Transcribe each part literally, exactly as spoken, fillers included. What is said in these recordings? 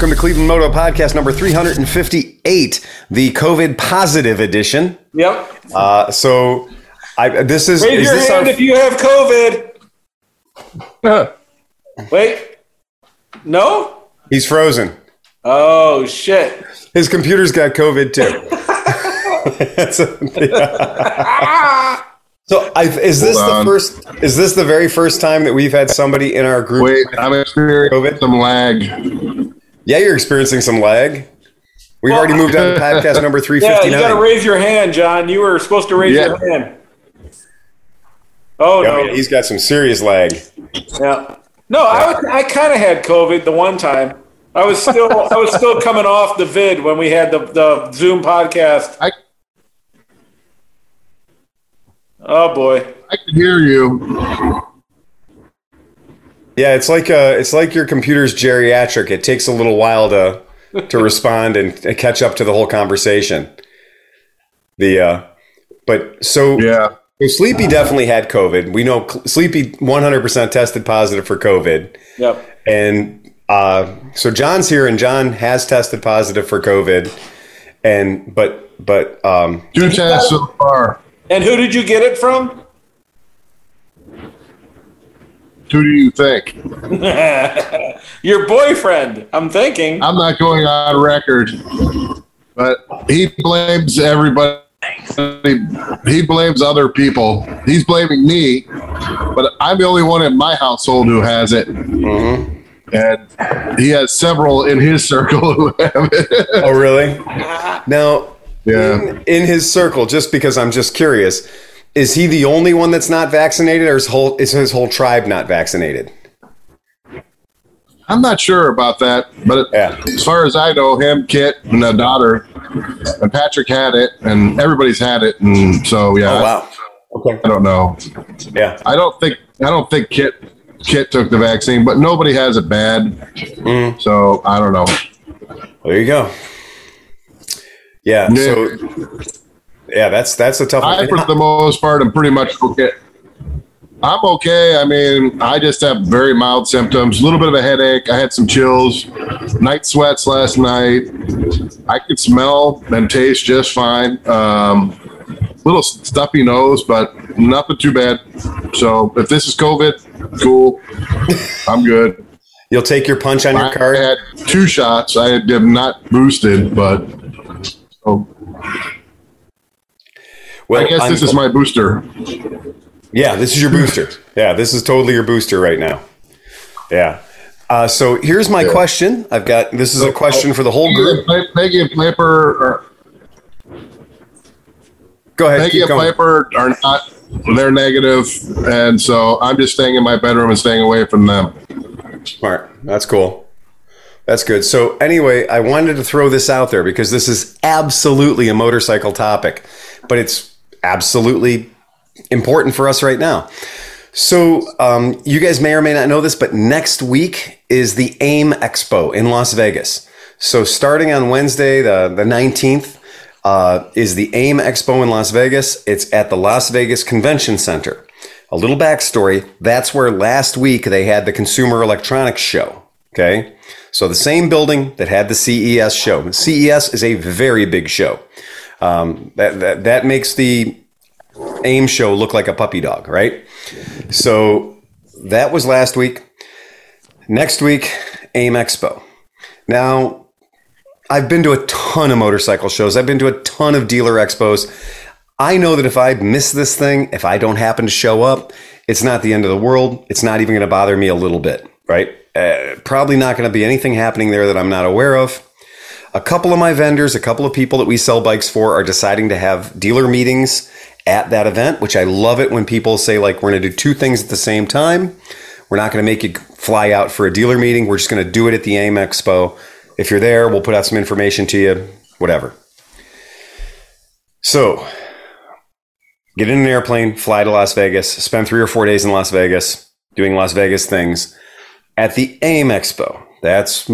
Welcome to Cleveland Moto Podcast number three fifty-eight, the COVID positive edition. Yep. Uh, so I, this is... Raise is your this hand our... if you have COVID. Wait. No? He's frozen. Oh, shit. His computer's got COVID, too. So, yeah. so I, is this Hold the on. first? Is this the very first time that we've had somebody in our group? Wait, I'm experiencing COVID? some lag. Yeah, you're experiencing some lag. We've well, already moved on to podcast number three fifty-nine. Yeah, you got to raise your hand, John. You were supposed to raise yeah. your hand. Oh Yo, no, he's got some serious lag. Yeah. No, I was, I kind of had COVID the one time. I was still I was still coming off the vid when we had the, the Zoom podcast. I, oh boy, I can hear you. Yeah, it's like uh it's like your computer's geriatric. It takes a little while to to respond and, and catch up to the whole conversation. The uh, but so yeah, Sleepy definitely had COVID. We know Sleepy one hundred percent tested positive for COVID. Yep, and. Uh, so John's here, and John has tested positive for COVID, and but but um, two tests so far. And who did you get it from? Who do you think? Your boyfriend, I'm thinking. I'm not going on record, but he blames everybody. He blames other people. He's blaming me, but I'm the only one in my household who has it. Mm-hmm. And he has several in his circle who have it. Oh, really? Now, yeah. in, in his circle, just because I'm just curious, is he the only one that's not vaccinated, or is, whole, is his whole tribe not vaccinated? I'm not sure about that, but yeah. as far as I know, him, Kit, and the daughter, and Patrick had it, and everybody's had it, and so yeah. Oh, wow. Okay. I don't know. Yeah, I don't think I don't think Kit. Kit took the vaccine, but nobody has it bad. Mm. So I don't know. There you go. Yeah. yeah. So yeah, that's that's a tough one. I, for the most part, I'm pretty much okay. I'm okay. I mean, I just have very mild symptoms, a little bit of a headache. I had some chills, night sweats last night. I could smell and taste just fine. Um, little stuffy nose, but nothing too bad. So if this is COVID, cool. I'm good. You'll take your punch on I your card? I had two shots. I am not boosted, but so. Well, I guess I'm, this is my booster. Yeah, this is your booster. Yeah, this is totally your booster right now. Yeah. Uh, so here's my yeah. question. I've got, this is a question for the whole group. Peggy and Flipper Go ahead. Peggy and Piper are not, they're negative, and so I'm just staying in my bedroom and staying away from them. Smart. That's cool. That's good. So anyway, I wanted to throw this out there because this is absolutely a motorcycle topic, but it's absolutely important for us right now. So um, you guys may or may not know this, but next week is the AIM Expo in Las Vegas. So starting on Wednesday, the, the nineteenth, Uh, is the AIM Expo in Las Vegas. It's at the Las Vegas Convention Center. A little backstory, that's where last week they had the Consumer Electronics Show, okay? So the same building that had the C E S show. C E S is a very big show. Um, that, that, that makes the AIM show look like a puppy dog, right? So that was last week. Next week, AIM Expo. Now, I've been to a ton of motorcycle shows. I've been to a ton of dealer expos. I know that if I miss this thing, if I don't happen to show up, it's not the end of the world. It's not even going to bother me a little bit, right? Uh, probably not going to be anything happening there that I'm not aware of. A couple of my vendors, a couple of people that we sell bikes for are deciding to have dealer meetings at that event, which I love it when people say, like, we're going to do two things at the same time. We're not going to make you fly out for a dealer meeting. We're just going to do it at the AIM Expo. If you're there, we'll put out some information to you, whatever. So get in an airplane, fly to Las Vegas, spend three or four days in Las Vegas doing Las Vegas things at the AIM Expo. That's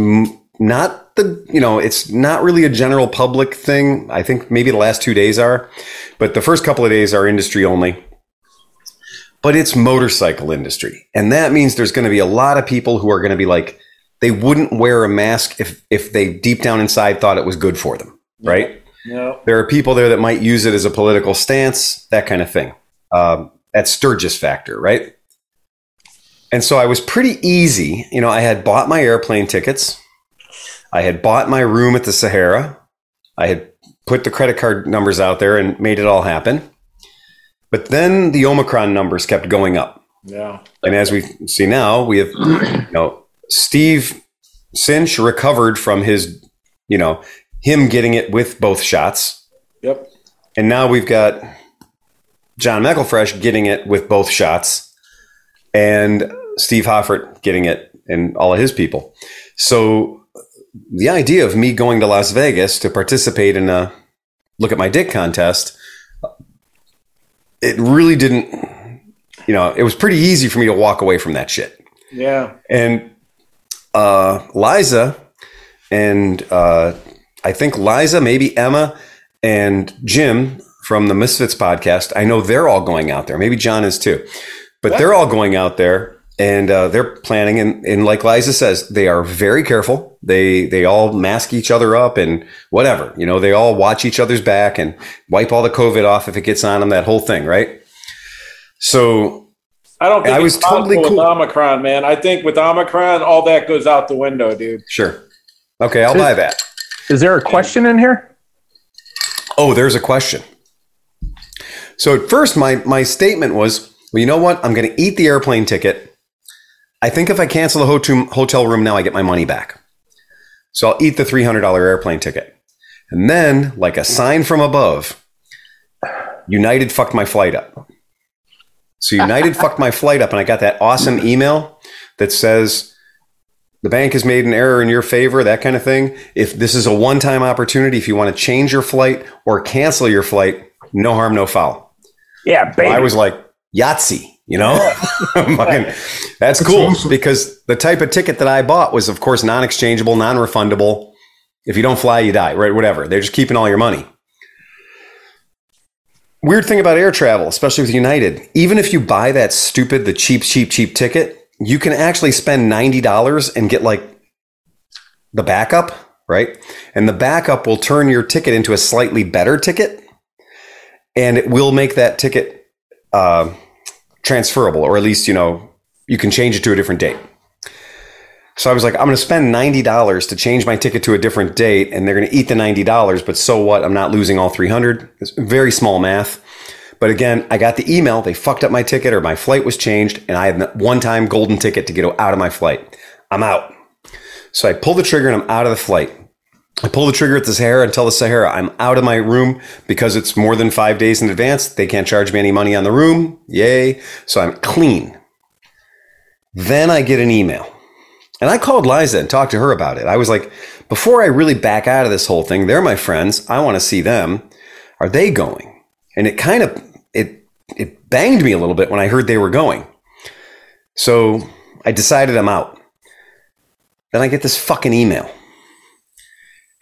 not the, you know, it's not really a general public thing. I think maybe the last two days are, but the first couple of days are industry only. But it's motorcycle industry. And that means there's going to be a lot of people who are going to be like, they wouldn't wear a mask if if they deep down inside thought it was good for them, right? Yeah. Yeah. There are people there that might use it as a political stance, that kind of thing. Um, that Sturgis factor, right? And so I was pretty easy. You know, I had bought my airplane tickets. I had bought my room at the Sahara. I had put the credit card numbers out there and made it all happen. But then the Omicron numbers kept going up. Yeah. And as we see now, we have, you know, Steve Cinch recovered from his, you know, him getting it with both shots. Yep. And now we've got John McElfresh getting it with both shots and Steve Hoffert getting it and all of his people. So the idea of me going to Las Vegas to participate in a look at my dick contest, it really didn't, you know, it was pretty easy for me to walk away from that shit. Yeah. And uh, Liza and uh, I think Liza, maybe Emma and Jim from the Misfits podcast, I know they're all going out there. Maybe John is too, but yeah. They're all going out there. And uh, they're planning, and, and like Liza says, they are very careful. They they all mask each other up and whatever. You know, they all watch each other's back and wipe all the COVID off if it gets on them, that whole thing, right? So I don't think I was totally cool with Omicron, man. I think with Omicron, all that goes out the window, dude. Sure. Okay, I'll buy that. Is there a question in here? Oh, there's a question. So at first, my, my statement was, well, you know what? I'm going to eat the airplane ticket. I think if I cancel the hotel room now, I get my money back. So I'll eat the three hundred dollars airplane ticket. And then, like a sign from above, United fucked my flight up. So United fucked my flight up, and I got that awesome email that says, the bank has made an error in your favor, that kind of thing. If this is a one-time opportunity, if you want to change your flight or cancel your flight, no harm, no foul. Yeah, baby. So I was like, Yahtzee. You know, that's cool because the type of ticket that I bought was, of course, non-exchangeable, non-refundable. If you don't fly, you die, right? Whatever. They're just keeping all your money. Weird thing about air travel, especially with United, even if you buy that stupid, the cheap, cheap, cheap ticket, you can actually spend ninety dollars and get like the backup, right? And the backup will turn your ticket into a slightly better ticket, and it will make that ticket uh transferable, or at least, you know, you can change it to a different date. So I was like, I'm going to spend ninety dollars to change my ticket to a different date, and they're going to eat the ninety dollars, but so what? I'm not losing all three hundred. It's very small math. But again, I got the email. They fucked up my ticket, or my flight was changed, and I had a one-time golden ticket to get out of my flight. I'm out. So I pull the trigger, and I'm out of the flight. I pull the trigger at the Sahara and tell the Sahara I'm out of my room because it's more than five days in advance. They can't charge me any money on the room. Yay. So I'm clean. Then I get an email. And I called Liza and talked to her about it. I was like, before I really back out of this whole thing, they're my friends. I want to see them. Are they going? And it kind of, it, it banged me a little bit when I heard they were going. So I decided I'm out. Then I get this fucking email.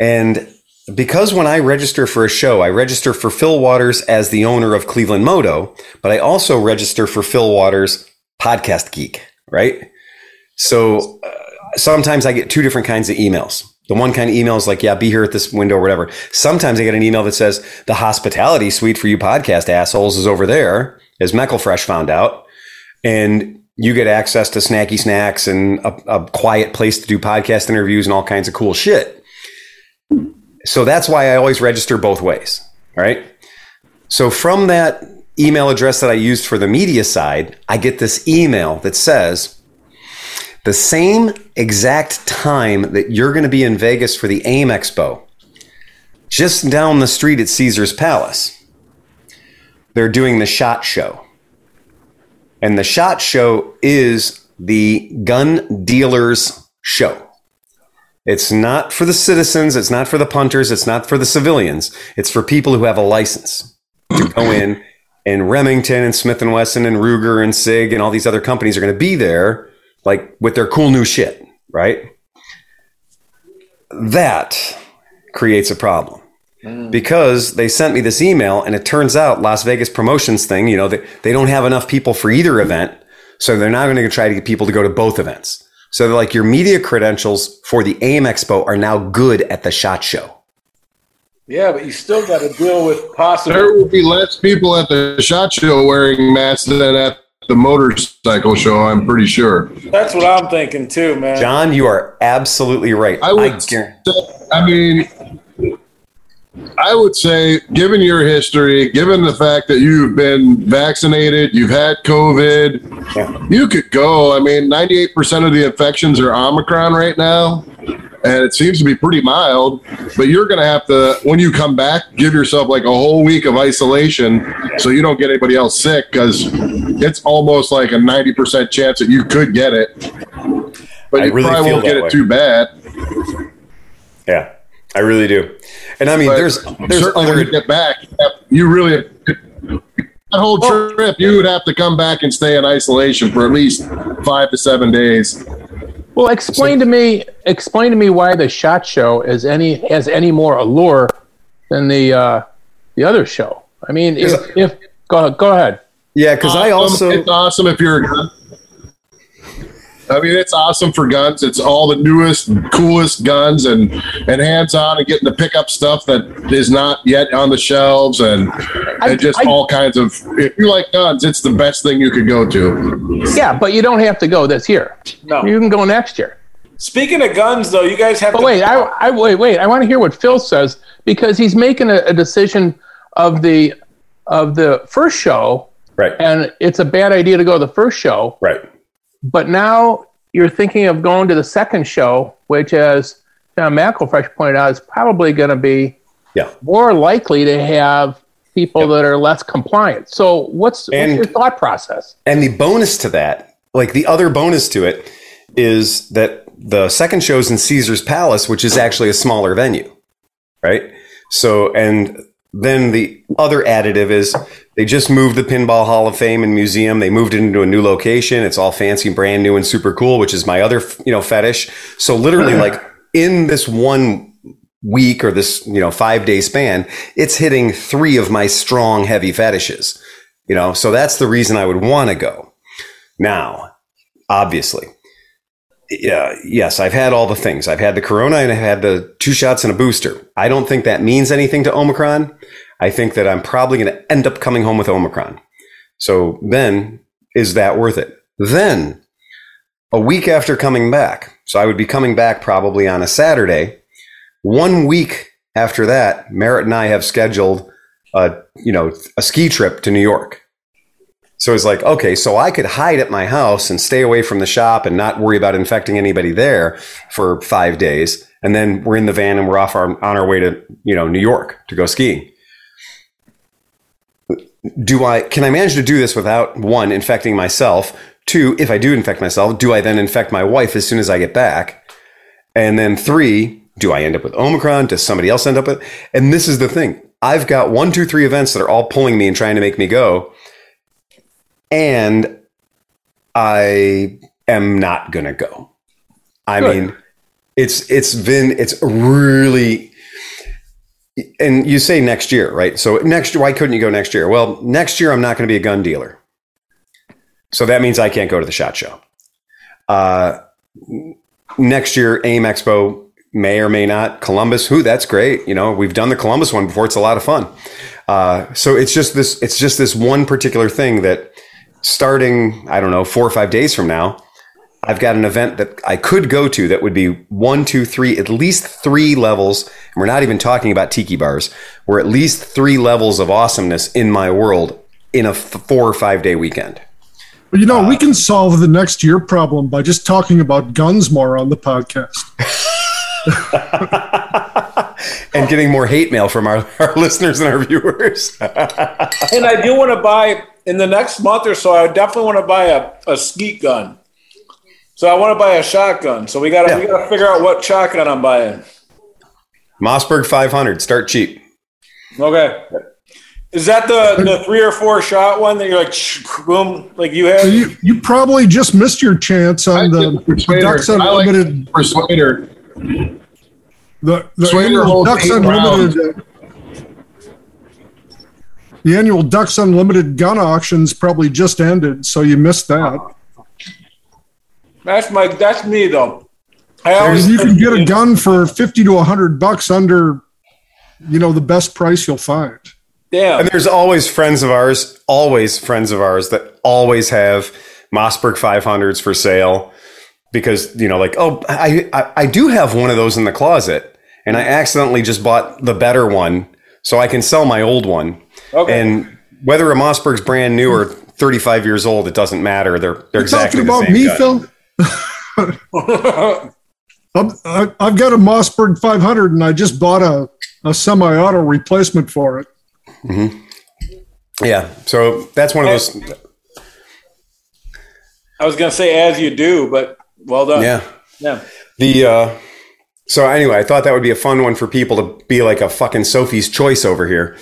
And because when I register for a show, I register for Phil Waters as the owner of Cleveland Moto, but I also register for Phil Waters Podcast Geek, right? So uh, sometimes I get two different kinds of emails. The one kind of email is like, yeah, be here at this window or whatever. Sometimes I get an email that says, the hospitality suite for you podcast assholes is over there, as McElfresh found out. And you get access to snacky snacks and a, a quiet place to do podcast interviews and all kinds of cool shit. So that's why I always register both ways, right? So from that email address that I used for the media side, I get this email that says, the same exact time that you're going to be in Vegas for the AIM Expo, just down the street at Caesar's Palace, they're doing the SHOT Show. And the SHOT Show is the gun dealers' show. It's not for the citizens. It's not for the punters. It's not for the civilians. It's for people who have a license to go in. And Remington and Smith and Wesson and Ruger and Sig and all these other companies are going to be there, like with their cool new shit, right? That creates a problem mm. because they sent me this email, and it turns out Las Vegas promotions thing, you know, they, they don't have enough people for either event. So they're now going to try to get people to go to both events. So they're like, your media credentials for the AIM Expo are now good at the SHOT Show. Yeah, but you still got to deal with possible. There will be less people at the SHOT Show wearing masks than at the motorcycle show, I'm pretty sure. That's what I'm thinking too, man. John, you are absolutely right. I would I say, I mean, I would say, given your history, given the fact that you've been vaccinated, you've had COVID, yeah. you could go. I mean, ninety-eight percent of the infections are Omicron right now, and it seems to be pretty mild. But you're going to have to, when you come back, give yourself like a whole week of isolation so you don't get anybody else sick, because it's almost like a ninety percent chance that you could get it. But I you really probably won't get way. it too bad. Yeah. I really do. And I mean, but there's, there's certainly other... when you get back, you really, that whole trip, you would have to come back and stay in isolation for at least five to seven days. Well, explain so, to me, explain to me why the SHOT Show is any, has any more allure than the, uh, the other show. I mean, if, a, if go ahead, go ahead. Yeah. Cause awesome. I also, it's awesome if you're a gun. I mean, it's awesome for guns. It's all the newest, coolest guns and, and hands-on and getting to pick up stuff that is not yet on the shelves and, I, and just I, all kinds of... If you like guns, it's the best thing you could go to. Yeah, but you don't have to go this year. No. You can go next year. Speaking of guns, though, you guys have but to... But wait, I, I, wait, wait. I want to hear what Phil says, because he's making a, a decision of the of the first show, right? And it's a bad idea to go to the first show. Right. But now you're thinking of going to the second show, which, as John McElfresh pointed out, is probably going to be yeah. more likely to have people yep. that are less compliant. So what's, and, what's your thought process? And the bonus to that, like the other bonus to it, is that the second show is in Caesar's Palace, which is actually a smaller venue, right? So, and then the other additive is... They just moved the Pinball Hall of Fame and Museum. They moved it into a new location. It's all fancy, brand new, and super cool, which is my other, you know, fetish. So literally, like in this one week or this, you know, five day span, it's hitting three of my strong, heavy fetishes. You know, so that's the reason I would want to go. Now, obviously, yeah, yes, I've had all the things. I've had the corona and I've had the two shots and a booster. I don't think that means anything to Omicron. I think that I'm probably going to end up coming home with Omicron. So then, is that worth it? Then, a week after coming back, so I would be coming back probably on a Saturday. One week after that, Merritt and I have scheduled a, you know, a ski trip to New York. So it's like, okay, so I could hide at my house and stay away from the shop and not worry about infecting anybody there for five days. And then we're in the van and we're off our, on our way to, you know, New York to go skiing. Do I, can I manage to do this without, one, infecting myself? Two, if I do infect myself, do I then infect my wife as soon as I get back? And then three, do I end up with Omicron? Does somebody else end up with? And this is the thing. I've got one, two, three events that are all pulling me and trying to make me go. And I am not going to go. I Good. mean, it's, it's been, it's really... And you say next year, right? So next year, why couldn't you go next year? Well, next year, I'm not going to be a gun dealer. So that means I can't go to the SHOT Show. Uh, next year, AIM Expo may or may not. Columbus, who? That's great. You know, we've done the Columbus one before. It's a lot of fun. Uh, so it's just this, it's just this one particular thing that starting, I don't know, four or five days from now, I've got an event that I could go to that would be one, two, three, at least three levels. And we're not even talking about tiki bars. We're at least three levels of awesomeness in my world in a f- four or five day weekend. Well, you know, uh, we can solve the next year problem by just talking about guns more on the podcast. And getting more hate mail from our, our listeners and our viewers. And I do want to buy, in the next month or so, I definitely want to buy a, a skeet gun. So I want to buy a shotgun. So we got to yeah. we got to figure out what shotgun I'm buying. Mossberg five hundred. Start cheap. Okay. Is that the, the three or four shot one that you're like boom like you have? So you, you probably just missed your chance on the Ducks Unlimited Persuader. The the Ducks Unlimited. The annual Ducks Unlimited gun auctions probably just ended, so you missed that. That's my. That's me though. I always you can get a gun for fifty to a hundred bucks under, you know, the best price you'll find. Yeah. And there's always friends of ours, always friends of ours that always have Mossberg five hundreds for sale because, you know, like, oh, I, I I do have one of those in the closet, and I accidentally just bought the better one, so I can sell my old one. Okay. And whether a Mossberg's brand new or thirty-five years old, it doesn't matter. They're they're You're exactly the same. You're talking about me, gun. Phil? I've, I've got a Mossberg five hundred, and I just bought a, a semi-auto replacement for it. Mm-hmm. Yeah, so that's one of those. I was going to say, as you do, but well done. Yeah, yeah. The uh, so anyway, I thought that would be a fun one for people to be like a fucking Sophie's Choice over here,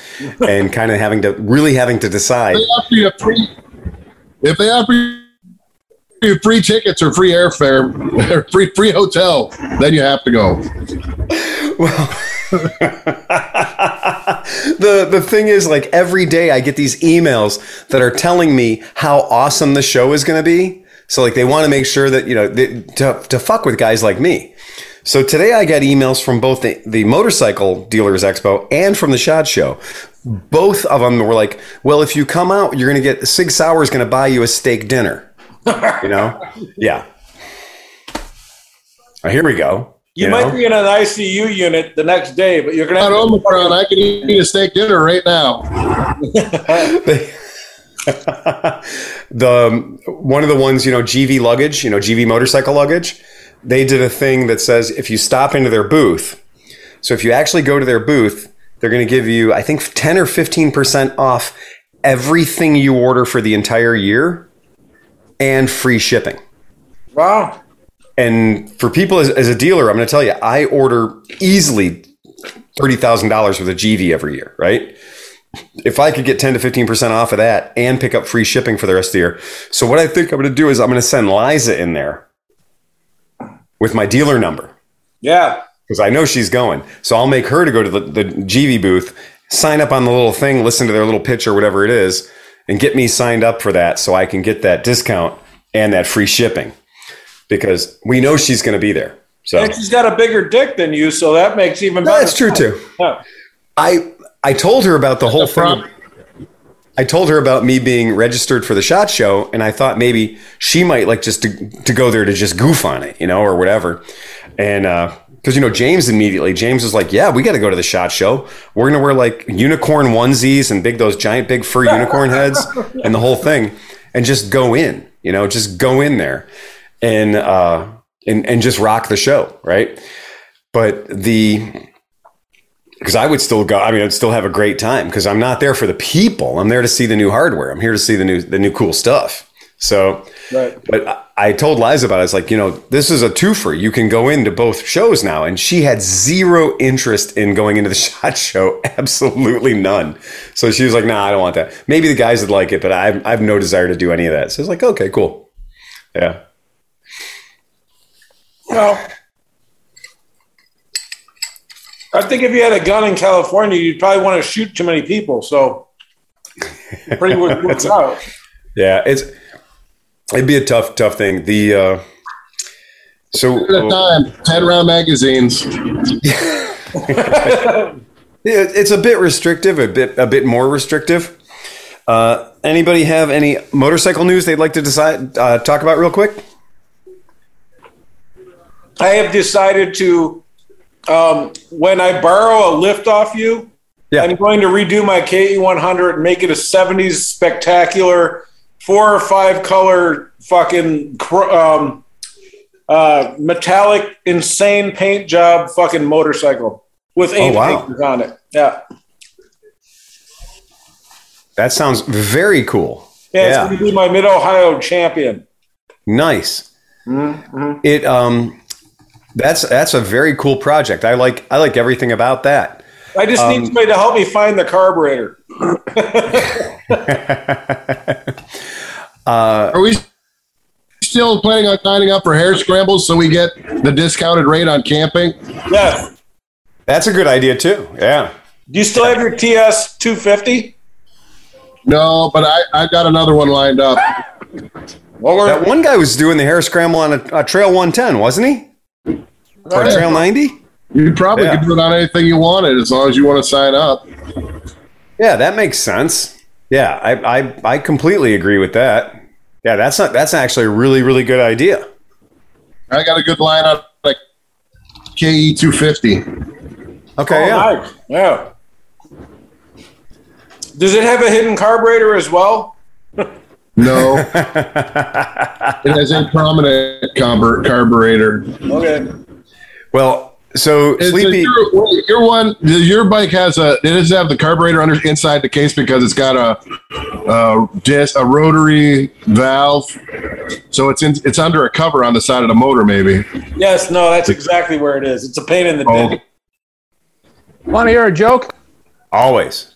and kind of having to really having to decide. If they offer you free, if they offer you free tickets or free airfare, or free free hotel, then you have to go. Well. the the thing is, like, every day I get these emails that are telling me how awesome the show is going to be. So, like, they want to make sure that, you know, they, to, to fuck with guys like me. So today I got emails from both the, the Motorcycle Dealers Expo and from the SHOT Show. Both of them were like, well, if you come out, you're going to get Sig Sauer is going to buy you a steak dinner. You know? Yeah. Oh, here we go. You, you know? Might be in an I C U unit the next day, but you're going to have Omicron. I can eat a steak dinner right now. the um, one of the ones, you know, G V luggage, you know, G V motorcycle luggage. They did a thing that says if you stop into their booth. So if you actually go to their booth, they're going to give you, I think, ten or fifteen percent off everything you order for the entire year, and free shipping. Wow. And for people as, as a dealer, I'm going to tell you, I order easily thirty thousand dollars worth of G V every year, right? If I could get ten to fifteen percent off of that and pick up free shipping for the rest of the year. So what I think I'm going to do is I'm going to send Liza in there with my dealer number. Yeah. Because I know she's going. So I'll make her to go to the, the G V booth, sign up on the little thing, listen to their little pitch or whatever it is, and get me signed up for that so I can get that discount and that free shipping. Because we know she's going to be there. So. And she's got a bigger dick than you, so that makes even better. That's true, too. Yeah. I I told her about the That's whole the thing. Problem. I told her about me being registered for the SHOT Show, and I thought maybe she might like just to, to go there to just goof on it, you know, or whatever. And because, uh, you know, James immediately, James was like, yeah, we got to go to the SHOT Show. We're going to wear like unicorn onesies and big those giant, big fur unicorn heads and the whole thing and just go in, you know, just go in there. And, uh, and, and just rock the show. Right. But the, cause I would still go, I mean, I'd still have a great time cause I'm not there for the people. I'm there to see the new hardware. I'm here to see the new, the new cool stuff. So, right. But I, I told Liza about it. I was like, you know, this is a twofer. You can go into both shows now. And she had zero interest in going into the SHOT Show. Absolutely none. So she was like, nah, I don't want that. Maybe the guys would like it, but I've, I've no desire to do any of that. So it's like, okay, cool. Yeah. Well, I think if you had a gun in California, you'd probably want to shoot too many people. So pretty much works out. Yeah, it's it'd be a tough, tough thing. The uh, so at a time, uh, ten round magazines. Yeah, it's a bit restrictive, a bit a bit more restrictive. Uh, anybody have any motorcycle news they'd like to decide uh, talk about real quick? I have decided to, um, when I borrow a lift off you, yeah. I'm going to redo my K E one hundred and make it a seventies spectacular four or five color fucking um, uh, metallic insane paint job fucking motorcycle with eight oh, wow. painters on it. Yeah. That sounds very cool. Yeah, yeah. It's going to be my Mid-Ohio champion. Nice. Mm-hmm. It, um... That's that's a very cool project. I like I like everything about that. I just um, need somebody to help me find the carburetor. uh, Are we still planning on signing up for hair scrambles so we get the discounted rate on camping? Yes. That's a good idea too. Yeah. Do you still have your T S two fifty? No, but I, I've got another one lined up. What were that one guy was doing the hair scramble on a, a Trail one ten, wasn't he? Or Trail ninety? You probably yeah. could do it on anything you wanted as long as you want to sign up. Yeah, that makes sense. Yeah, I, I I completely agree with that. Yeah, that's not that's actually a really, really good idea. I got a good line on like K E two fifty. Okay, oh, yeah. Nice. Yeah. Does it have a hidden carburetor as well? No. It has a prominent carbur- carburetor. Okay. Well, so it's Sleepy, a, your one, your bike has a. It doesn't have the carburetor under inside the case because it's got a, a disc, a rotary valve. So it's in, it's under a cover on the side of the motor, maybe. Yes. No. That's exactly where it is. It's a pain in the oh. dick. Want to hear a joke? Always.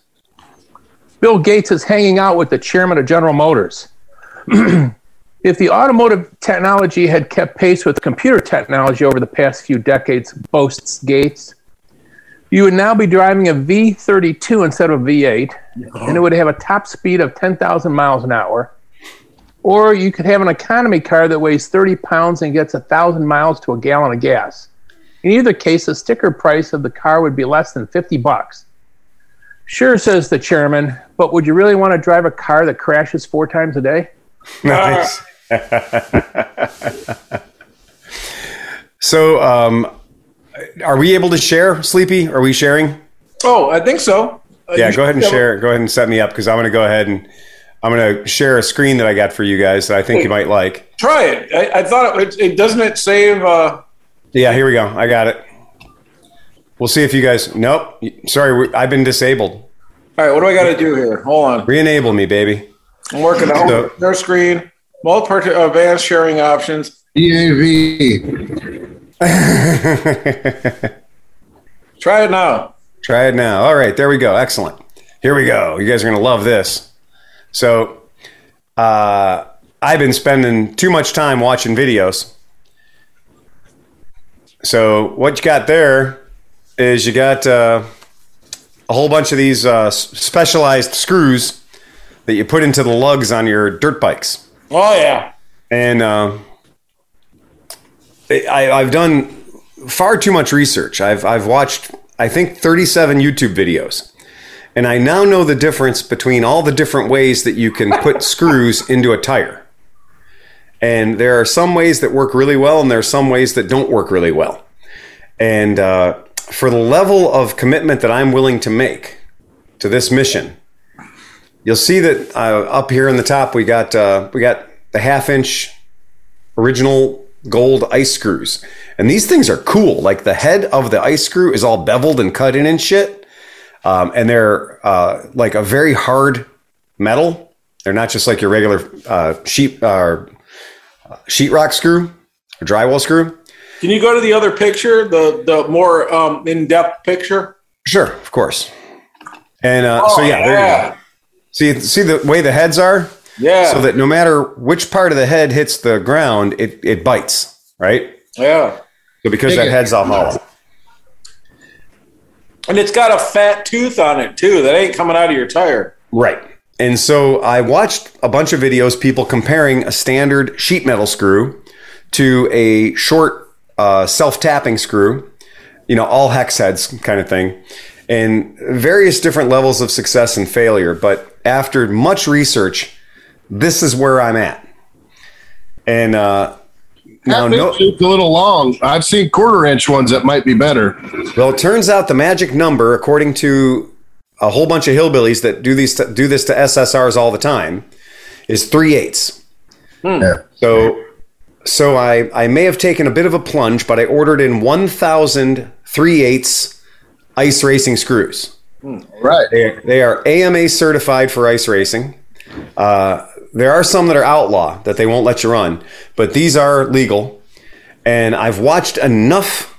Bill Gates is hanging out with the chairman of General Motors. If the automotive technology had kept pace with computer technology over the past few decades, boasts Gates, you would now be driving a V thirty-two instead of a V eight, and it would have a top speed of ten thousand miles an hour. Or you could have an economy car that weighs thirty pounds and gets one thousand miles to a gallon of gas. In either case, the sticker price of the car would be less than fifty bucks. Sure, says the chairman, but would you really want to drive a car that crashes four times a day? Nice. So, um, are we able to share, Sleepy? Are we sharing? Oh, I think so. Uh, yeah, go ahead and share. Go ahead and set me up because I'm going to go ahead and I'm going to share a screen that I got for you guys that I think hey, you might like. Try it. I, I thought it, it doesn't it save. Uh... Yeah, here we go. I got it. We'll see if you guys... Nope. Sorry, I've been disabled. All right, what do I got to do here? Hold on. Re-enable me, baby. I'm working on so, their screen, multiple advanced sharing options. E A V. Try it now. Try it now. All right, there we go. Excellent. Here we go. You guys are going to love this. So uh, I've been spending too much time watching videos. So what you got there... is you got uh, a whole bunch of these uh, specialized screws that you put into the lugs on your dirt bikes. Oh, yeah. And uh, I, I've done far too much research. I've, I've watched, I think, thirty-seven YouTube videos. And I now know the difference between all the different ways that you can put screws into a tire. And there are some ways that work really well, and there are some ways that don't work really well. And... Uh, for the level of commitment that I'm willing to make to this mission, you'll see that uh, up here in the top, we got uh, we got the half inch original gold ice screws. And these things are cool. Like the head of the ice screw is all beveled and cut in and shit. Um, and they're uh, like a very hard metal. They're not just like your regular uh, sheet, uh, sheetrock screw or drywall screw. Can you go to the other picture, the the more um, in-depth picture? Sure, of course. And uh, oh, so, yeah, there yeah. you go. See, see the way the heads are? Yeah. So that no matter which part of the head hits the ground, it, it bites, right? Yeah. So because Big that head's all hollow. And it's got a fat tooth on it, too. That ain't coming out of your tire. Right. And so I watched a bunch of videos, people comparing a standard sheet metal screw to a short Uh, self-tapping screw, you know, all hex heads kind of thing, and various different levels of success and failure. But after much research, this is where I'm at. And uh, now, no, it's a little long. I've seen quarter-inch ones that might be better. Well, it turns out the magic number, according to a whole bunch of hillbillies that do these to, do this to S S Rs all the time, is three-eighths. Hmm. Yeah. So. So I, I may have taken a bit of a plunge, but I ordered in one thousand three-eighths ice racing screws. All right. They, they are A M A certified for ice racing. Uh, there are some that are outlaw that they won't let you run, but these are legal. And I've watched enough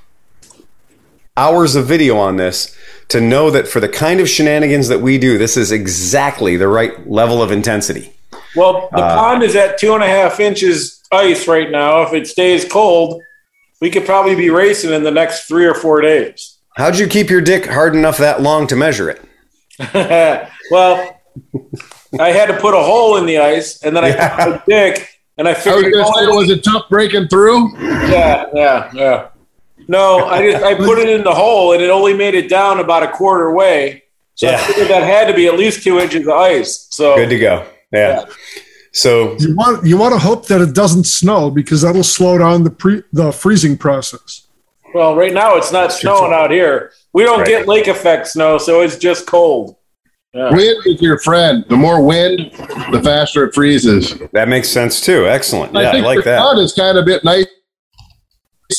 hours of video on this to know that for the kind of shenanigans that we do, this is exactly the right level of intensity. Well, the uh, pond is at two and a half inches ice right now. If it stays cold, we could probably be racing in the next three or four days. How'd you keep your dick hard enough that long to measure it? Well, I had to put a hole in the ice, and then I yeah. put my dick And I figured I was gonna say, was it tough breaking through? Yeah, yeah, yeah. No, I just I put it in the hole, and it only made it down about a quarter way. So yeah. I figured that had to be at least two inches of ice. So good to go. Yeah. yeah. So you want you want to hope that it doesn't snow, because that'll slow down the pre the freezing process. Well, right now it's not snowing out here. We don't right. get lake effect snow, so it's just cold. Yeah. Wind is your friend. The more wind, the faster it freezes. That makes sense too. Excellent. Yeah, I, think I like the that. The sun is kind of a bit nice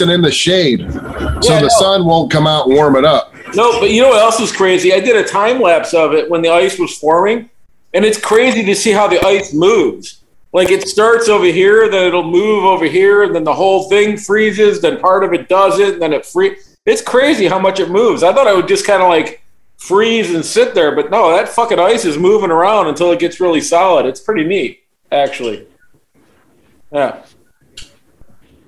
and in the shade, so yeah, the sun won't come out and warm it up. No, but you know what else is crazy? I did a time lapse of it when the ice was forming, and it's crazy to see how the ice moves. Like it starts over here, then it'll move over here, and then the whole thing freezes, then part of it doesn't, and then it freezes. It's crazy how much it moves. I thought I would just kind of like freeze and sit there, but no, that fucking ice is moving around until it gets really solid. It's pretty neat, actually. Yeah.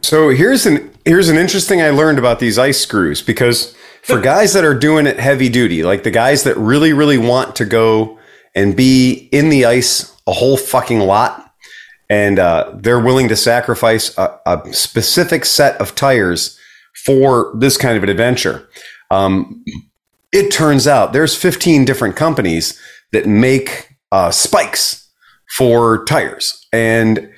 So here's an here's an interesting I learned about these ice screws, because for guys that are doing it heavy duty, like the guys that really, really want to go and be in the ice a whole fucking lot, and uh, they're willing to sacrifice a, a specific set of tires for this kind of an adventure. Um, it turns out there's fifteen different companies that make uh, spikes for tires, and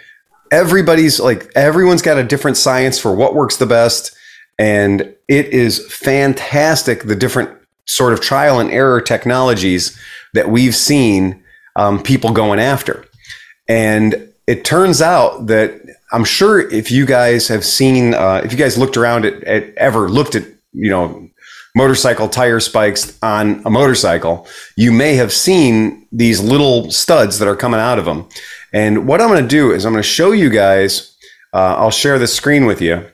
everybody's like, everyone's got a different science for what works the best. And it is fantastic, the different sort of trial and error technologies that we've seen um, people going after. And it turns out that I'm sure if you guys have seen, uh, if you guys looked around at, at ever looked at, you know, motorcycle tire spikes on a motorcycle, you may have seen these little studs that are coming out of them. And what I'm going to do is I'm going to show you guys, uh, I'll share this screen with you,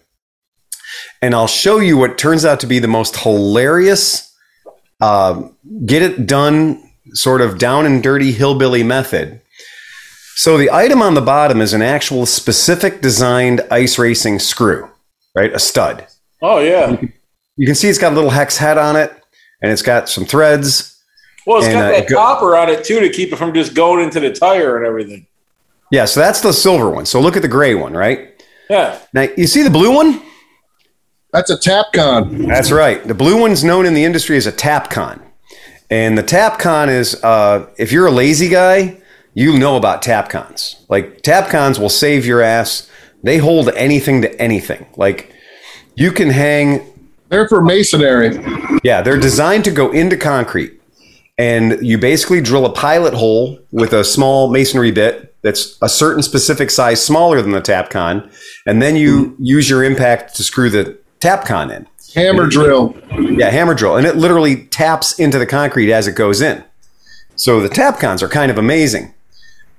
and I'll show you what turns out to be the most hilarious, uh, get it done sort of down and dirty hillbilly method. So the item on the bottom is an actual specific designed ice racing screw, right? A stud. Oh yeah. You can, you can see it's got a little hex head on it, and it's got some threads. Well, it's and, got that uh, go- copper on it too, to keep it from just going into the tire and everything. Yeah. So that's the silver one. So look at the gray one, right? Yeah. Now you see the blue one? That's a Tapcon. That's right. The blue one's known in the industry as a Tapcon. And the Tapcon is, uh, if you're a lazy guy, you know about Tapcons. Like, Tapcons will save your ass. They hold anything to anything. Like, you can hang... They're for masonry. Yeah, they're designed to go into concrete. And you basically drill a pilot hole with a small masonry bit that's a certain specific size smaller than the Tapcon. And then you use your impact to screw the Tapcon in. Hammer and, drill. Yeah, hammer drill. And it literally taps into the concrete as it goes in. So the Tapcons are kind of amazing.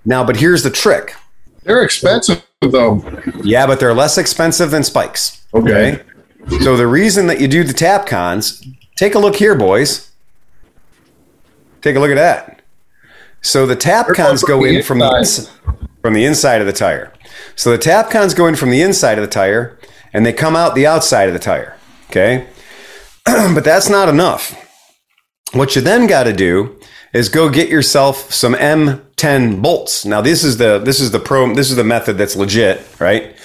Now, but here's the trick. They're expensive, though. Yeah, but they're less expensive than spikes. Okay. okay? So the reason that you do the Tapcons, take a look here, boys. Take a look at that. So the Tapcons go in from the, from the inside of the tire. So the Tapcons go in from the inside of the tire, and they come out the outside of the tire. Okay? But that's not enough. What you then got to do is go get yourself some M ten bolts. Now this is the this is the pro this is the method that's legit, right?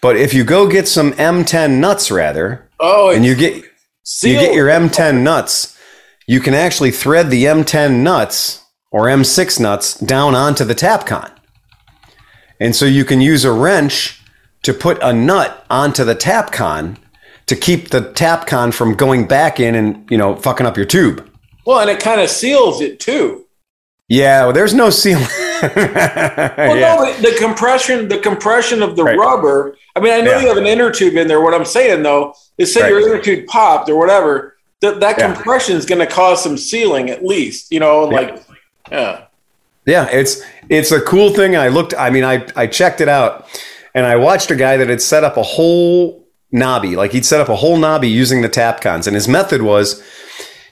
But if you go get some M ten nuts rather, oh, and you get sealed. you get your M ten nuts, you can actually thread the M ten nuts or M six nuts down onto the Tapcon. And so you can use a wrench to put a nut onto the Tapcon to keep the Tapcon from going back in and, you know, fucking up your tube. Well, and it kind of seals it, too. Yeah, well, there's no sealing. well, yeah. no, the compression the compression of the right. rubber. I mean, I know yeah. you have an inner tube in there. What I'm saying, though, is say right. your inner tube popped or whatever, that, that yeah. compression is going to cause some sealing at least, you know, like, yeah. yeah. Yeah, it's it's a cool thing. I looked, I mean, I, I checked it out, and I watched a guy that had set up a whole knobby. Like, he'd set up a whole knobby using the Tapcons, and his method was...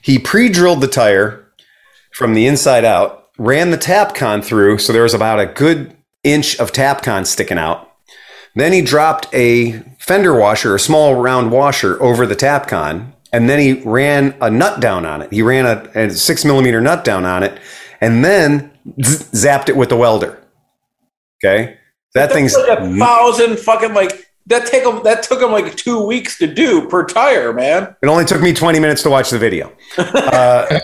He pre-drilled the tire from the inside out, ran the Tapcon through, so there was about a good inch of Tapcon sticking out. Then he dropped a fender washer, a small round washer, over the Tapcon, and then he ran a nut down on it. He ran a, a six millimeter nut down on it, and then z- zapped it with the welder. Okay? That thing's like a thousand fucking like that take them, that took them like two weeks to do per tire, man. It only took me twenty minutes to watch the video. Uh,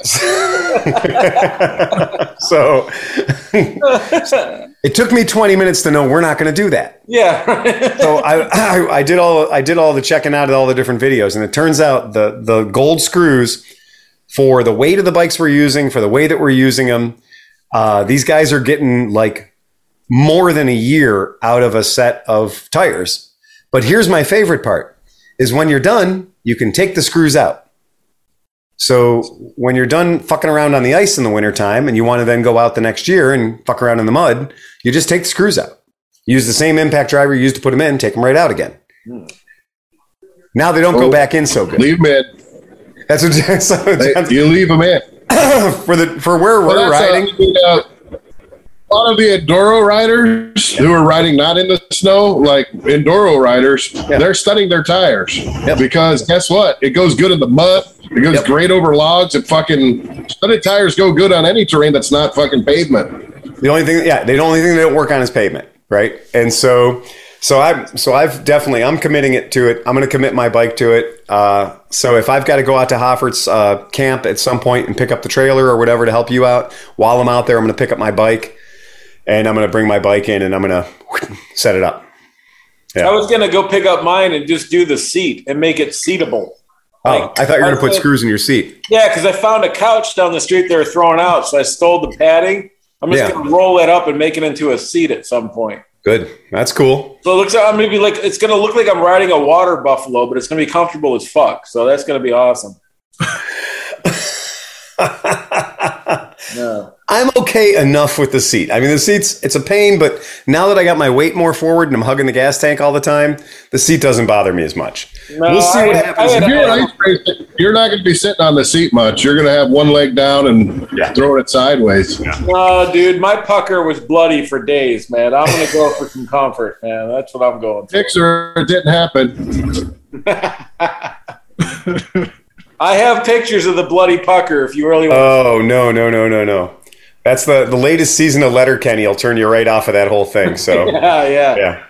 so it took me twenty minutes to know we're not going to do that. Yeah. So I, I I did all I did all the checking out of all the different videos, and it turns out the the gold screws for the weight of the bikes we're using, for the way that we're using them, uh, these guys are getting like more than a year out of a set of tires. But here's my favorite part, is when you're done, you can take the screws out. So when you're done fucking around on the ice in the wintertime and you want to then go out the next year and fuck around in the mud, you just take the screws out. Use the same impact driver you used to put them in, take them right out again. Now they don't oh, go back in so good. Leave them in. That's what John, so John's, you leave them in. for, the, for where well, we're riding. A, you know, a lot of the enduro riders who are riding not in the snow, like enduro riders, yeah. they're studying their tires yep. because guess what? It goes good in the mud. It goes yep. great over logs. And fucking studded tires go good on any terrain that's not fucking pavement. The only thing, yeah, the only thing they don't work on is pavement, right? And so, so I, so I've definitely, I'm committing it to it. I'm going to commit my bike to it. Uh, so if I've got to go out to Hoffert's uh, camp at some point and pick up the trailer or whatever to help you out, while I'm out there, I'm going to pick up my bike. And I'm going to bring my bike in and I'm going to set it up. Yeah. I was going to go pick up mine and just do the seat and make it seatable. Oh, like, I thought you were going to put screws in your seat. Yeah, because I found a couch down the street they were throwing out. So I stole the padding. I'm just yeah. going to roll it up and make it into a seat at some point. Good. That's cool. So it looks like I'm going to be like, it's going to look like I'm riding a water buffalo, but it's going to be comfortable as fuck. So that's going to be awesome. No. I'm okay enough with the seat. I mean, the seat's, it's a pain, but now that I got my weight more forward and I'm hugging the gas tank all the time, the seat doesn't bother me as much. No, we'll see I, what happens. I, I, you're, I, I, you're not going to be sitting on the seat much. You're going to have one leg down and yeah. throw it sideways. Yeah. No, dude, my pucker was bloody for days, man. I'm going to go for some comfort, man. That's what I'm going for. Picture, it didn't happen. I have pictures of the bloody pucker if you really want to. Oh, no, no, no, no, no. That's the, the latest season of Letterkenny. I'll turn you right off of that whole thing. So yeah, yeah, yeah.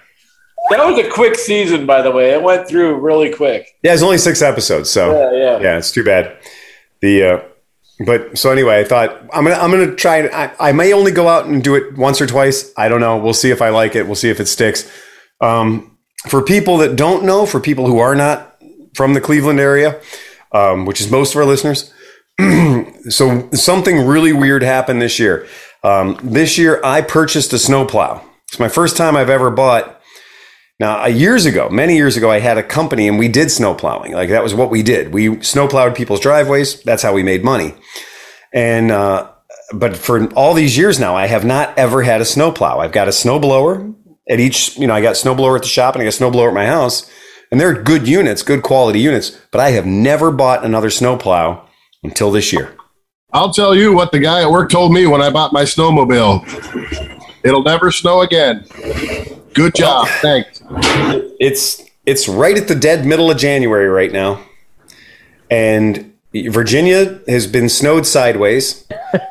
That was a quick season, by the way. It went through really quick. Yeah, it's only six episodes, so yeah, yeah. yeah it's too bad. The uh, but so anyway, I thought I'm gonna I'm gonna try. I I may only go out and do it once or twice. I don't know. We'll see if I like it. We'll see if it sticks. Um, for people that don't know, for people who are not from the Cleveland area, um, which is most of our listeners. So something really weird happened this year. Um, this year, I purchased a snowplow. It's my first time I've ever bought. Now, years ago, many years ago, I had a company and we did snowplowing. Like that was what we did. We snowplowed people's driveways. That's how we made money. And uh, but for all these years now, I have not ever had a snowplow. I've got a snowblower at each. You know, I got a snowblower at the shop and I got a snowblower at my house. And they're good units, good quality units. But I have never bought another snowplow. Until this year. I'll tell you what the guy at work told me when I bought my snowmobile. It'll never snow again. Good job. Well, thanks. It's it's right at the dead middle of January right now. And Virginia has been snowed sideways.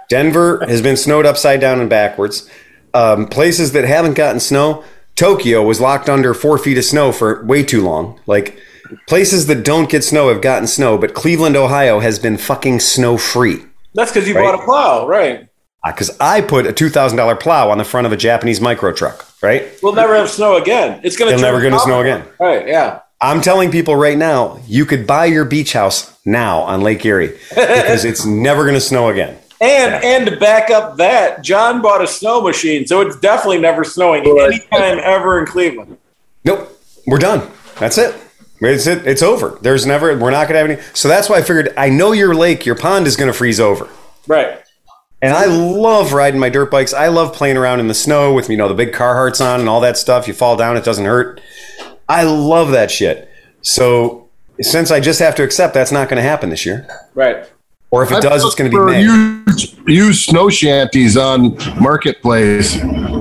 Denver has been snowed upside down and backwards. Um, places that haven't gotten snow. Tokyo was locked under four feet of snow for way too long. Like... Places that don't get snow have gotten snow, but Cleveland, Ohio has been fucking snow-free. That's because you right? bought a plow, right? Because I put a two thousand dollars plow on the front of a Japanese micro truck, right? We'll never have snow again. It's going to never going to snow again. Right, yeah. I'm telling people right now, you could buy your beach house now on Lake Erie because it's never going to snow again. And yeah. and to back up that, John bought a snow machine, so it's definitely never snowing anytime ever in Cleveland. Nope. We're done. That's it. It's it, it's over. There's never, we're not going to have any. So that's why I figured, I know your lake, your pond is going to freeze over. Right. And I love riding my dirt bikes. I love playing around in the snow with, you know, the big Carhartts on and all that stuff. You fall down, it doesn't hurt. I love that shit. So since I just have to accept that's not going to happen this year. Right. Or if it does, it's going to be May. Use, use snow shanties on Marketplace.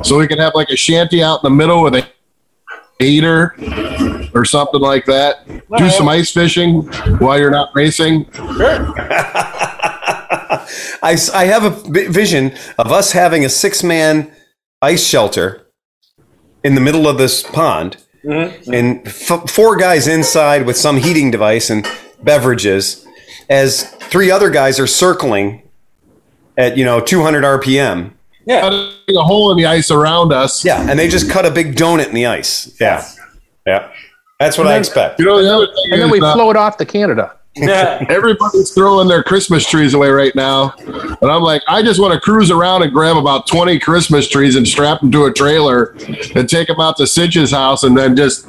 So we can have like a shanty out in the middle with a eater or something like that. All do right. some ice fishing while you're not racing. Sure. I, I have a vision of us having a six-man ice shelter in the middle of this pond, mm-hmm. and f- four guys inside with some heating device and beverages, as three other guys are circling at, you know, two hundred R P M. Yeah. Cutting a hole in the ice around us. Yeah, and they just cut a big donut in the ice. Yeah. Yeah. That's what then, I expect. You know, the other thing and then we uh, float off to Canada. Yeah, everybody's throwing their Christmas trees away right now. And I'm like, I just want to cruise around and grab about twenty Christmas trees and strap them to a trailer and take them out to Cinch's house and then just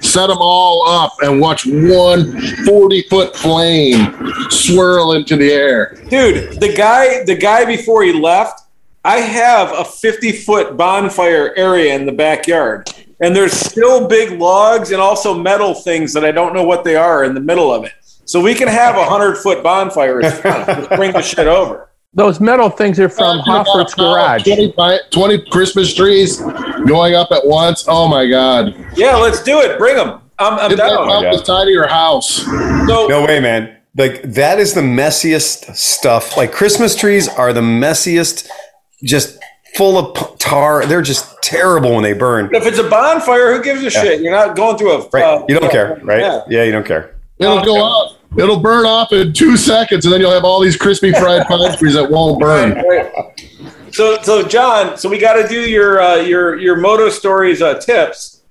set them all up and watch one forty-foot flame swirl into the air. Dude, the guy, the guy before he left, I have a fifty-foot bonfire area in the backyard. And there's still big logs and also metal things that I don't know what they are in the middle of it. So we can have a hundred-foot bonfire. Let's bring the shit over. Those metal things are from Hoffert's garage. twenty, twenty Christmas trees going up at once. Oh, my God. Yeah, let's do it. Bring them. I'm, I'm down. Up the side of your house. So, no way, man. Like, that is the messiest stuff. Like, Christmas trees are the messiest, just full of tar. They're just terrible when they burn. If it's a bonfire, who gives a yeah. shit? You're not going through a... Right. Uh, you don't uh, care, right? Yeah. yeah, you don't care. It'll go up. It'll burn off in two seconds, and then you'll have all these crispy fried pine trees that won't burn. So, so John, so we got to do your uh, your your Moto Stories uh, tips,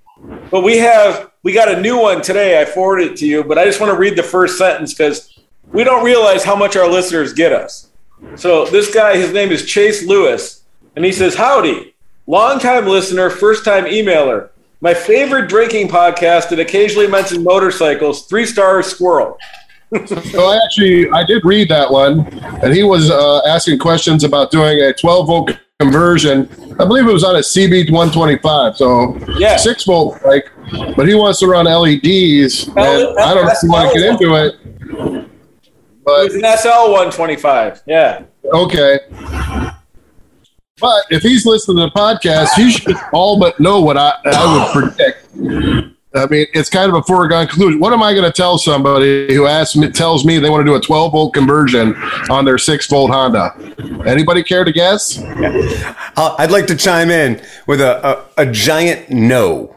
but we have we got a new one today. I forwarded it to you, but I just want to read the first sentence because we don't realize how much our listeners get us. So this guy, his name is Chase Lewis, and he says, "Howdy, longtime listener, first time emailer. My favorite drinking podcast that occasionally mentions motorcycles. Three star squirrel." So I actually, I did read that one, and he was uh, asking questions about doing a twelve volt conversion. I believe it was on a C B one twenty-five, so yeah. six volt like, but he wants to run L E Ds, and L- I don't know if you want to get into it. But, it was an S L one twenty-five, yeah. Okay. But if he's listening to the podcast, he should all but know what I, I would predict. I mean, it's kind of a foregone conclusion. What am I going to tell somebody who asks me, tells me they want to do a twelve volt conversion on their six volt Honda? Anybody care to guess? Yeah. I'd like to chime in with a, a, a giant no.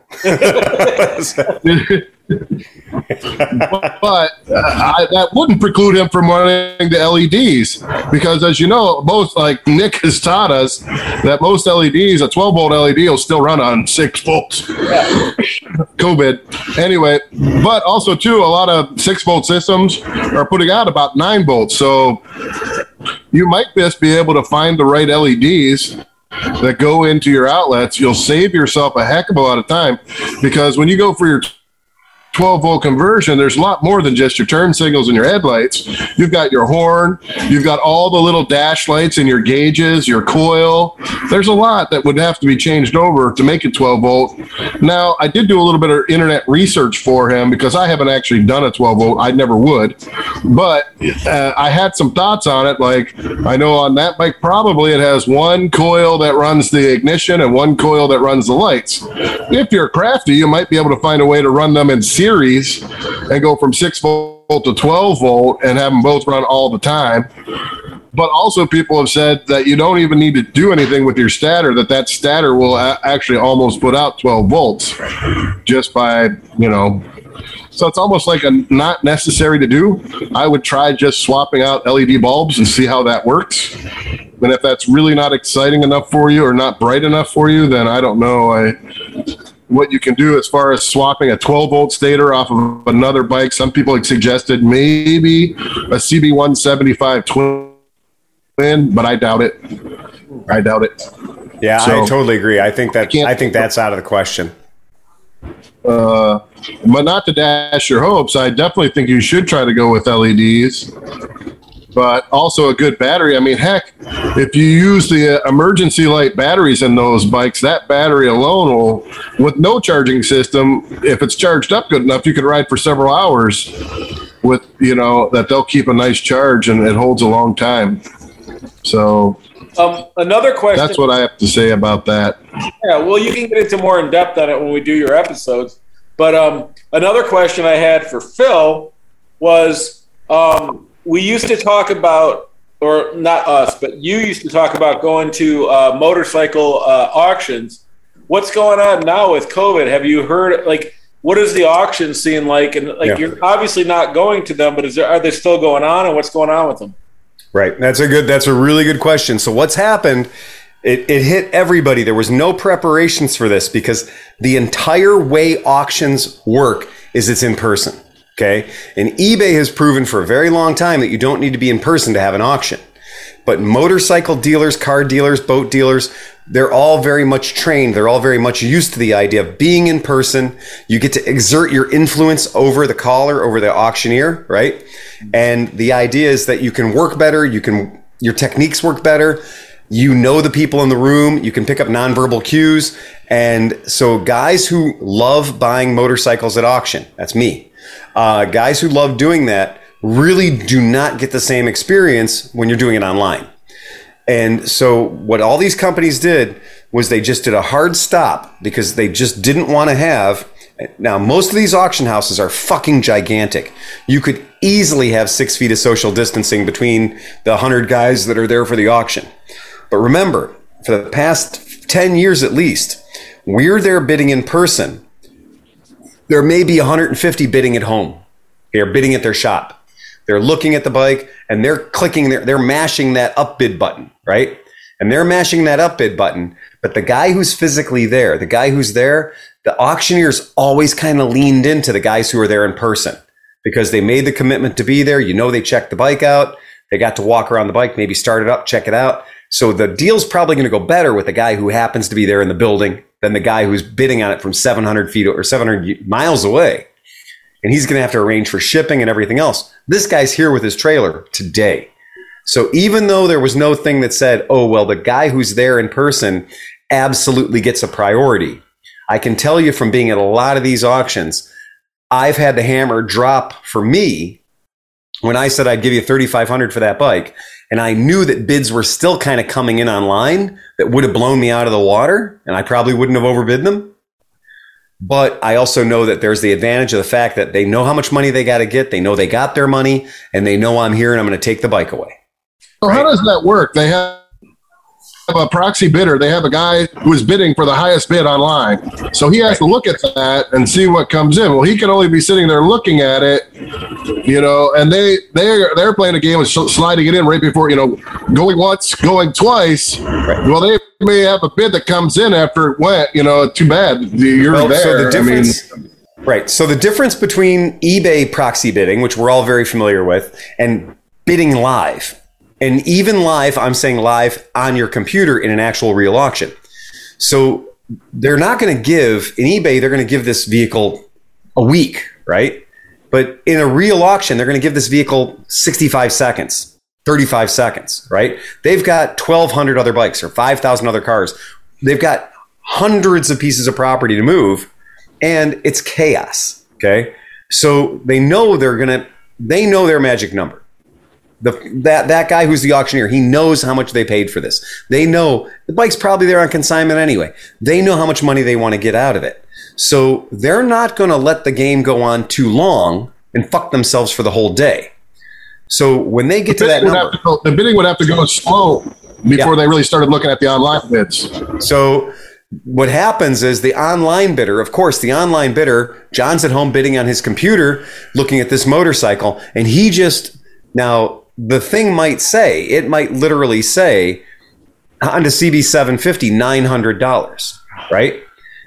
But uh, I, that wouldn't preclude him from running the L E Ds because, as you know, most, like Nick has taught us, that most L E Ds, a twelve volt L E D will still run on six volts. Yeah. COVID. Anyway, but also, too, a lot of six volt systems are putting out about nine volts. So you might just be able to find the right L E Ds that go into your outlets. You'll save yourself a heck of a lot of time because when you go for your twelve volt conversion, there's a lot more than just your turn signals and your headlights. You've got your horn, you've got all the little dash lights and your gauges, your coil. There's a lot that would have to be changed over to make it twelve volt. Now, I did do a little bit of internet research for him because I haven't actually done a twelve volt. I never would. But uh, I had some thoughts on it. Like, I know on that bike, probably it has one coil that runs the ignition and one coil that runs the lights. If you're crafty, you might be able to find a way to run them in series and go from six volt to twelve volt and have them both run all the time. But also people have said that you don't even need to do anything with your stator, that that stator will a- actually almost put out twelve volts just by, you know. So it's almost like a not necessary to do. I would try just swapping out L E D bulbs and see how that works. And if that's really not exciting enough for you or not bright enough for you, then I don't know. I... what you can do as far as swapping a twelve volt stator off of another bike. Some people suggested maybe a C B one seventy-five twin, but I doubt it. I doubt it. Yeah, so, I totally agree. I think that I, I think that's out of the question. Uh, but not to dash your hopes, I definitely think you should try to go with L E Ds. But also a good battery. I mean, heck, if you use the emergency light batteries in those bikes, that battery alone will, with no charging system, if it's charged up good enough, you could ride for several hours with, you know, that they'll keep a nice charge and it holds a long time. So um, another question. That's what I have to say about that. Yeah, well, you can get into more in depth on it when we do your episodes. But um, another question I had for Phil was, um, we used to talk about, or not us, but you used to talk about going to uh, motorcycle uh, auctions what's going on now with COVID? Have you heard, like, what is the auction scene like? And like, yeah. you're obviously not going to them, but is there, are they still going on, and what's going on with them? Right. That's a good, that's a really good question. So what's happened, it, it hit everybody. There was no preparations for this, because the entire way auctions work is it's in person. Okay. And eBay has proven for a very long time that you don't need to be in person to have an auction. But motorcycle dealers, car dealers, boat dealers, they're all very much trained. They're all very much used to the idea of being in person. You get to exert your influence over the caller, over the auctioneer, right? And the idea is that you can work better. You can, your techniques work better. You know the people in the room. You can pick up nonverbal cues. And so guys who love buying motorcycles at auction, that's me, uh, guys who love doing that, really do not get the same experience when you're doing it online. And so what all these companies did was they just did a hard stop, because they just didn't want to have, now most of these auction houses are fucking gigantic. You could easily have six feet of social distancing between the hundred guys that are there for the auction. But remember, for the past ten years at least, we're there bidding in person. There may be one hundred fifty bidding at home. They're bidding at their shop. They're looking at the bike and they're clicking, they're, they're mashing that upbid button, right? And they're mashing that upbid button. But the guy who's physically there, the guy who's there, the auctioneers always kind of leaned into the guys who are there in person, because they made the commitment to be there. You know, they checked the bike out. They got to walk around the bike, maybe start it up, check it out. So the deal's probably going to go better with the guy who happens to be there in the building than the guy who's bidding on it from seven hundred feet or seven hundred miles away. And he's going to have to arrange for shipping and everything else. This guy's here with his trailer today. So even though there was no thing that said, oh, well, the guy who's there in person absolutely gets a priority, I can tell you from being at a lot of these auctions, I've had the hammer drop for me when I said I'd give you thirty-five hundred dollars for that bike. And I knew that bids were still kind of coming in online that would have blown me out of the water, and I probably wouldn't have overbid them. But I also know that there's the advantage of the fact that they know how much money they got to get. They know they got their money, and they know I'm here and I'm going to take the bike away. So right? How does that work? They have a proxy bidder. They have a guy who is bidding for the highest bid online. So he has right. to look at that and see what comes in. Well, he can only be sitting there looking at it, you know, and they, they're, they're playing a game of sliding it in right before, you know, going once, going twice. Right. Well, they may have a bid that comes in after it went, you know, too bad. You're well, there. So the difference, I mean, right. So the difference between eBay proxy bidding, which we're all very familiar with, and bidding live, and even live, I'm saying live on your computer in an actual real auction. So they're not going to give, in eBay, they're going to give this vehicle a week, right? But in a real auction, they're going to give this vehicle sixty-five seconds. thirty-five seconds, right? They've got twelve hundred other bikes or five thousand other cars. They've got hundreds of pieces of property to move, and it's chaos, okay? So they know they're going to, they know their magic number. The, that, that guy who's the auctioneer, he knows how much they paid for this. They know the bike's probably there on consignment anyway. They know how much money they want to get out of it. So they're not going to let the game go on too long and fuck themselves for the whole day. So when they get the to that number, to go, the bidding would have to go slow before yeah. they really started looking at the online bids. So what happens is the online bidder, of course, the online bidder, John's at home bidding on his computer, looking at this motorcycle. And he just, now the thing might say, it might literally say Honda C B seven fifty, nine hundred dollars, right?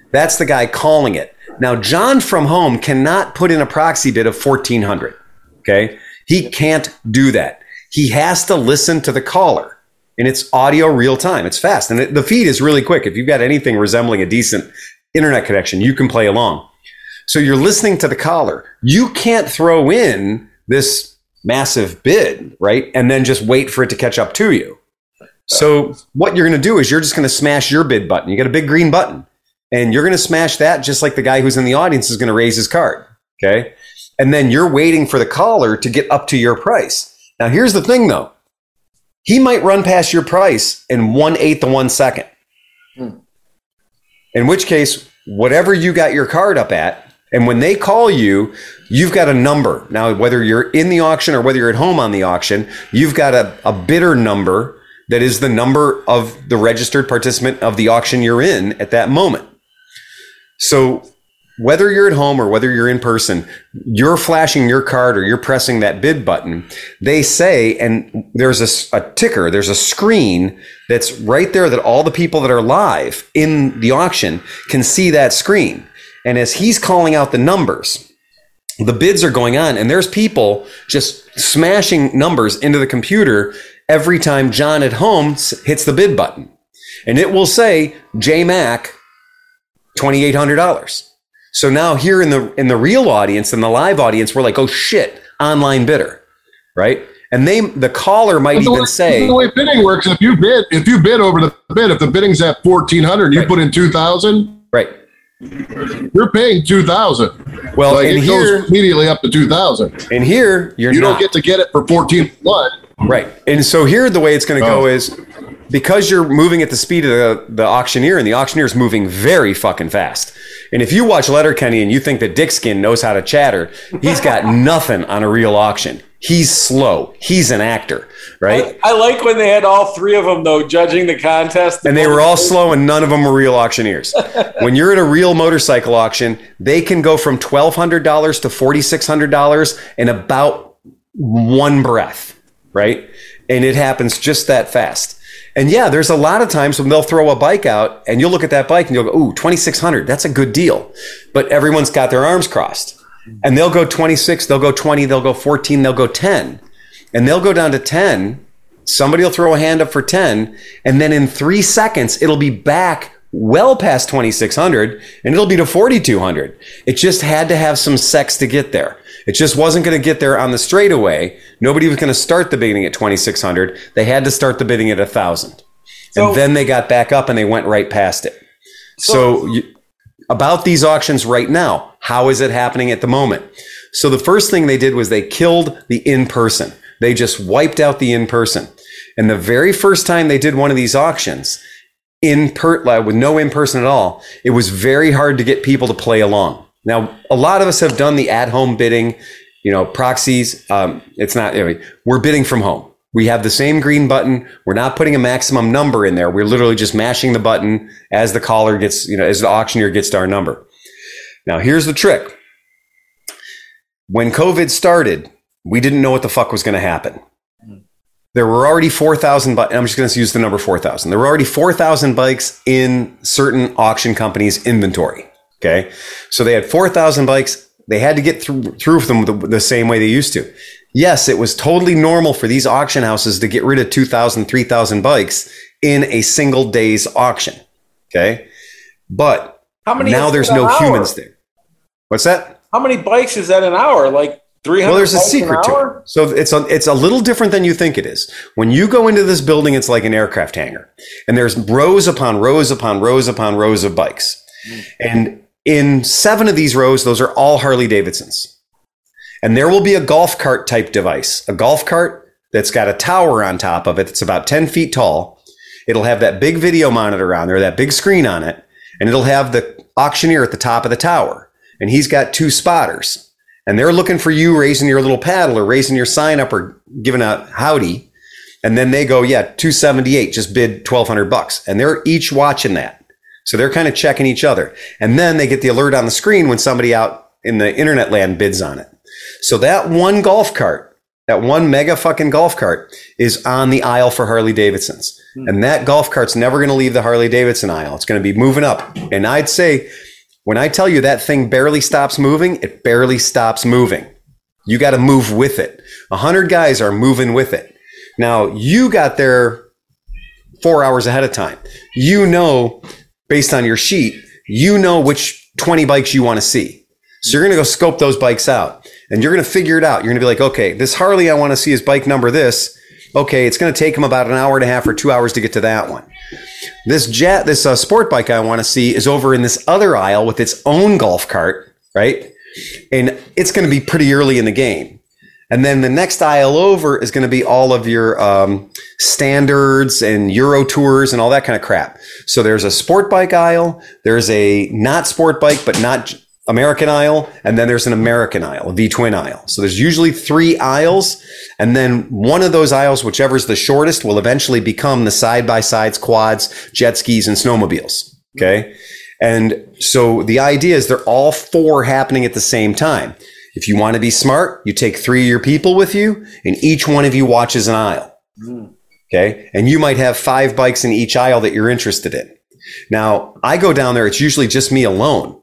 That's the guy calling it. Now, John from home cannot put in a proxy bid of fourteen hundred dollars, okay? He can't do that. He has to listen to the caller, and it's audio real time. It's fast, and it, the feed is really quick. If you've got anything resembling a decent internet connection, you can play along. So you're listening to the caller. You can't throw in this massive bid, right, and then just wait for it to catch up to you. So what you're going to do is you're just going to smash your bid button. You got a big green button, and you're going to smash that just like the guy who's in the audience is going to raise his card, okay? And then you're waiting for the caller to get up to your price. Now, here's the thing, though. He might run past your price in one-eighth of one second. Hmm. In which case, whatever you got your card up at, and when they call you, you've got a number. Now, whether you're in the auction or whether you're at home on the auction, you've got a, a bidder number that is the number of the registered participant of the auction you're in at that moment. So whether you're at home or whether you're in person, you're flashing your card or you're pressing that bid button. They say, and there's a, a ticker, there's a screen that's right there that all the people that are live in the auction can see that screen. And as he's calling out the numbers, the bids are going on, and there's people just smashing numbers into the computer every time John at home hits the bid button. And it will say J Mac twenty-eight hundred dollars. So now here in the in the real audience, in the live audience, we're like, oh shit, online bidder, right? And they the caller might even way, say the way bidding works. If you bid, if you bid over the bid, if the bidding's at fourteen hundred, you right. put in two thousand, right? You're paying two thousand. Well, like, and it here goes immediately up to two thousand. And here you're you not. don't get to get it for fourteen blood, right? And so here the way it's going to oh. go is, because you're moving at the speed of the, the auctioneer, and the auctioneer is moving very fucking fast. And if you watch Letterkenny and you think that Dickskin knows how to chatter, he's got nothing on a real auction. He's slow. He's an actor, right? I, I like when they had all three of them, though, judging the contest. And they were all slow, and none of them were real auctioneers. When you're at a real motorcycle auction, they can go from twelve hundred dollars to forty-six hundred dollars in about one breath, right? And it happens just that fast. And yeah, there's a lot of times when they'll throw a bike out and you'll look at that bike and you'll go, ooh, twenty-six hundred, that's a good deal. But everyone's got their arms crossed. And they'll go twenty-six, they'll go twenty, they'll go fourteen, they'll go ten. And they'll go down to ten. Somebody will throw a hand up for ten. And then in three seconds, it'll be back well past twenty-six hundred and it'll be to forty-two hundred. It just had to have some sex to get there. It just wasn't going to get there on the straightaway. Nobody was going to start the bidding at twenty-six hundred. They had to start the bidding at one thousand. So, and then they got back up and they went right past it. So, so you, about these auctions right now, how is it happening at the moment? So the first thing they did was they killed the in-person. They just wiped out the in-person. And the very first time they did one of these auctions, in per, with no in-person at all, it was very hard to get people to play along. Now, a lot of us have done the at-home bidding, you know, proxies. Um, it's not, anyway, we're bidding from home. We have the same green button. We're not putting a maximum number in there. We're literally just mashing the button as the caller gets, you know, as the auctioneer gets to our number. Now, here's the trick. When COVID started, we didn't know what the fuck was going to happen. There were already four thousand, bu- I'm just going to use the number four thousand. There were already four thousand bikes in certain auction companies' inventory. Okay, so they had four thousand bikes. They had to get through, through them the, the same way they used to. Yes, it was totally normal for these auction houses to get rid of two thousand, three thousand bikes in a single day's auction. Okay, but how many now there's no hour? humans there. What's that? How many bikes is that an hour? Like three hundred? Well, there's a secret to it. So it's a, it's a little different than you think it is. When you go into this building, it's like an aircraft hangar. And there's rows upon rows upon rows upon rows of bikes. Mm. And in seven of these rows, those are all Harley Davidsons. And there will be a golf cart type device, a golf cart that's got a tower on top of it. It's about ten feet tall. It'll have that big video monitor on there, that big screen on it. And it'll have the auctioneer at the top of the tower. And he's got two spotters. And they're looking for you raising your little paddle or raising your sign up or giving a howdy. And then they go, yeah, two seventy-eight, just bid twelve hundred bucks. And they're each watching that. So they're kind of checking each other. And then they get the alert on the screen when somebody out in the internet land bids on it. So that one golf cart, that one mega fucking golf cart is on the aisle for Harley Davidsons. Mm. And that golf cart's never going to leave the Harley Davidson aisle. It's going to be moving up. And I'd say, when I tell you that thing barely stops moving, it barely stops moving. You got to move with it. A hundred guys are moving with it. Now, you got there four hours ahead of time. You know, based on your sheet, you know which twenty bikes you want to see. So you're going to go scope those bikes out and you're going to figure it out. You're going to be like, okay, this Harley I want to see is bike number this. Okay, it's going to take them about an hour and a half or two hours to get to that one. This jet, this uh, sport bike I want to see is over in this other aisle with its own golf cart, right? And it's going to be pretty early in the game. And then the next aisle over is going to be all of your um, standards and Euro tours and all that kind of crap. So there's a sport bike aisle. There's a not sport bike, but not American aisle. And then there's an American aisle, a V-twin aisle. So there's usually three aisles. And then one of those aisles, whichever's the shortest, will eventually become the side-by-sides, quads, jet skis, and snowmobiles. Okay. And so the idea is they're all four happening at the same time. If you want to be smart, you take three of your people with you, and each one of you watches an aisle. Mm. Okay. And you might have five bikes in each aisle that you're interested in. Now, I go down there, it's usually just me alone.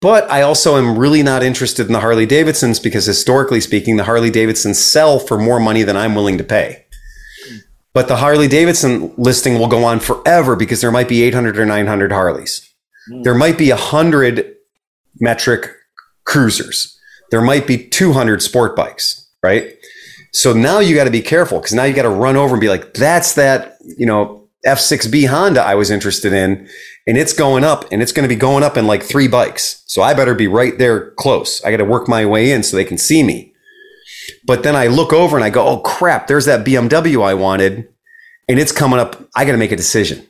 But I also am really not interested in the Harley Davidsons because historically speaking, the Harley Davidsons sell for more money than I'm willing to pay. But the Harley Davidson listing will go on forever because there might be eight hundred or nine hundred Harleys. Mm. There might be one hundred metric cruisers. There might be two hundred sport bikes, right? So now you got to be careful because now you got to run over and be like, that's that, you know, F six B Honda I was interested in. And it's going up and it's going to be going up in like three bikes. So I better be right there close. I got to work my way in so they can see me. But then I look over and I go, oh crap, there's that B M W I wanted and it's coming up. I got to make a decision.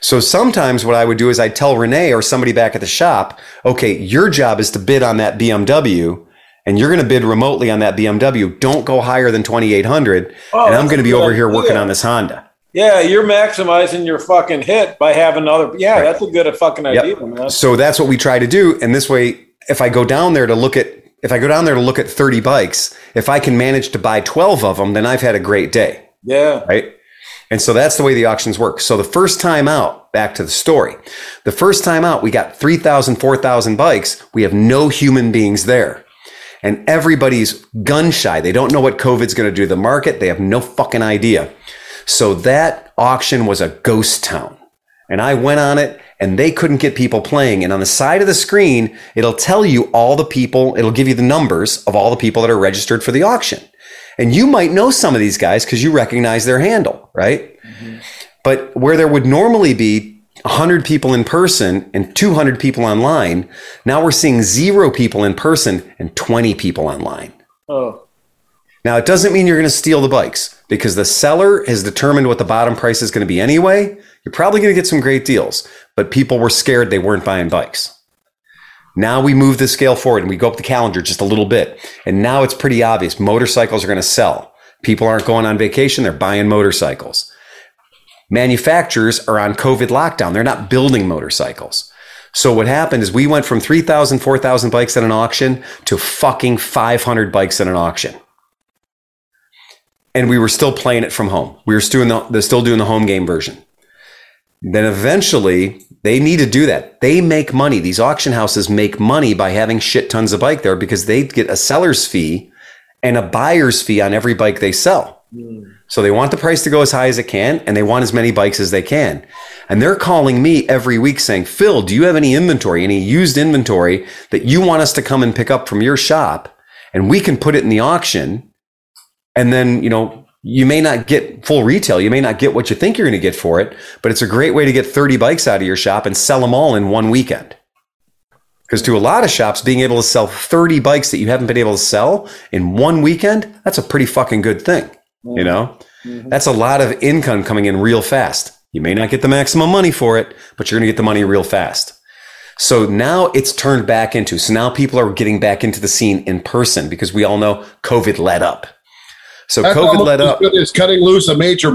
So sometimes what I would do is I'd tell Renee or somebody back at the shop, okay, your job is to bid on that B M W and you're going to bid remotely on that B M W. Don't go higher than twenty-eight hundred. Oh, and I'm going to be over here working on this Honda. Yeah, you're maximizing your fucking hit by having other. Yeah, right. That's a good a fucking idea, yep. Man. So that's what we try to do. And this way, if I go down there to look at, if I go down there to look at thirty bikes, if I can manage to buy twelve of them, then I've had a great day. Yeah. Right. And so that's the way the auctions work. So the first time out, back to the story, the first time out, we got three thousand, four thousand bikes. We have no human beings there. And everybody's gun shy. They don't know what COVID's going to do to the market. They have no fucking idea. So that auction was a ghost town and I went on it and they couldn't get people playing. And on the side of the screen, it'll tell you all the people, it'll give you the numbers of all the people that are registered for the auction. And you might know some of these guys because you recognize their handle, right? Mm-hmm. But where there would normally be one hundred people in person and two hundred people online, now we're seeing zero people in person and twenty people online. Oh. Now, it doesn't mean you're going to steal the bikes because the seller has determined what the bottom price is going to be anyway. You're probably going to get some great deals, but people were scared they weren't buying bikes. Now we move the scale forward and we go up the calendar just a little bit. And now it's pretty obvious. Motorcycles are going to sell. People aren't going on vacation. They're buying motorcycles. Manufacturers are on COVID lockdown. They're not building motorcycles. So what happened is we went from three thousand, four thousand bikes at an auction to fucking five hundred bikes at an auction. And we were still playing it from home. We were still doing the, still doing the home game version. Then eventually they need to do that. They make money. These auction houses make money by having shit tons of bike there because they get a seller's fee and a buyer's fee on every bike they sell. Mm. So they want the price to go as high as it can and they want as many bikes as they can. And they're calling me every week saying, Phil, do you have any inventory, any used inventory that you want us to come and pick up from your shop and we can put it in the auction? And then, you know, you may not get full retail. You may not get what you think you're going to get for it, but it's a great way to get thirty bikes out of your shop and sell them all in one weekend. Because to a lot of shops, being able to sell thirty bikes that you haven't been able to sell in one weekend, that's a pretty fucking good thing. Mm-hmm. You know, mm-hmm. That's a lot of income coming in real fast. You may not get the maximum money for it, but you're going to get the money real fast. So now it's turned back into, so now people are getting back into the scene in person because we all know COVID let up. So that's COVID led up. It's cutting loose a major.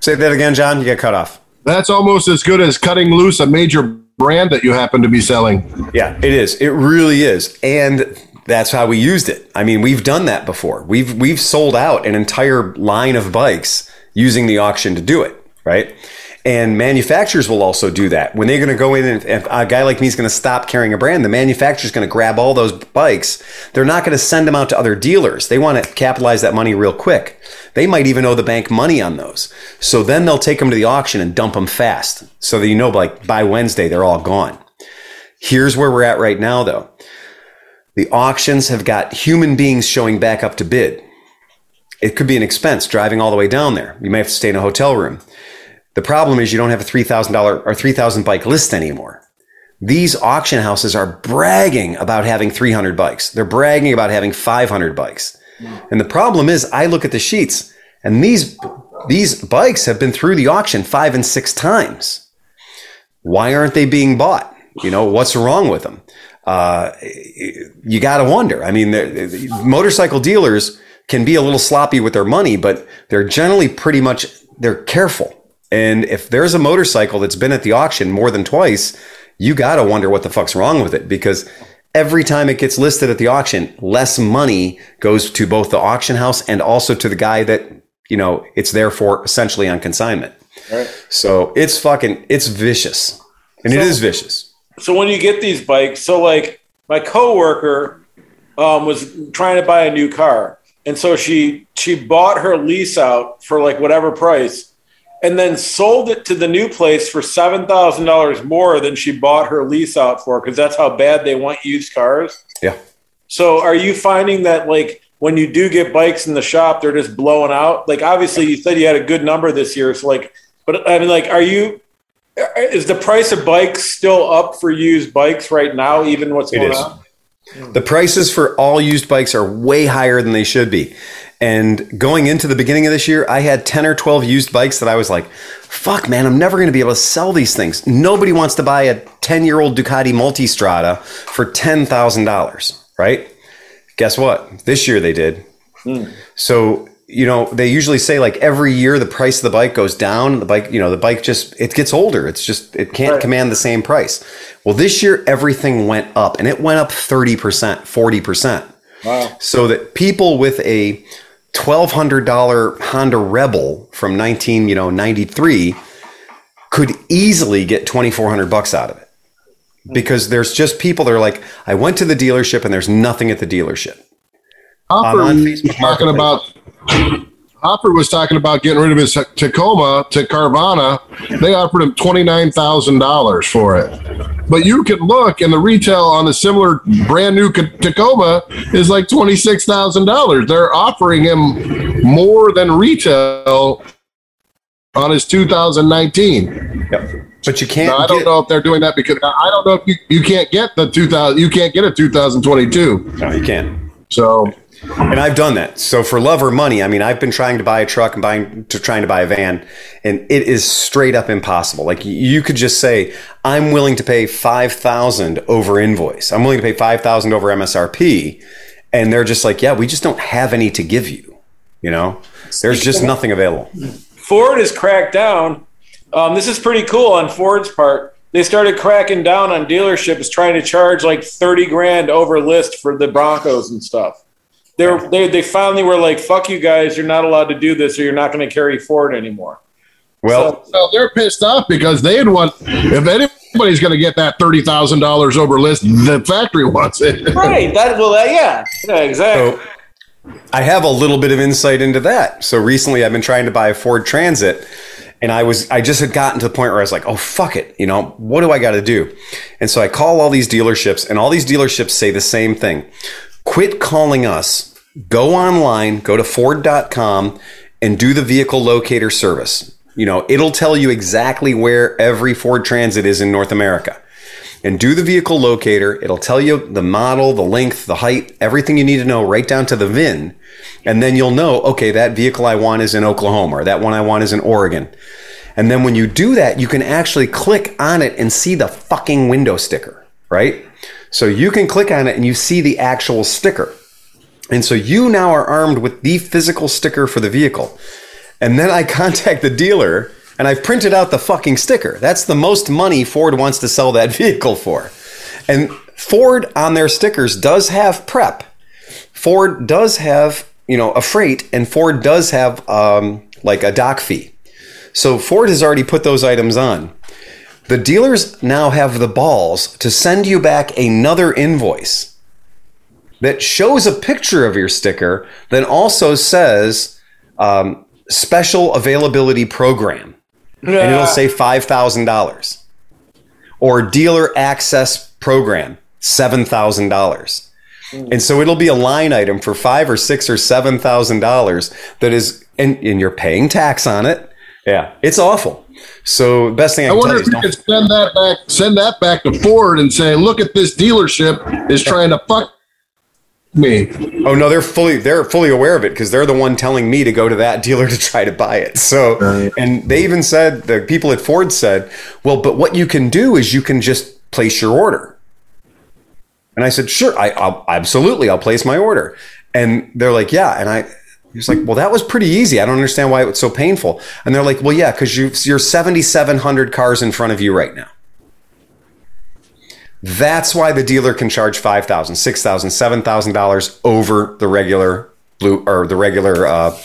Say that again, John. You got cut off. That's almost as good as cutting loose a major brand that you happen to be selling. Yeah, it is. It really is. And that's how we used it. I mean, we've done that before. We've we've sold out an entire line of bikes using the auction to do it, right? And manufacturers will also do that. When they're going to go in and if a guy like me is going to stop carrying a brand, the manufacturer's going to grab all those bikes. They're not going to send them out to other dealers. They want to capitalize that money real quick. They might even owe the bank money on those. So then they'll take them to the auction and dump them fast so that, you know, like by Wednesday, they're all gone. Here's where we're at right now, though. The auctions have got human beings showing back up to bid. It could be an expense driving all the way down there. You may have to stay in a hotel room. The problem is you don't have a three thousand dollars or three thousand bike list anymore. These auction houses are bragging about having three hundred bikes. They're bragging about having five hundred bikes. And the problem is I look at the sheets and these, these bikes have been through the auction five and six times. Why aren't they being bought? You know, what's wrong with them? Uh, you got to wonder. I mean, motorcycle dealers can be a little sloppy with their money, but they're generally pretty much, they're careful. And if there's a motorcycle that's been at the auction more than twice, you got to wonder what the fuck's wrong with it, because every time it gets listed at the auction, less money goes to both the auction house and also to the guy that, you know, it's there for essentially on consignment. Right. So it's fucking, it's vicious. And so, it is vicious. So when you get these bikes, so like my coworker um, was trying to buy a new car. And so she, she bought her lease out for like whatever price and then sold it to the new place for seven thousand dollars more than she bought her lease out for, because that's how bad they want used cars. Yeah. So are you finding that like when you do get bikes in the shop, they're just blowing out? Like obviously you said you had a good number this year. So like, but I mean like, are you, is the price of bikes still up for used bikes right now, even what's going on? The prices for all used bikes are way higher than they should be. And going into the beginning of this year, I had ten or twelve used bikes that I was like, fuck, man, I'm never going to be able to sell these things. Nobody wants to buy a ten-year-old Ducati Multistrada for ten thousand dollars, right? Guess what? This year they did. Mm. So, you know, they usually say like every year the price of the bike goes down. The bike, you know, the bike just, it gets older. It's just, it can't right. command the same price. Well, this year everything went up, and it went up thirty percent, forty percent. Wow. So that people with a twelve hundred dollars Honda Rebel from nineteen, you know, ninety-three could easily get twenty-four hundred bucks out of it, because there's just people that are like, I went to the dealership and there's nothing at the dealership. Hopper, on Facebook talking about, Hopper was talking about getting rid of his Tacoma to Carvana. They offered him twenty-nine thousand dollars for it. But you can look, and the retail on a similar brand new Tacoma is like twenty-six thousand dollars. They're offering him more than retail on his two thousand nineteen. Yep. But you can't. No, I don't get, know if they're doing that because I don't know if you, you can't get the two thousand. You can't get a two thousand twenty-two. No, you can't. So, and I've done that. So for love or money, I mean, I've been trying to buy a truck and buying to trying to buy a van, and it is straight up impossible. Like you could just say, I'm willing to pay five thousand over invoice. I'm willing to pay five thousand over M S R P, and they're just like, yeah, we just don't have any to give you. You know, there's just nothing available. Ford has cracked down. Um, this is pretty cool on Ford's part. They started cracking down on dealerships trying to charge like thirty grand over list for the Broncos and stuff. They're, they they finally were like, fuck you guys, you're not allowed to do this or you're not going to carry Ford anymore. Well, so, so they're pissed off because they'd want, if anybody's going to get that thirty thousand dollars over list, the factory wants it. Right. That well, uh, yeah. yeah, exactly. So I have a little bit of insight into that. So recently I've been trying to buy a Ford Transit. And I was, I just had gotten to the point where I was like, oh, fuck it. You know, what do I got to do? And so I call all these dealerships, and all these dealerships say the same thing. Quit calling us, go online, go to Ford dot com and do the vehicle locator service. You know, it'll tell you exactly where every Ford Transit is in North America. And do the vehicle locator. It'll tell you the model, the length, the height, everything you need to know right down to the V I N. And then you'll know, okay, that vehicle I want is in Oklahoma, or that one I want is in Oregon. And then when you do that, you can actually click on it and see the fucking window sticker, right? So you can click on it and you see the actual sticker. And so you now are armed with the physical sticker for the vehicle. And then I contact the dealer, and I've printed out the fucking sticker. That's the most money Ford wants to sell that vehicle for. And Ford on their stickers does have prep. Ford does have, you know, a freight, and Ford does have um, like a dock fee. So Ford has already put those items on. The dealers now have the balls to send you back another invoice that shows a picture of your sticker, then also says um, special availability program. Yeah. And it'll say five thousand dollars, or dealer access program, seven thousand dollars. And so it'll be a line item for five or six or seven thousand dollars that is, and, and you're paying tax on it. Yeah, it's awful. So the best thing I, I can tell you is, I wonder if you could send that back, send that back to Ford and say, look at this dealership is trying to fuck me. Oh no, they're fully they're fully aware of it, because they're the one telling me to go to that dealer to try to buy it. So right. And they even said, the people at Ford said, well, but what you can do is you can just place your order. And I said, sure, I, I'll, absolutely, I'll place my order. And they're like, yeah. And I, You're just like, well, that was pretty easy. I don't understand why it was so painful. And they're like, well, yeah, because you, you're seventy-seven hundred cars in front of you right now. That's why the dealer can charge five thousand dollars, six thousand dollars, seven thousand dollars over the regular blue or the regular uh,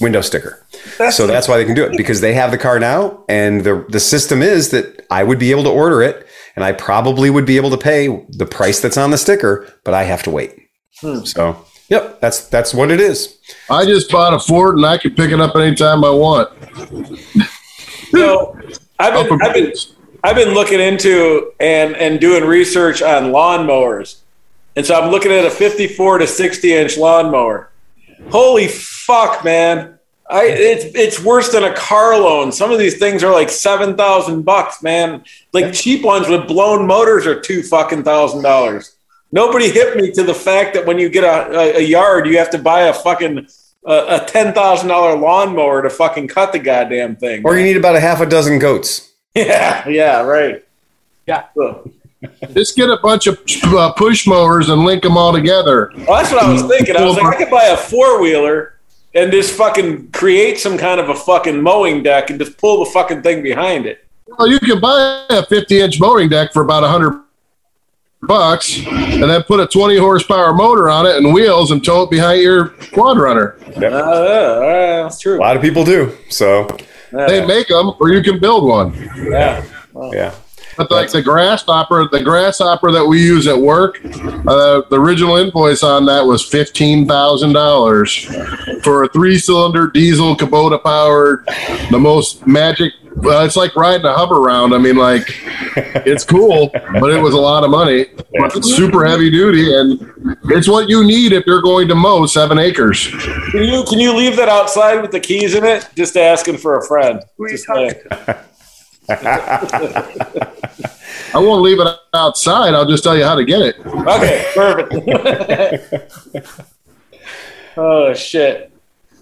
window sticker. So that's why they can do it, because they have the car now. And the the system is that I would be able to order it and I probably would be able to pay the price that's on the sticker, but I have to wait. Hmm. So, yep, that's that's what it is. I just bought a Ford and I can pick it up anytime I want. So I've been, I've been, I've been looking into and, and doing research on lawnmowers. And so I'm looking at a fifty-four to sixty inch lawnmower. Holy fuck, man. I, it's it's worse than a car loan. Some of these things are like seven thousand bucks, man. Like cheap ones with blown motors are two fucking thousand dollars. Nobody hit me to the fact that when you get a, a, a yard, you have to buy a fucking uh, a ten thousand dollar lawnmower to fucking cut the goddamn thing. Or man, you need about a half a dozen goats. Yeah, yeah, right. Yeah. So. Just get a bunch of uh, push mowers and link them all together. Well, that's what I was thinking. I was like, I could buy a four wheeler. And just fucking create some kind of a fucking mowing deck and just pull the fucking thing behind it. Well, you can buy a fifty inch mowing deck for about a hundred bucks and then put a twenty horsepower motor on it and wheels and tow it behind your quad runner. Yep. Uh, uh, that's true. A lot of people do. So uh, they make them, or you can build one. Yeah. Wow. Yeah. But like the grasshopper, the grasshopper that we use at work, uh, the original invoice on that was fifteen thousand dollars for a three-cylinder diesel Kubota powered, the most magic. Uh, it's like riding a hover round. I mean, like, it's cool, but it was a lot of money. But it's super heavy duty, and it's what you need if you're going to mow seven acres. Can you can you leave that outside with the keys in it? Just asking for a friend. Just I won't leave it outside. I'll just tell you how to get it. Okay, perfect. Oh, shit.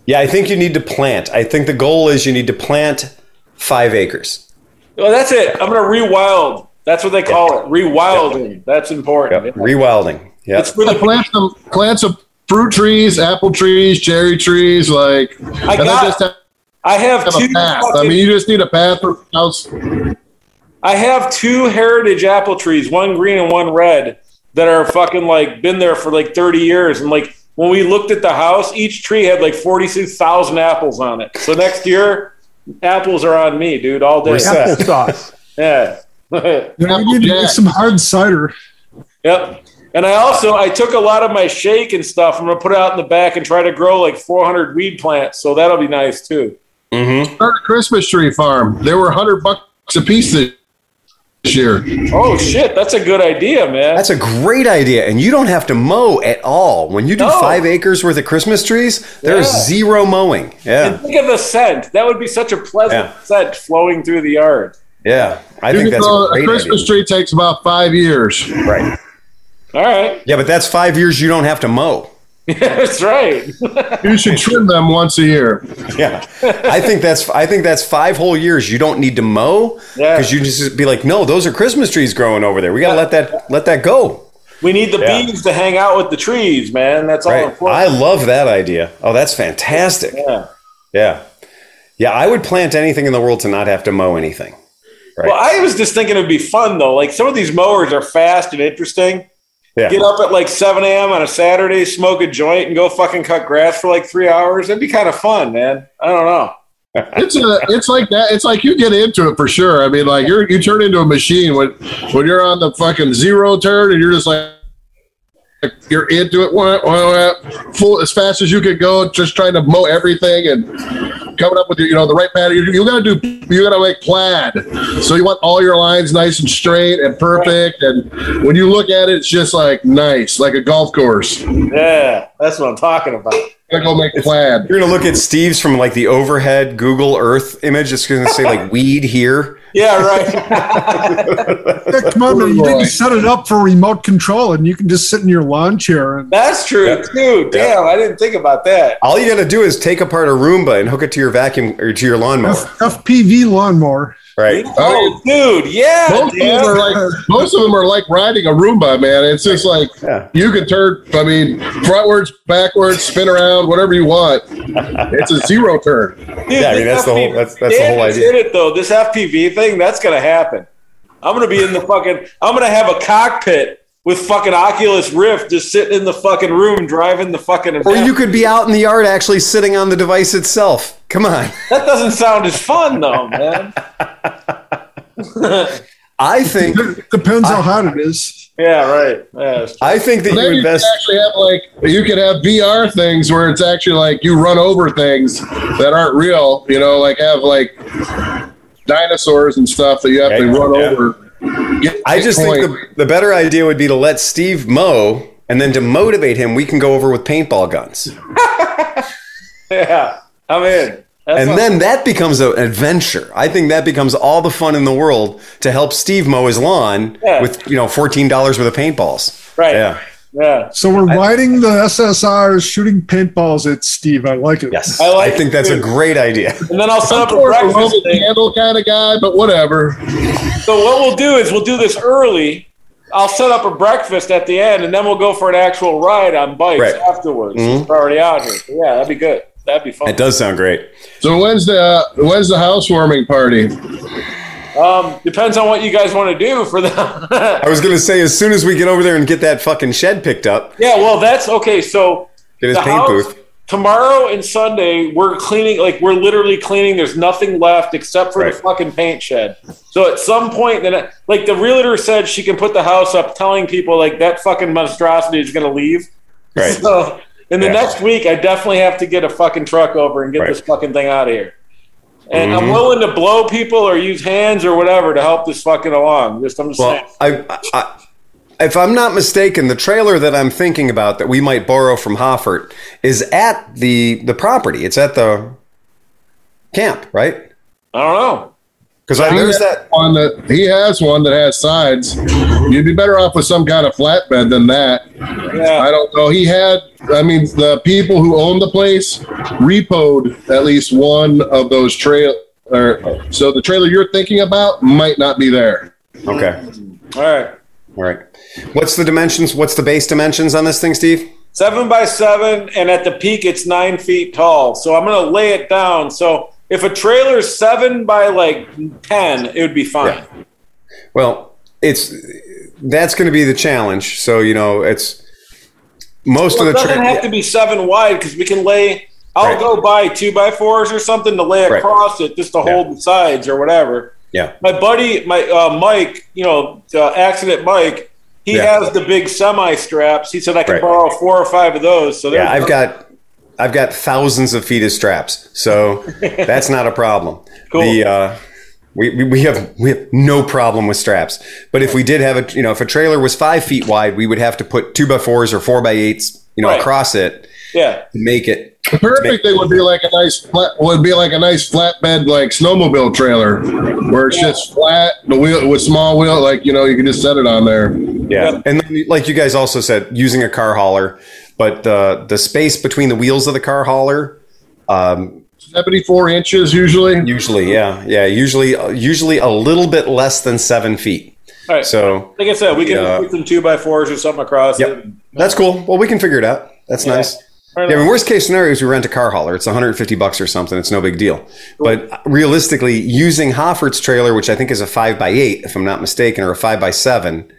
Yeah, I think you need to plant. I think the goal is you need to plant five acres. Well, that's it. I'm going to rewild. That's what they call yeah. it. Rewilding. Yeah. That's important. Yep. Yeah. Rewilding. Yeah. It's really plant some plants of fruit trees, apple trees, cherry trees. Like I got. Just have- I have, have two. Path. Fucking, I mean, you just need a path for house. I have two heritage apple trees, one green and one red, that are fucking like been there for like thirty years. And like when we looked at the house, each tree had like forty-six thousand apples on it. So next year, apples are on me, dude, all day. Applesauce. Yeah. You need to make some hard cider. Yep. And I also, I took a lot of my shake and stuff. I'm going to put it out in the back and try to grow like four hundred weed plants. So that'll be nice too. Mm-hmm. Start a Christmas tree farm. They were a hundred bucks a piece this year. Oh, shit. That's a good idea, man. That's a great idea. And you don't have to mow at all. When you do no. five acres worth of Christmas trees, there's yeah. zero mowing. Yeah. And think of the scent. That would be such a pleasant yeah. scent flowing through the yard. Yeah. I you think that's a great A Christmas idea. Tree takes about five years. Right. All right. Yeah, but that's five years you don't have to mow. Yeah, that's right. You should trim them once a year. Yeah, I think that's I think that's five whole years you don't need to mow because yeah. you just be like, no, those are Christmas trees growing over there. We gotta let that let that go. We need the yeah. bees to hang out with the trees, man. That's all. Right. I love that idea. Oh, that's fantastic. Yeah, yeah, yeah. I would plant anything in the world to not have to mow anything. Right? Well, I was just thinking it'd be fun though. Like some of these mowers are fast and interesting. Yeah. Get up at like seven a.m. on a Saturday, smoke a joint, and go fucking cut grass for like three hours. That'd be kind of fun, man. I don't know. It's a, it's like that. It's like you get into it for sure. I mean, like you're you turn into a machine when when you're on the fucking zero turn and you're just like you're into it wah, wah, wah, full as fast as you could go, just trying to mow everything and coming up with your, you know, the right pattern. You, you gotta do. You gotta make plaid. So you want all your lines nice and straight and perfect. And when you look at it, it's just like nice, like a golf course. Yeah, that's what I'm talking about. Gotta go make plaid. You're gonna look at Steve's from like the overhead Google Earth image. It's gonna say like weed here. Yeah, right. Yeah, come on, you didn't set it up for remote control, and you can just sit in your lawn chair. And- That's true, yeah. too. Damn, yeah. I didn't think about that. All you got to do is take apart a Roomba and hook it to your vacuum or to your lawnmower. F- F P V lawnmower. Right. Oh, dude, yeah. Most of, them are like, most of them are like riding a Roomba, man. It's just like yeah. you can turn, I mean, frontwards, backwards, spin around, whatever you want. It's a zero turn. Dude, yeah, I mean, that's F P V, the whole, that's, that's the whole idea. Hit it, though. This F P V thing, that's going to happen. I'm going to be in the fucking, I'm going to have a cockpit with fucking Oculus Rift just sitting in the fucking room driving the fucking event. Or you could be out in the yard actually sitting on the device itself. Come on. That doesn't sound as fun, though, man. I think... It depends I, how hot it is. Yeah, right. Yeah, I think that you invest... You could, actually have like, you could have V R things where it's actually like you run over things that aren't real, you know, like have like dinosaurs and stuff that you have yeah, to run yeah. over. I just point. think the, the better idea would be to let Steve mow, and then to motivate him, we can go over with paintball guns. yeah, I'm in. That's and then I'm... that becomes an adventure. I think that becomes all the fun in the world to help Steve mow his lawn yeah. with, you know, fourteen dollars worth of paintballs. Right. Yeah. Yeah. So we're riding the S S Rs, shooting paintballs at Steve. I like it. Yes, I, like I think it that's too. a great idea. And then I'll set up a breakfast thing. Candle kind of guy, but whatever. So what we'll do is we'll do this early. I'll set up a breakfast at the end, and then we'll go for an actual ride on bikes right. afterwards. Mm-hmm. It's already out here. So yeah, that'd be good. That'd be fun. It does sound great. So when's the uh, when's the housewarming party? Um, depends on what you guys want to do for them. I was going to say, as soon as we get over there and get that fucking shed picked up. Yeah, well, that's okay. So get his paint booth. Tomorrow and Sunday, we're cleaning, like we're literally cleaning. There's nothing left except for right. the fucking paint shed. So at some point, then, like the realtor said, she can put the house up, telling people like that fucking monstrosity is going to leave. Right. So in the yeah. next week, I definitely have to get a fucking truck over and get right. this fucking thing out of here. And mm-hmm. I'm willing to blow people or use hands or whatever to help this fucking along. Just I'm just well, saying. I, I, if I'm not mistaken, the trailer that I'm thinking about that we might borrow from Hoffert is at the, the property. It's at the camp, right? I don't know. Because I noticed that one that he has one that has sides. You'd be better off with some kind of flatbed than that. Yeah. I don't know. He had, I mean, the people who owned the place repoed at least one of those trail. Or so the trailer you're thinking about might not be there. Okay. All right. All right. What's the dimensions? What's the base dimensions on this thing, Steve? Seven by seven, and at the peak it's nine feet tall. So I'm going to lay it down. So. If a trailer is seven by like ten, it would be fine. Yeah. Well, it's that's going to be the challenge. So you know, it's most well, of the. It doesn't tra- have yeah. to be seven wide because we can lay. I'll right. go buy two by fours or something to lay across right. it just to yeah. hold the sides or whatever. Yeah. My buddy, my uh, Mike, you know, uh, accident Mike. He yeah. has the big semi straps. He said I could right. borrow four or five of those. So yeah, I've those. got. I've got thousands of feet of straps, so that's not a problem. Cool. The, uh, we, we, we have we have no problem with straps. But if we did have a, you know, if a trailer was five feet wide, we would have to put two by fours or four by eights, you know, right. across it. Yeah. To make it perfect. It would be like a nice flat, would be like a nice flatbed, like snowmobile trailer where it's yeah. just flat, the wheel with small wheel, like, you know, you can just set it on there. Yeah. yeah. And then, like you guys also said, using a car hauler. But the the space between the wheels of the car hauler, um, seventy-four inches usually. Usually, yeah, yeah. Usually, usually a little bit less than seven feet. All right. So, like I said, we can uh, put some two by fours or something across. Yep. It. That's cool. Well, we can figure it out. That's yeah. nice. Right. Yeah. I mean, worst case scenario is we rent a car hauler. It's one hundred fifty bucks or something. It's no big deal. Cool. But realistically, using Hoffert's trailer, which I think is a five by eight, if I'm not mistaken, or a five by seven.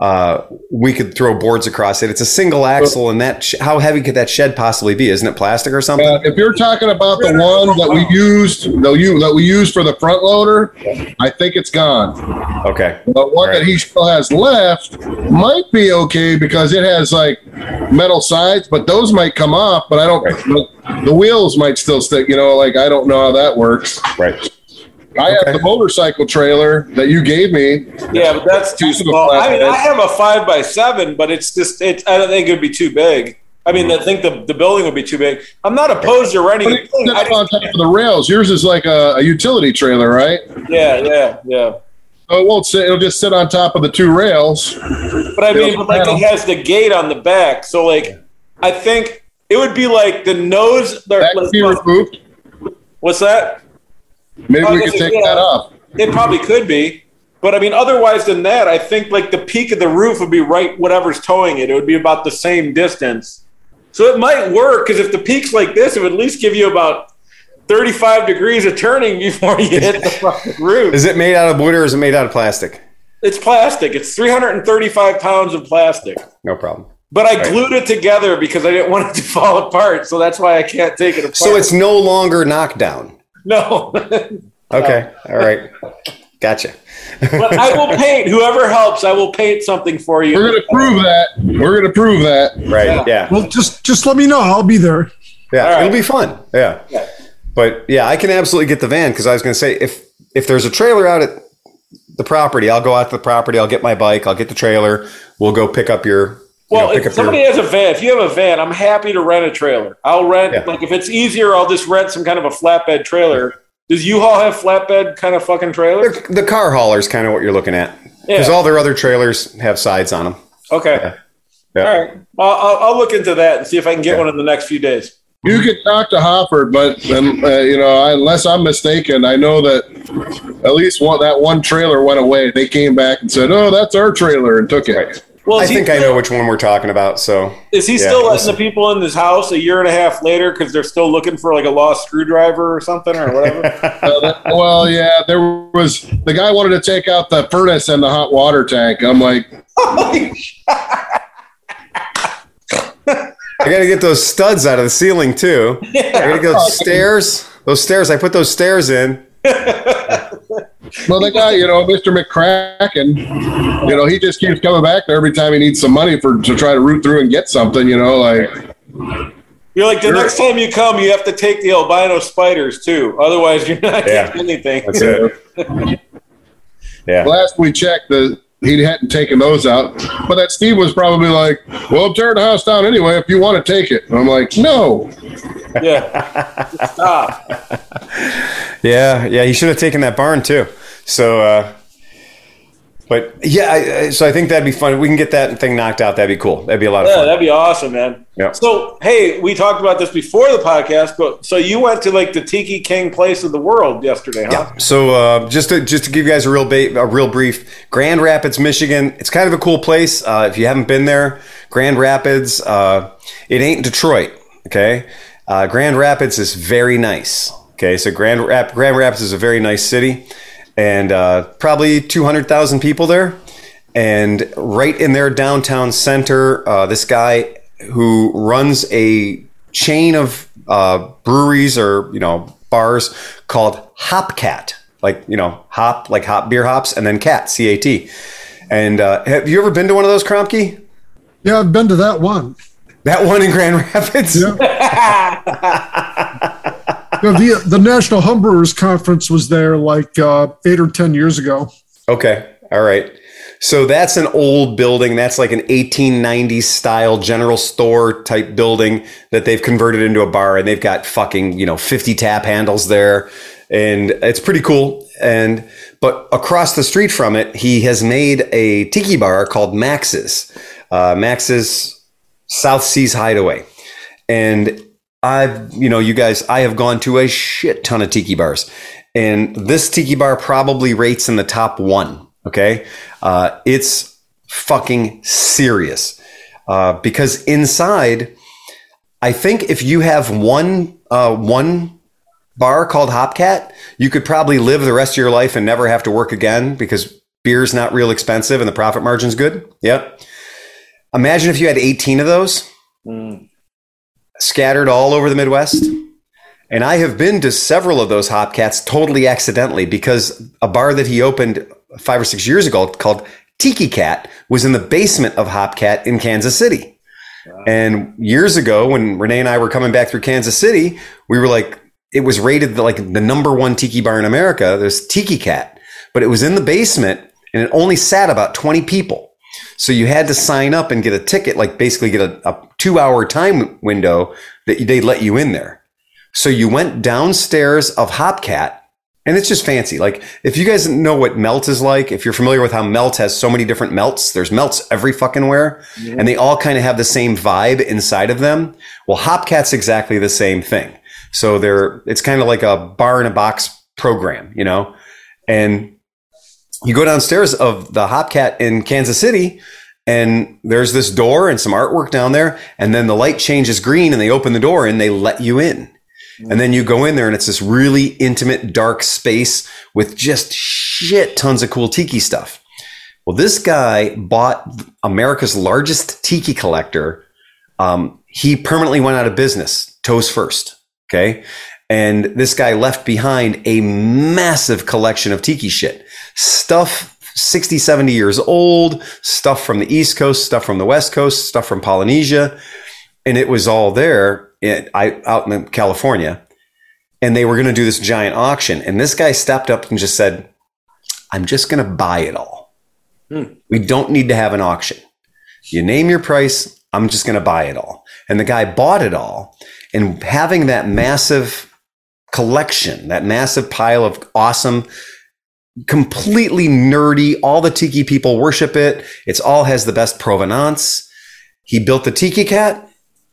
Uh, we could throw boards across it. It's a single axle, and that sh- how heavy could that shed possibly be? Isn't it plastic or something? Uh, if you're talking about the one that we used, that you that we used for the front loader, I think it's gone. Okay. The one right. that he still has left might be okay because it has like metal sides, but those might come off. But I don't. Right. The wheels might still stick. You know, like I don't know how that works. Right. I okay. have the motorcycle trailer that you gave me. Yeah, but that's too small. I mean, I have a five by seven, but it's just it's. I don't think it would be too big. I mean, I think the, the building would be too big. I'm not opposed to renting a thing. That's on top of the rails. Yours is like a, a utility trailer, right? Yeah, yeah, yeah. So it won't sit. It'll just sit on top of the two rails. But I mean, but like it has the gate on the back, so like I think it would be like the nose. That could be removed. What's that? Maybe oh, we could take yeah. that off. It probably could be. But, I mean, otherwise than that, I think, like, the peak of the roof would be right whatever's towing it. It would be about the same distance. So it might work, because if the peak's like this, it would at least give you about thirty-five degrees of turning before you hit the fucking roof. Is it made out of wood or is it made out of plastic? It's plastic. It's three hundred thirty-five pounds of plastic. No problem. But I All glued right. it together because I didn't want it to fall apart, so that's why I can't take it apart. So it's no longer knockdown? No. Okay. All right. Gotcha. But I will paint. Whoever helps, I will paint something for you. We're gonna prove that. We're gonna prove that. Right. Yeah. yeah. Well, just just let me know. I'll be there. Yeah, right. It'll be fun. Yeah. yeah. But yeah, I can absolutely get the van because I was gonna say if if there's a trailer out at the property, I'll go out to the property. I'll get my bike. I'll get the trailer. We'll go pick up your. Well, you know, if somebody your... has a van, if you have a van, I'm happy to rent a trailer. I'll rent yeah. like if it's easier, I'll just rent some kind of a flatbed trailer. Does U-Haul have flatbed kind of fucking trailers? The, the car hauler is kind of what you're looking at. Because yeah. all their other trailers have sides on them. Okay. Yeah. Yeah. All right. I'll, I'll look into that and see if I can get yeah. one in the next few days. You could talk to Hopper, but, um, uh, you know, unless I'm mistaken, I know that at least one, that one trailer went away. They came back and said, oh, that's our trailer, and took it. Right. Well, I think still, I know which one we're talking about. So is he yeah, still letting the people in his house a year and a half later because they're still looking for like a lost screwdriver or something or whatever? uh, that, well, yeah, there was the guy wanted to take out the furnace and the hot water tank. I'm like, oh I got to get those studs out of the ceiling too. Yeah, I got to go stairs. Those stairs, I put those stairs in. Well, the guy, you know, Mister McCracken, you know, he just keeps coming back there every time he needs some money for to try to root through and get something, you know, like. You're like, the you're, next time you come, you have to take the albino spiders, too. Otherwise, you're not yeah, getting anything. That's it. yeah. Last we checked, the, he hadn't taken those out. But that Steve was probably like, well, I'm tearing the house down anyway if you want to take it. And I'm like, no. Yeah. Stop. Yeah, yeah, he should have taken that barn too. So, uh, but yeah, I, so I think that'd be fun. If we can get that thing knocked out, that'd be cool. That'd be a lot of yeah, fun. Yeah, that'd be awesome, man. Yeah. So, hey, we talked about this before the podcast, but so you went to like the Tiki King place of the world yesterday, huh? Yeah. So, uh, just to, just to give you guys a real ba- a real brief, Grand Rapids, Michigan. It's kind of a cool place. Uh, if you haven't been there, Grand Rapids, uh, it ain't Detroit, okay? Uh, Grand Rapids is very nice. Okay, so Grand, Rap- Grand Rapids is a very nice city, and uh, probably two hundred thousand people there. And right in their downtown center, uh, this guy who runs a chain of uh, breweries or, you know, bars called Hopcat. Like, you know, hop, like hop beer hops, and then cat, C A T. And uh, have you ever been to one of those, Kromke? Yeah, I've been to that one. That one in Grand Rapids? Yeah. You know, the, the National Homebrewers Conference was there like uh, eight or ten years ago. Okay. All right. So that's an old building. That's like an eighteen nineties style general store type building that they've converted into a bar, and they've got fucking, you know, fifty tap handles there, and it's pretty cool. And but across the street from it, he has made a tiki bar called Max's, uh, Max's South Seas Hideaway. And I've, you know, you guys, I have gone to a shit ton of tiki bars, and this tiki bar probably rates in the top one. Okay. Uh, it's fucking serious, uh, because inside, I think if you have one, uh, one bar called Hopcat, you could probably live the rest of your life and never have to work again because beer's not real expensive and the profit margin's good. Yep. Imagine if you had eighteen of those. Mm. Scattered all over the Midwest. And I have been to several of those Hopcats totally accidentally, because a bar that he opened five or six years ago called Tiki Cat was in the basement of Hopcat in Kansas City. Wow. And years ago, when Renee and I were coming back through Kansas City, we were like, it was rated like the number one tiki bar in America. There's Tiki Cat, but it was in the basement and it only sat about twenty people. So you had to sign up and get a ticket, like basically get a, a two hour time window that they let you in there. So you went downstairs of Hopcat, and it's just fancy. Like if you guys know what Melt is like, if you're familiar with how Melt has so many different melts, there's melts every fucking where, yeah. and they all kind of have the same vibe inside of them. Well, Hopcat's exactly the same thing. So they're, it's kind of like a bar in a box program, you know? And you go downstairs of the Hopcat in Kansas City, and there's this door and some artwork down there. And then the light changes green and they open the door and they let you in. And then you go in there and it's this really intimate, dark space with just shit tons of cool tiki stuff. Well, this guy bought America's largest tiki collector. Um, he permanently went out of business, toes first. Okay. And this guy left behind a massive collection of tiki shit. Stuff sixty, seventy years old, stuff from the East Coast, stuff from the West Coast, stuff from Polynesia. And it was all there in, I, out in California. And they were going to do this giant auction. And this guy stepped up and just said, I'm just going to buy it all. Hmm. We don't need to have an auction. You name your price. I'm just going to buy it all. And the guy bought it all. And having that massive collection, that massive pile of awesome, completely nerdy, all the tiki people worship it. It's all has the best provenance. He built the Tiki Cat,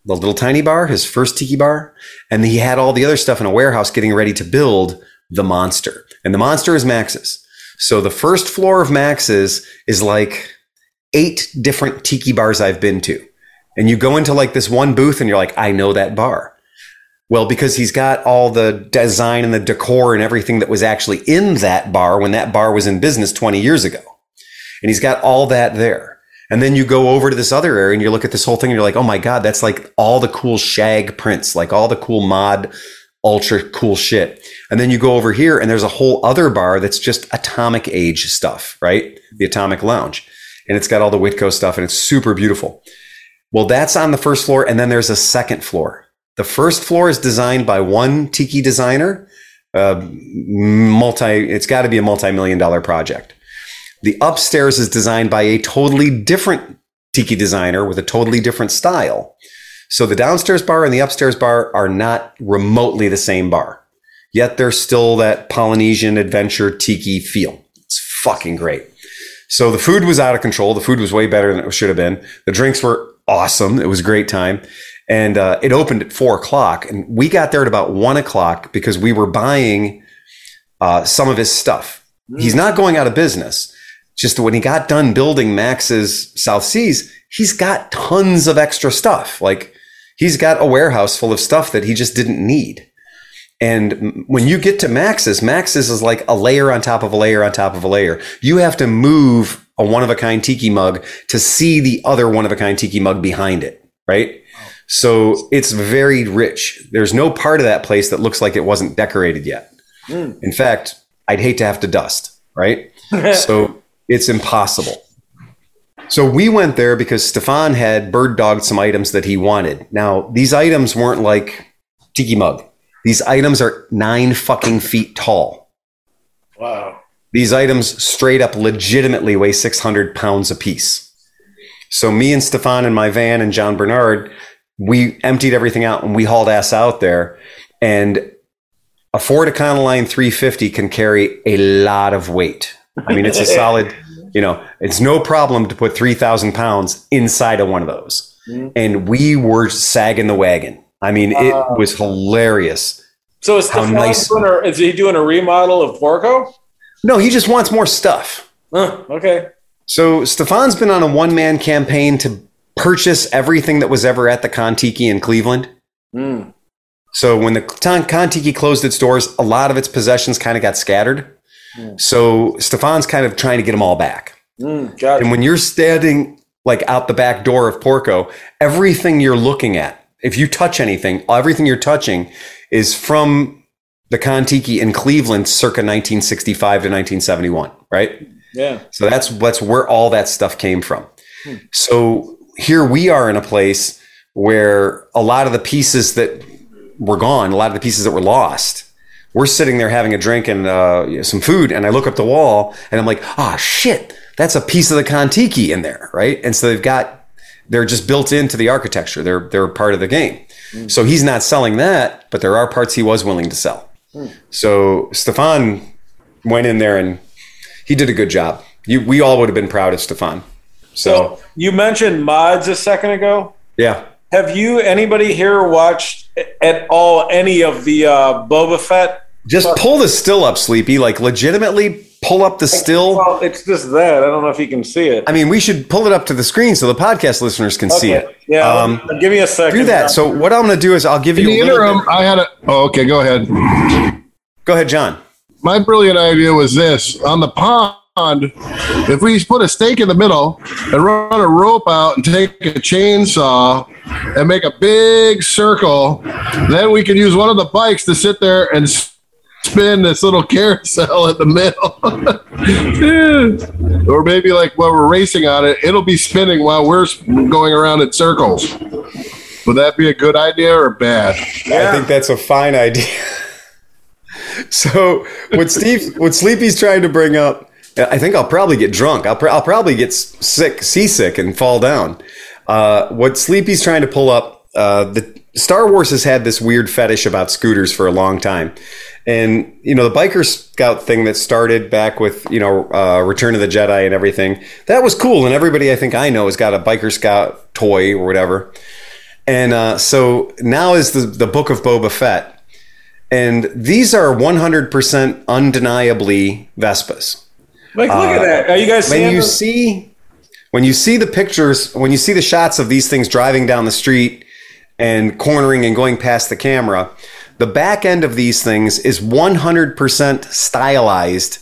the little tiny bar, his first tiki bar. And he had all the other stuff in a warehouse getting ready to build the monster. And the monster is Max's. So the first floor of Max's is like eight different tiki bars I've been to. And you go into like this one booth and you're like, I know that bar. Well, because he's got all the design and the decor and everything that was actually in that bar when that bar was in business twenty years ago. And he's got all that there. And then you go over to this other area and you look at this whole thing and you're like, oh my God, that's like all the cool shag prints, like all the cool mod, ultra cool shit. And then you go over here and there's a whole other bar that's just atomic age stuff, right? The Atomic Lounge. And it's got all the Witco stuff and it's super beautiful. Well, that's on the first floor. And then there's a second floor. The first floor is designed by one tiki designer. Uh, multi, it's got to be a multi-million dollar project. The upstairs is designed by a totally different tiki designer with a totally different style. So the downstairs bar and the upstairs bar are not remotely the same bar. Yet there's still that Polynesian adventure tiki feel. It's fucking great. So the food was out of control. The food was way better than it should have been. The drinks were awesome. It was a great time. And uh, it opened at four o'clock and we got there at about one o'clock because we were buying uh, some of his stuff. He's not going out of business. Just when he got done building Max's South Seas, he's got tons of extra stuff. Like he's got a warehouse full of stuff that he just didn't need. And when you get to Max's, Max's is like a layer on top of a layer on top of a layer. You have to move a one-of-a-kind tiki mug to see the other one-of-a-kind tiki mug behind it, right? So it's very rich. There's no part of that place that looks like it wasn't decorated yet. Mm. In fact, I'd hate to have to dust, right? So it's impossible. So we went there because Stefan had bird dogged some items that he wanted. Now, these items weren't like tiki mug. These items are nine fucking feet tall. Wow. These items straight up legitimately weigh six hundred pounds apiece. So me and Stefan and my van and John Bernard, we emptied everything out and we hauled ass out there. And a Ford Econoline three fifty can carry a lot of weight. I mean, it's a solid, you know, it's no problem to put three thousand pounds inside of one of those. Mm-hmm. And we were sagging the wagon. I mean, it uh, was hilarious. So is, how nice. Doing, is he doing a remodel of Porco? No, he just wants more stuff. Uh, okay. So Stefan's been on a one-man campaign to purchase everything that was ever at the Kon-Tiki in Cleveland. Mm. So when the Kon-Tiki closed its doors, a lot of its possessions kind of got scattered. Mm. So Stefan's kind of trying to get them all back. Mm, gotcha. And when you're standing like out the back door of Porco, everything you're looking at, if you touch anything, everything you're touching is from the Kon-Tiki in Cleveland circa nineteen sixty-five to nineteen seventy-one, right? Yeah. So that's, that's where all that stuff came from. Hmm. So here we are in a place where a lot of the pieces that were gone, a lot of the pieces that were lost, we're sitting there having a drink and uh, you know, some food, and I look up the wall, and I'm like, ah, oh, shit, that's a piece of the Kon-Tiki in there, right? And so they've got, they're just built into the architecture. They're they're part of the game. Mm. So he's not selling that, but there are parts he was willing to sell. Mm. So Stefan went in there and he did a good job. You, we all would have been proud of Stefan. So, so you mentioned mods a second ago. Yeah. Have you anybody here watched at all any of the uh, Boba Fett Just but, pull the still up, Sleepy. Like, legitimately pull up the still. Well, it's just that. I don't know if you can see it. I mean, we should pull it up to the screen so the podcast listeners can okay. see it. Yeah, um, give me a second. Do that. So what I'm going to do is I'll give you In the a interim, bit. I had a... Oh, okay, go ahead. Go ahead, John. My brilliant idea was this. On the pond, if we put a stake in the middle and run a rope out and take a chainsaw and make a big circle, then we can use one of the bikes to sit there and spin this little carousel at the middle. Or maybe like while we're racing on it, it'll be spinning while we're going around in circles. Would that be a good idea or bad? Yeah. I think that's a fine idea. So what Steve, what Sleepy's trying to bring up, I think I'll probably get drunk. I'll, pr- I'll probably get sick, seasick and fall down. Uh, what Sleepy's trying to pull up, uh, the Star Wars has had this weird fetish about scooters for a long time. And, you know, the Biker Scout thing that started back with, you know, uh, Return of the Jedi and everything, that was cool. And everybody I think I know has got a Biker Scout toy or whatever. And uh, so now is the, the Book of Boba Fett. And these are one hundred percent undeniably Vespas. Like, look uh, at that. Are you guys seeing when you them? see when you see the pictures, when you see the shots of these things driving down the street and cornering and going past the camera, the back end of these things is one hundred percent stylized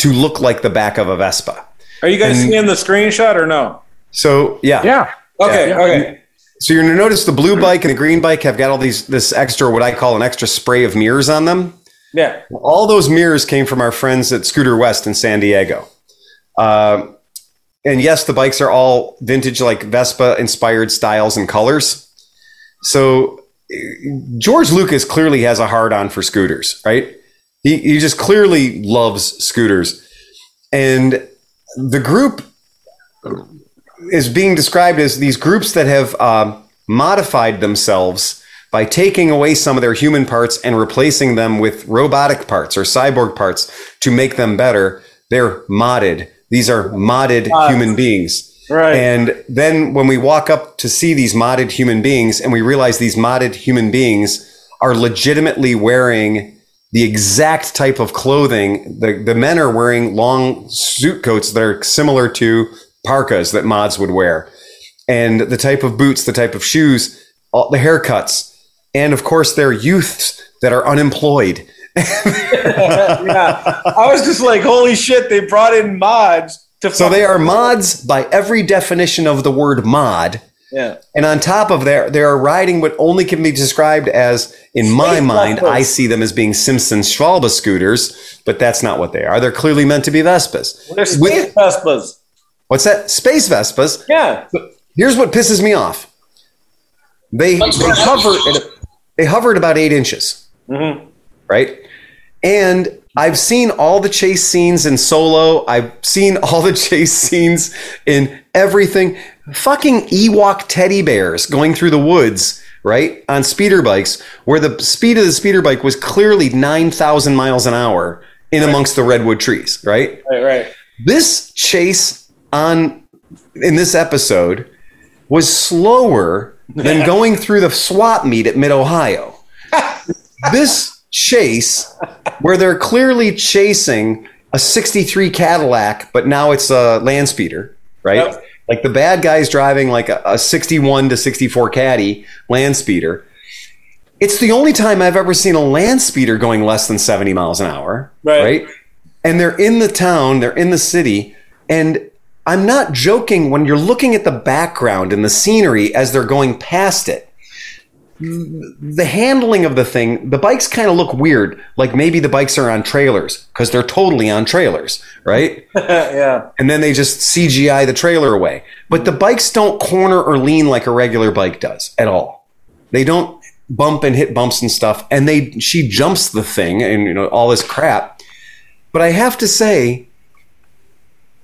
to look like the back of a Vespa. Are you guys and, seeing the screenshot or no? So yeah, yeah. Okay, yeah. okay. And, so you're going to notice the blue bike and the green bike have got all these, this extra, what I call an extra spray of mirrors on them. Yeah. All those mirrors came from our friends at Scooter West in San Diego. Uh, and yes, the bikes are all vintage, like Vespa inspired styles and colors. So George Lucas clearly has a hard on for scooters, right? He, he just clearly loves scooters. And the group is being described as these groups that have uh, modified themselves by taking away some of their human parts and replacing them with robotic parts or cyborg parts to make them better. They're modded. These are modded uh, human beings. Right. And then when we walk up to see these modded human beings and we realize these modded human beings are legitimately wearing the exact type of clothing, the, the men are wearing long suit coats that are similar to parkas that mods would wear, and the type of boots, the type of shoes, all the haircuts, and of course they're youths that are unemployed. Yeah. I was just like, holy shit, they brought in mods to so they are mods by every definition of the word mod. Yeah. And on top of that, they are riding what only can be described as, in my mind, I see them as being Simpson Schwalbe scooters, but that's not what they are. They're clearly meant to be Vespas. They're space Vespas. What's that? Space Vespas. Yeah. Here's what pisses me off. They, they hover. They hovered about eight inches. Mm-hmm. Right. And I've seen all the chase scenes in Solo. I've seen all the chase scenes in everything. Fucking Ewok teddy bears going through the woods, right? On speeder bikes, where the speed of the speeder bike was clearly nine thousand miles an hour in right. amongst the redwood trees. Right. Right. Right. This chase on in this episode was slower than going through the swap meet at Mid-Ohio. This chase where they're clearly chasing a sixty-three Cadillac, but now it's a land speeder, right? Yep. Like the bad guy's driving like a, a sixty-one to sixty-four Caddy land speeder. It's the only time I've ever seen a land speeder going less than seventy miles an hour, right? right? And they're in the town, they're in the city, and I'm not joking. When you're looking at the background and the scenery as they're going past it, the handling of the thing, the bikes kind of look weird. Like maybe the bikes are on trailers because they're totally on trailers, right? Yeah. And then they just C G I the trailer away. But the bikes don't corner or lean like a regular bike does at all. They don't bump and hit bumps and stuff. And they, she jumps the thing and you know all this crap. But I have to say,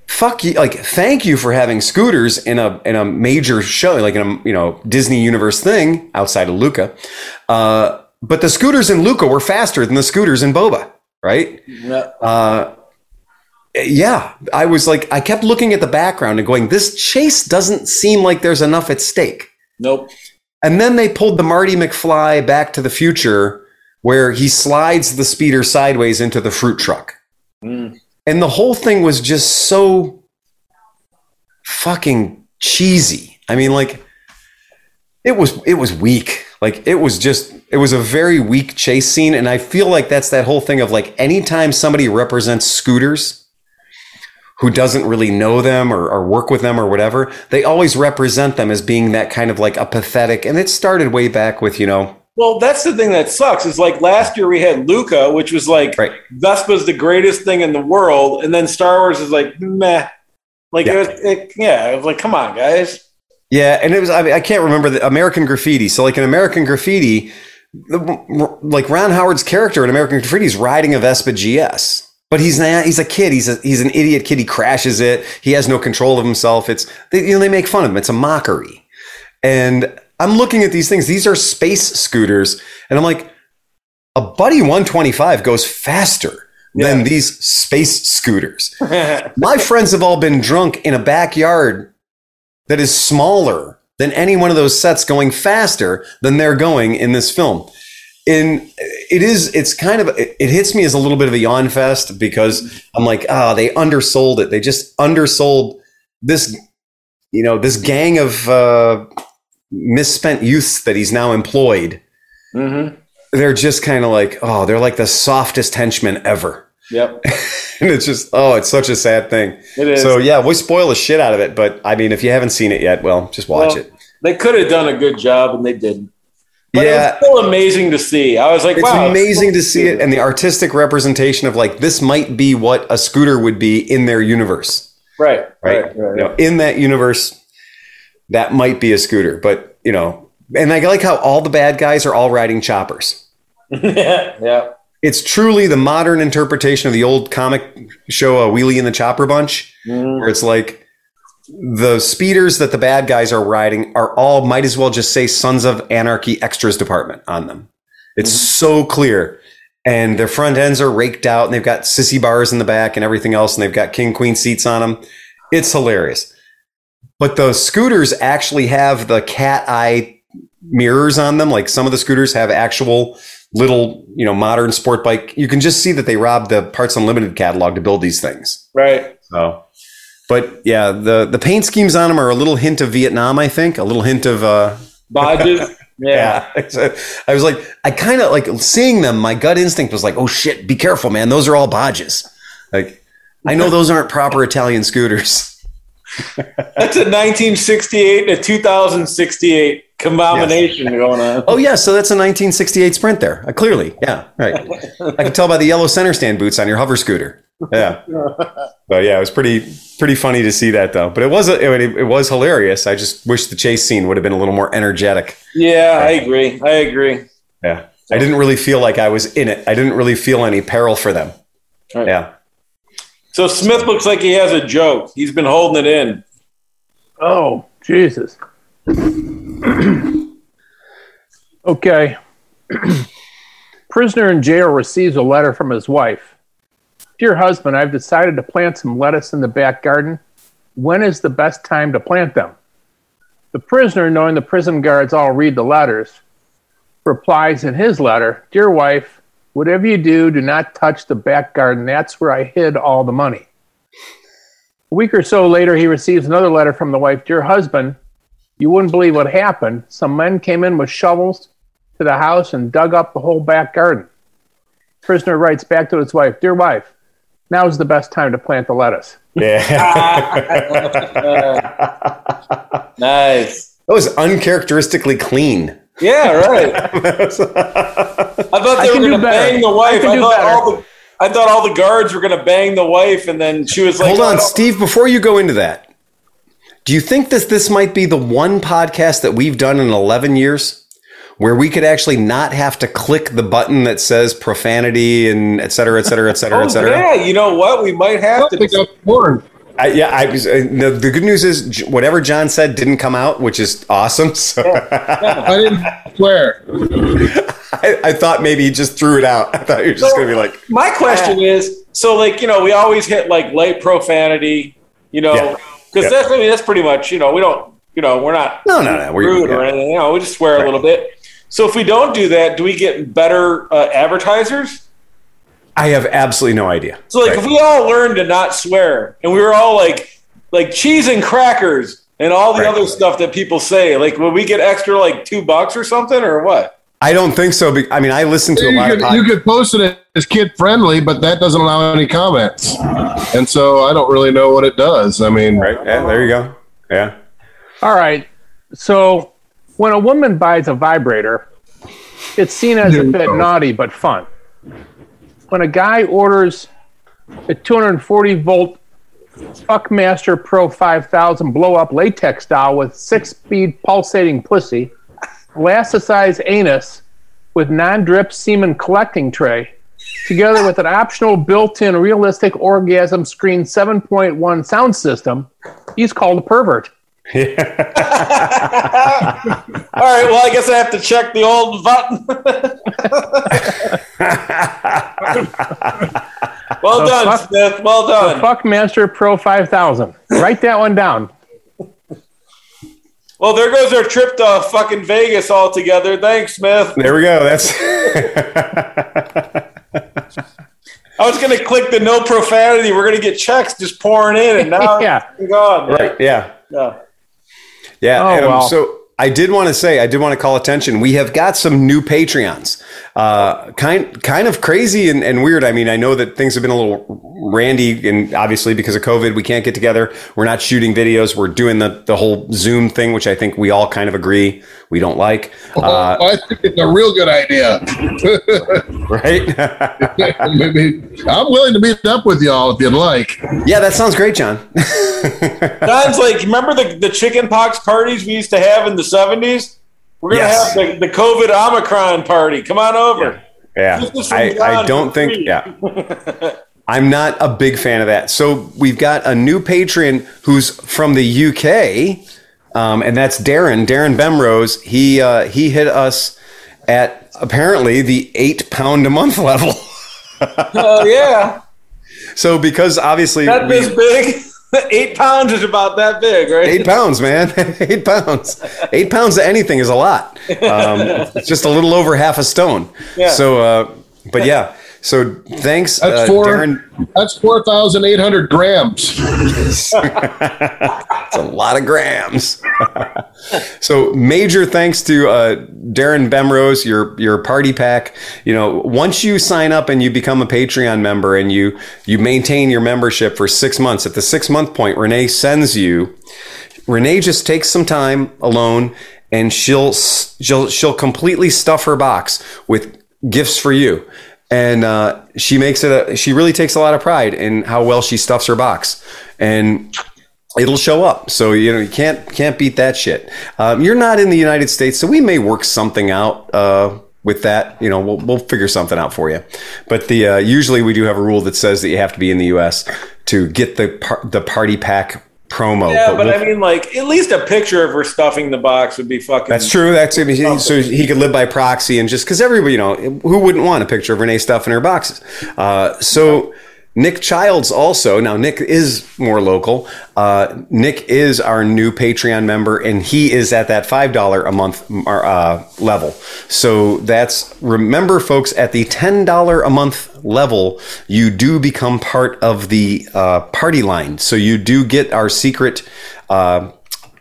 fuck you! Like, thank you for having scooters in a in a major show, like in a you know Disney Universe thing outside of Luca. Uh, but the scooters in Luca were faster than the scooters in Boba, right? Yeah. Uh, yeah, I was like, I kept looking at the background and going, this chase doesn't seem like there's enough at stake. Nope. And then they pulled the Marty McFly Back to the Future where he slides the speeder sideways into the fruit truck. Mm. And the whole thing was just so fucking cheesy. I mean, like, it was it was weak. Like, it was just, it was a very weak chase scene. And I feel like that's that whole thing of, like, anytime somebody represents scooters who doesn't really know them or, or work with them or whatever, they always represent them as being that kind of, like, a pathetic. And it started way back with, you know. Well, that's the thing that sucks is, like, last year we had Luca, which was like, right. Vespa's the greatest thing in the world. And then Star Wars is like, meh. Like, yeah. It was, it, yeah, it was like, come on, guys. Yeah, and it was, I mean, I can't remember the American Graffiti. So, like, in American Graffiti, the, like, Ron Howard's character in American Graffiti is riding a Vespa G S. But he's not, he's a kid. He's a, he's an idiot kid. He crashes it. He has no control of himself. It's, they, you know, they make fun of him. It's a mockery. And I'm looking at these things. These are space scooters. And I'm like, a Buddy one twenty-five goes faster. Yeah. Than these space scooters. My friends have all been drunk in a backyard that is smaller than any one of those sets going faster than they're going in this film. And it is, it's kind of, it, it hits me as a little bit of a yawn fest because I'm like, ah, oh, they undersold it. They just undersold this, you know, this gang of uh, misspent youths that he's now employed. Mm-hmm. They're just kind of like, oh, they're like the softest henchmen ever. Yep. And it's just, oh, it's such a sad thing. It is. So, yeah, we spoil the shit out of it. But, I mean, if you haven't seen it yet, well, just watch well, it. They could have done a good job, and they didn't. But yeah. It was still amazing to see. I was like, it's wow. It's amazing to see it. And the artistic representation of, like, this might be what a scooter would be in their universe. Right. Right. right, right. You know, in that universe, that might be a scooter. But, you know, and I like how all the bad guys are all riding choppers. Yeah. Yeah. It's truly the modern interpretation of the old comic show, A Wheelie in the Chopper Bunch, mm. where it's like the speeders that the bad guys are riding are all might as well just say Sons of Anarchy Extras Department on them. It's mm-hmm. so clear. And their front ends are raked out and they've got sissy bars in the back and everything else. And they've got king queen seats on them. It's hilarious. But those scooters actually have the cat eye mirrors on them. Like some of the scooters have actual little, you know, modern sport bike. You can just see that they robbed the Parts Unlimited catalog to build these things. Right. So, but yeah, the, the paint schemes on them are a little hint of Vietnam, I think, a little hint of, uh, Bodges. Yeah. yeah. I was like, I kind of like seeing them. My gut instinct was like, oh shit, be careful, man. Those are all Bodges. Like, I know those aren't proper Italian scooters. That's a nineteen sixty-eight and a two thousand sixty-eight combination yes. going on. Oh, yeah. So that's a nineteen sixty-eight Sprint there. Uh, clearly. Yeah. Right. I can tell by the yellow center stand boots on your hover scooter. Yeah. But yeah, it was pretty, pretty funny to see that, though. But it was, a, it, it was hilarious. I just wish the chase scene would have been a little more energetic. Yeah, uh, I agree. I agree. Yeah. So. I didn't really feel like I was in it. I didn't really feel any peril for them. Right. Yeah. So Smith looks like he has a joke. He's been holding it in. Oh, Jesus. Okay. Prisoner in jail receives a letter from his wife. Dear husband, I've decided to plant some lettuce in the back garden. When is the best time to plant them? The prisoner, knowing the prison guards all read the letters, replies in his letter, Dear wife, whatever you do, do not touch the back garden. That's where I hid all the money. A week or so later, he receives another letter from the wife. Dear husband, you wouldn't believe what happened. Some men came in with shovels to the house and dug up the whole back garden. Prisoner writes back to his wife, Dear wife, now's the best time to plant the lettuce. Yeah. Nice. That was uncharacteristically clean. Yeah, right. I thought they were going to bang the wife. I, I, thought all the, I thought all the guards were going to bang the wife, and then she was like... Hold on, oh. Steve, before you go into that, do you think that this might be the one podcast that we've done in eleven years where we could actually not have to click the button that says profanity and et cetera, et cetera, et cetera, et cetera? Oh, yeah, you know what? We might have to pick up porn. I, yeah, I, the, the good news is whatever John said didn't come out, which is awesome. So. I didn't swear. I, I thought maybe you just threw it out. I thought you were just so, going to be like. My question ah. is, so like, you know, we always hit like light profanity, you know, because yeah. yeah. that's, I mean, that's pretty much, you know, we don't, you know, we're not no, no, no. rude we're, yeah. or anything, you know, we just swear right. a little bit. So if we don't do that, do we get better uh, advertisers? I have absolutely no idea. So like, right? If we all learned to not swear, and we were all like, like cheese and crackers and all the right. other stuff that people say, like, would we get extra like two bucks or something, or what? I don't think so. I mean, I listen to a you lot could, of podcasts. You could post it as kid friendly, but that doesn't allow any comments. And so I don't really know what it does. I mean, right. Yeah, there you go. Yeah. All right. So when a woman buys a vibrator, it's seen as a bit naughty, but fun. When a guy orders a two hundred forty volt Buckmaster Pro five thousand blow up latex doll with six speed pulsating pussy, elasticized anus with non-drip semen collecting tray, together with an optional built-in realistic orgasm screen seven point one sound system, he's called a pervert. Yeah. All right, well, I guess I have to check the old button. well so done, fuck, Smith. Well done. So Fuckmaster Pro five thousand. Write that one down. Well, there goes our trip to uh, fucking Vegas altogether. Thanks, Smith. There we go. That's. I was going to click the no profanity. We're going to get checks just pouring in, and now yeah. it's gone. Right. Yeah. Yeah. Yeah. Oh, um, well. So I did want to say, I did want to call attention. We have got some new Patreons. Uh, kind, kind of crazy and, and weird. I mean, I know that things have been a little randy, and obviously because of COVID, we can't get together. We're not shooting videos. We're doing the, the whole Zoom thing, which I think we all kind of agree we don't like. Uh, oh, I think it's a real good idea. Right? I'm willing to meet up with y'all if you'd like. Yeah, that sounds great, John. John's like, remember the, the chicken pox parties we used to have in the seventies? We're going to yes. have the, the COVID Omicron party. Come on over. Yeah. yeah. I, I don't think, free. yeah. I'm not a big fan of that. So we've got a new patron who's from the U K, um, and that's Darren, Darren Bemrose. He, uh, he hit us at apparently the eight pound a month level. Oh, uh, yeah. So because obviously. That we, is big. Eight pounds is about that big, right? Eight pounds, man. Eight pounds. Eight pounds to anything is a lot. Um, it's just a little over half a stone. Yeah. So, uh, but yeah. So thanks, that's uh, four, Darren. That's four thousand eight hundred grams. It's a lot of grams. So major thanks to uh, Darren Bemrose, your your party pack. You know, once you sign up and you become a Patreon member and you you maintain your membership for six months, at the six month point, Renee sends you. Renee just takes some time alone, and she'll she'll she'll completely stuff her box with gifts for you. And uh, she makes it. A, she really takes a lot of pride in how well she stuffs her box, and it'll show up. So you know you can't can't beat that shit. Um, you're not in the United States, so we may work something out uh, with that. You know, we'll we'll figure something out for you. But the uh, usually we do have a rule that says that you have to be in the U S to get the par- the party pack promo. Yeah, but, but we'll, I mean, like at least a picture of her stuffing the box would be fucking. That's true. That's I mean, so he could live by proxy and just because everybody, you know, who wouldn't want a picture of Renee stuffing her boxes? Uh, so yeah. Nick Childs also. Now Nick is more local. Uh, Nick is our new Patreon member, and he is at that five dollar a month uh, level. So that's remember, folks, at the ten dollar a month level, you do become part of the uh, party line. So you do get our secret, uh,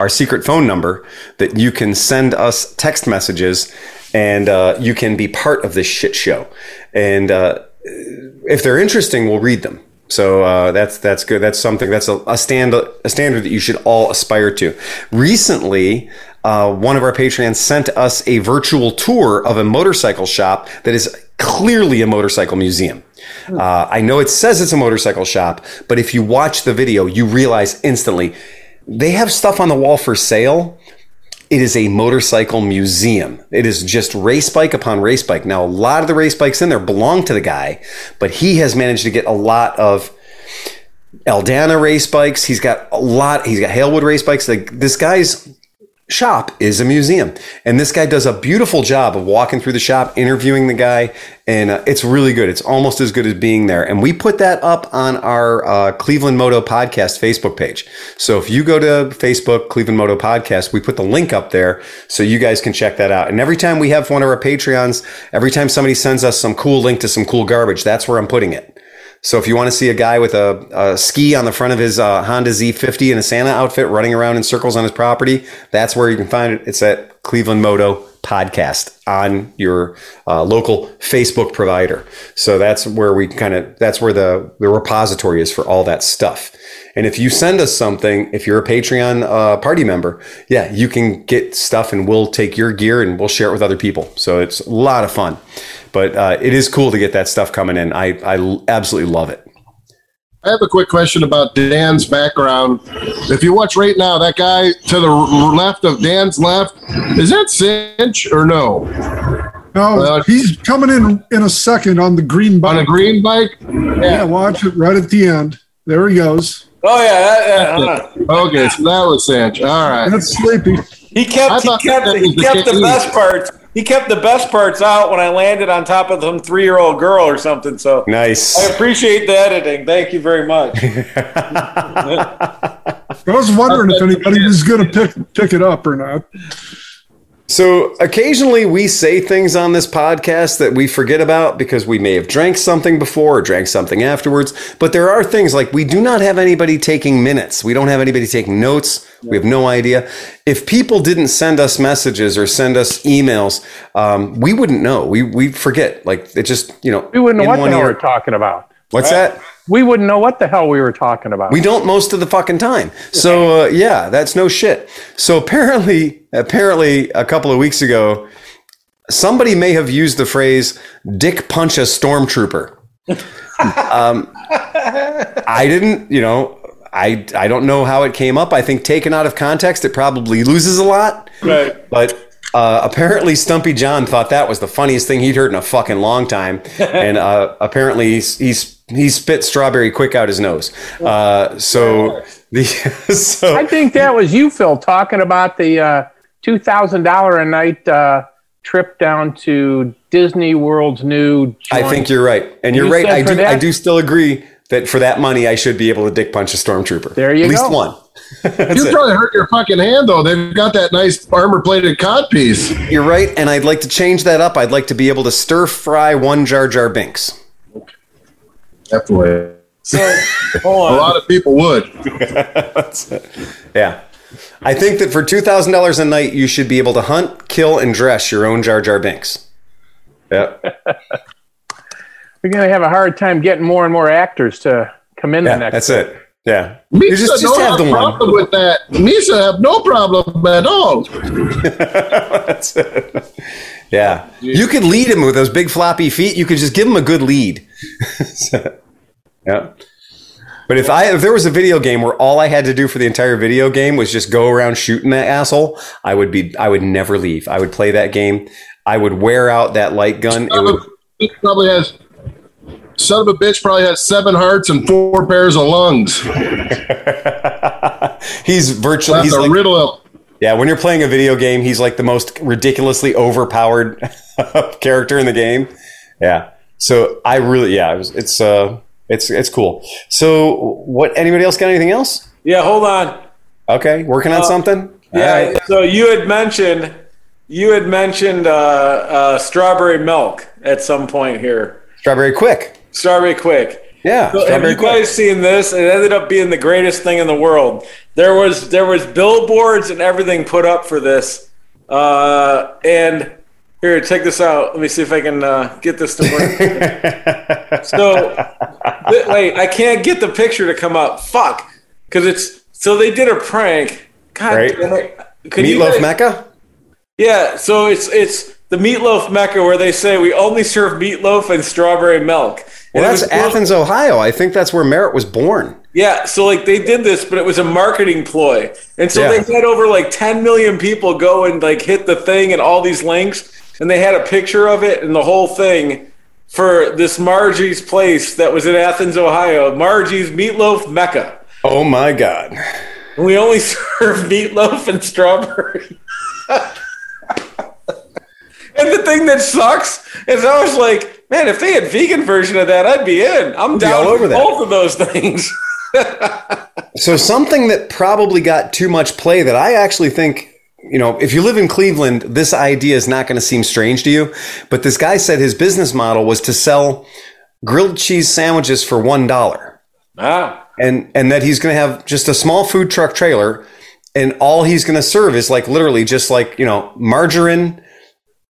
our secret phone number that you can send us text messages, and uh, you can be part of this shit show. And uh, if they're interesting, we'll read them. So uh, that's that's good. That's something that's a, a stand a standard that you should all aspire to. Recently. Uh, one of our Patreons sent us a virtual tour of a motorcycle shop that is clearly a motorcycle museum. Uh, I know it says it's a motorcycle shop, but if you watch the video, you realize instantly they have stuff on the wall for sale. It is a motorcycle museum. It is just race bike upon race bike. Now, a lot of the race bikes in there belong to the guy, but he has managed to get a lot of Eldana race bikes. He's got a lot. He's got Halewood race bikes. Like this guy's shop is a museum. And this guy does a beautiful job of walking through the shop, interviewing the guy, and uh, it's really good. It's almost as good as being there. And we put that up on our uh, Cleveland Moto Podcast Facebook page. So if you go to Facebook, Cleveland Moto Podcast, we put the link up there so you guys can check that out. And every time we have one of our Patreons, every time somebody sends us some cool link to some cool garbage, that's where I'm putting it. So if you want to see a guy with a, a ski on the front of his uh, Honda Z fifty in a Santa outfit running around in circles on his property, that's where you can find it. It's at Cleveland Moto Podcast on your uh, local Facebook provider. So that's where we kind of, that's where the, the repository is for all that stuff. And if you send us something, if you're a Patreon uh, party member, yeah, you can get stuff and we'll take your gear and we'll share it with other people. So it's a lot of fun. But uh, it is cool to get that stuff coming in. I, I absolutely love it. I have a quick question about Dan's background. If you watch right now, that guy to the left of Dan's left, is that Cinch or no? No, uh, he's coming in in a second on the green bike. On a green bike? Yeah, yeah, watch it right at the end. There he goes. Oh, yeah. That, yeah. Okay, so that was Cinch. All right. That's Sleepy. He kept, he kept, he kept the, the best parts. He kept the best parts out when I landed on top of some three-year-old girl or something. So nice. I appreciate the editing. Thank you very much. I was wondering if anybody was going to pick pick it up or not. So occasionally we say things on this podcast that we forget about because we may have drank something before or drank something afterwards. But there are things like we do not have anybody taking minutes. We don't have anybody taking notes. We have no idea. If people didn't send us messages or send us emails, um, we wouldn't know. We we forget. Like it just, you know. We wouldn't know what the hell we're talking about. What's right? that? We wouldn't know what the hell we were talking about. We don't most of the fucking time. So, uh, yeah, that's no shit. So apparently, apparently a couple of weeks ago, somebody may have used the phrase, dick punch a stormtrooper. um, I didn't, you know, I, I don't know how it came up. I think taken out of context, it probably loses a lot. Right. But... Uh, apparently Stumpy John thought that was the funniest thing he'd heard in a fucking long time. And uh, apparently he's, he's, he spit strawberry quick out his nose. Uh, so, the, so I think that was you, Phil, talking about the uh, two thousand dollars a night uh, trip down to Disney World's new joint. I think you're right. And you're you right. I do, that? I do still agree that for that money, I should be able to dick punch a stormtrooper. There you go. At least go. one. You probably hurt your fucking hand, though. They've got that nice armor-plated codpiece. You're right, and I'd like to change that up. I'd like to be able to stir-fry one Jar Jar Binks. Definitely. So, hold on. A lot of people would. Yeah. I think that for two thousand dollars a night, you should be able to hunt, kill, and dress your own Jar Jar Binks. Yep. We're going to have a hard time getting more and more actors to come in yeah, the next that's it. Yeah, Misa you just, just have, have the problem one. with that. Misa have no problem at all. That's it. Yeah, you could lead him with those big floppy feet. You could just give him a good lead. So, yeah, but if I if there was a video game where all I had to do for the entire video game was just go around shooting that asshole, I would be I would never leave. I would play that game. I would wear out that light gun. It would, it probably has. Son of a bitch probably has seven hearts and four pairs of lungs. He's virtually... That's he's a like, riddle. Yeah, when you're playing a video game, he's like the most ridiculously overpowered character in the game. Yeah. So I really... Yeah, it was, it's uh, it's it's cool. So what? Anybody else got anything else? Yeah, hold on. Okay, working on uh, something? Yeah, all right. So you had mentioned, you had mentioned uh, uh, strawberry milk at some point here. Strawberry quick. Strawberry quick. Yeah. So have you guys seen this? It ended up being the greatest thing in the world. There was there was billboards and everything put up for this. Uh, and here, check this out. Let me see if I can uh, get this to work. So th- wait, I can't get the picture to come up. Fuck, because it's so they did a prank. God right. damn it. Could Meatloaf guys- Mecca? Yeah. So it's it's. The Meatloaf Mecca, where they say we only serve meatloaf and strawberry milk. And well, that's Athens, Ohio. I think that's where Merritt was born. Yeah, so like they did this, but it was a marketing ploy. And so yeah. they had over like ten million people go and like hit the thing and all these links. And they had a picture of it and the whole thing for this Margie's place that was in Athens, Ohio. Margie's Meatloaf Mecca. Oh my God. We only serve meatloaf and strawberry. And the thing that sucks is I was like, man, if they had vegan version of that, I'd be in. I'm We'd down all over with that. Both of those things. So something that probably got too much play that I actually think, you know, if you live in Cleveland, this idea is not going to seem strange to you. But this guy said his business model was to sell grilled cheese sandwiches for one dollar. Ah. And, and that he's going to have just a small food truck trailer. And all he's going to serve is like literally just like, you know, margarine,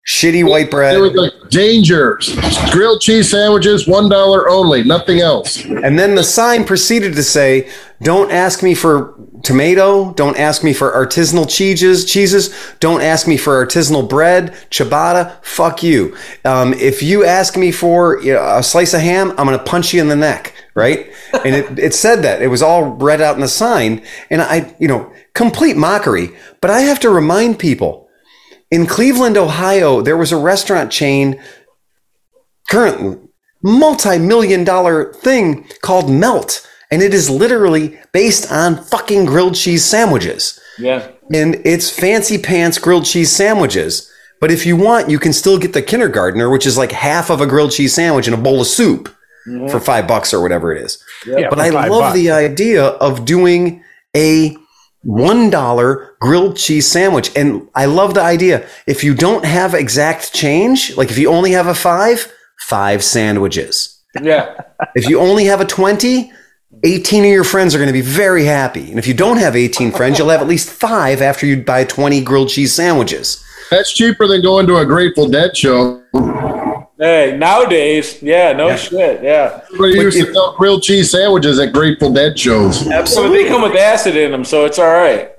shitty white bread. There was like dangers. Grilled cheese sandwiches, one dollar only, nothing else. And then the sign proceeded to say, don't ask me for tomato. Don't ask me for artisanal cheeses. cheeses. Don't ask me for artisanal bread, ciabatta. Fuck you. Um, if you ask me for you know, a slice of ham, I'm going to punch you in the neck. Right. And it, it said that it was all read out in the sign. And I, you know, complete mockery. But I have to remind people. In Cleveland, Ohio, there was a restaurant chain, currently multi-million dollar thing called Melt. And it is literally based on fucking grilled cheese sandwiches. Yeah. And it's fancy pants grilled cheese sandwiches. But if you want, you can still get the kindergartner, which is like half of a grilled cheese sandwich and a bowl of soup mm-hmm. for five bucks or whatever it is. Yeah, but I love bucks. The idea of doing a one dollar grilled cheese sandwich. And I love the idea. If you don't have exact change, like if you only have a five, five sandwiches. Yeah. If you only have a twenty, eighteen of your friends are going to be very happy. And if you don't have eighteen friends, you'll have at least five after you buy twenty grilled cheese sandwiches. That's cheaper than going to a Grateful Dead show. Hey, nowadays, yeah, no yeah. shit, yeah. Everybody used to sell grilled cheese sandwiches at Grateful Dead shows. Absolutely. They come with acid in them, so it's all right.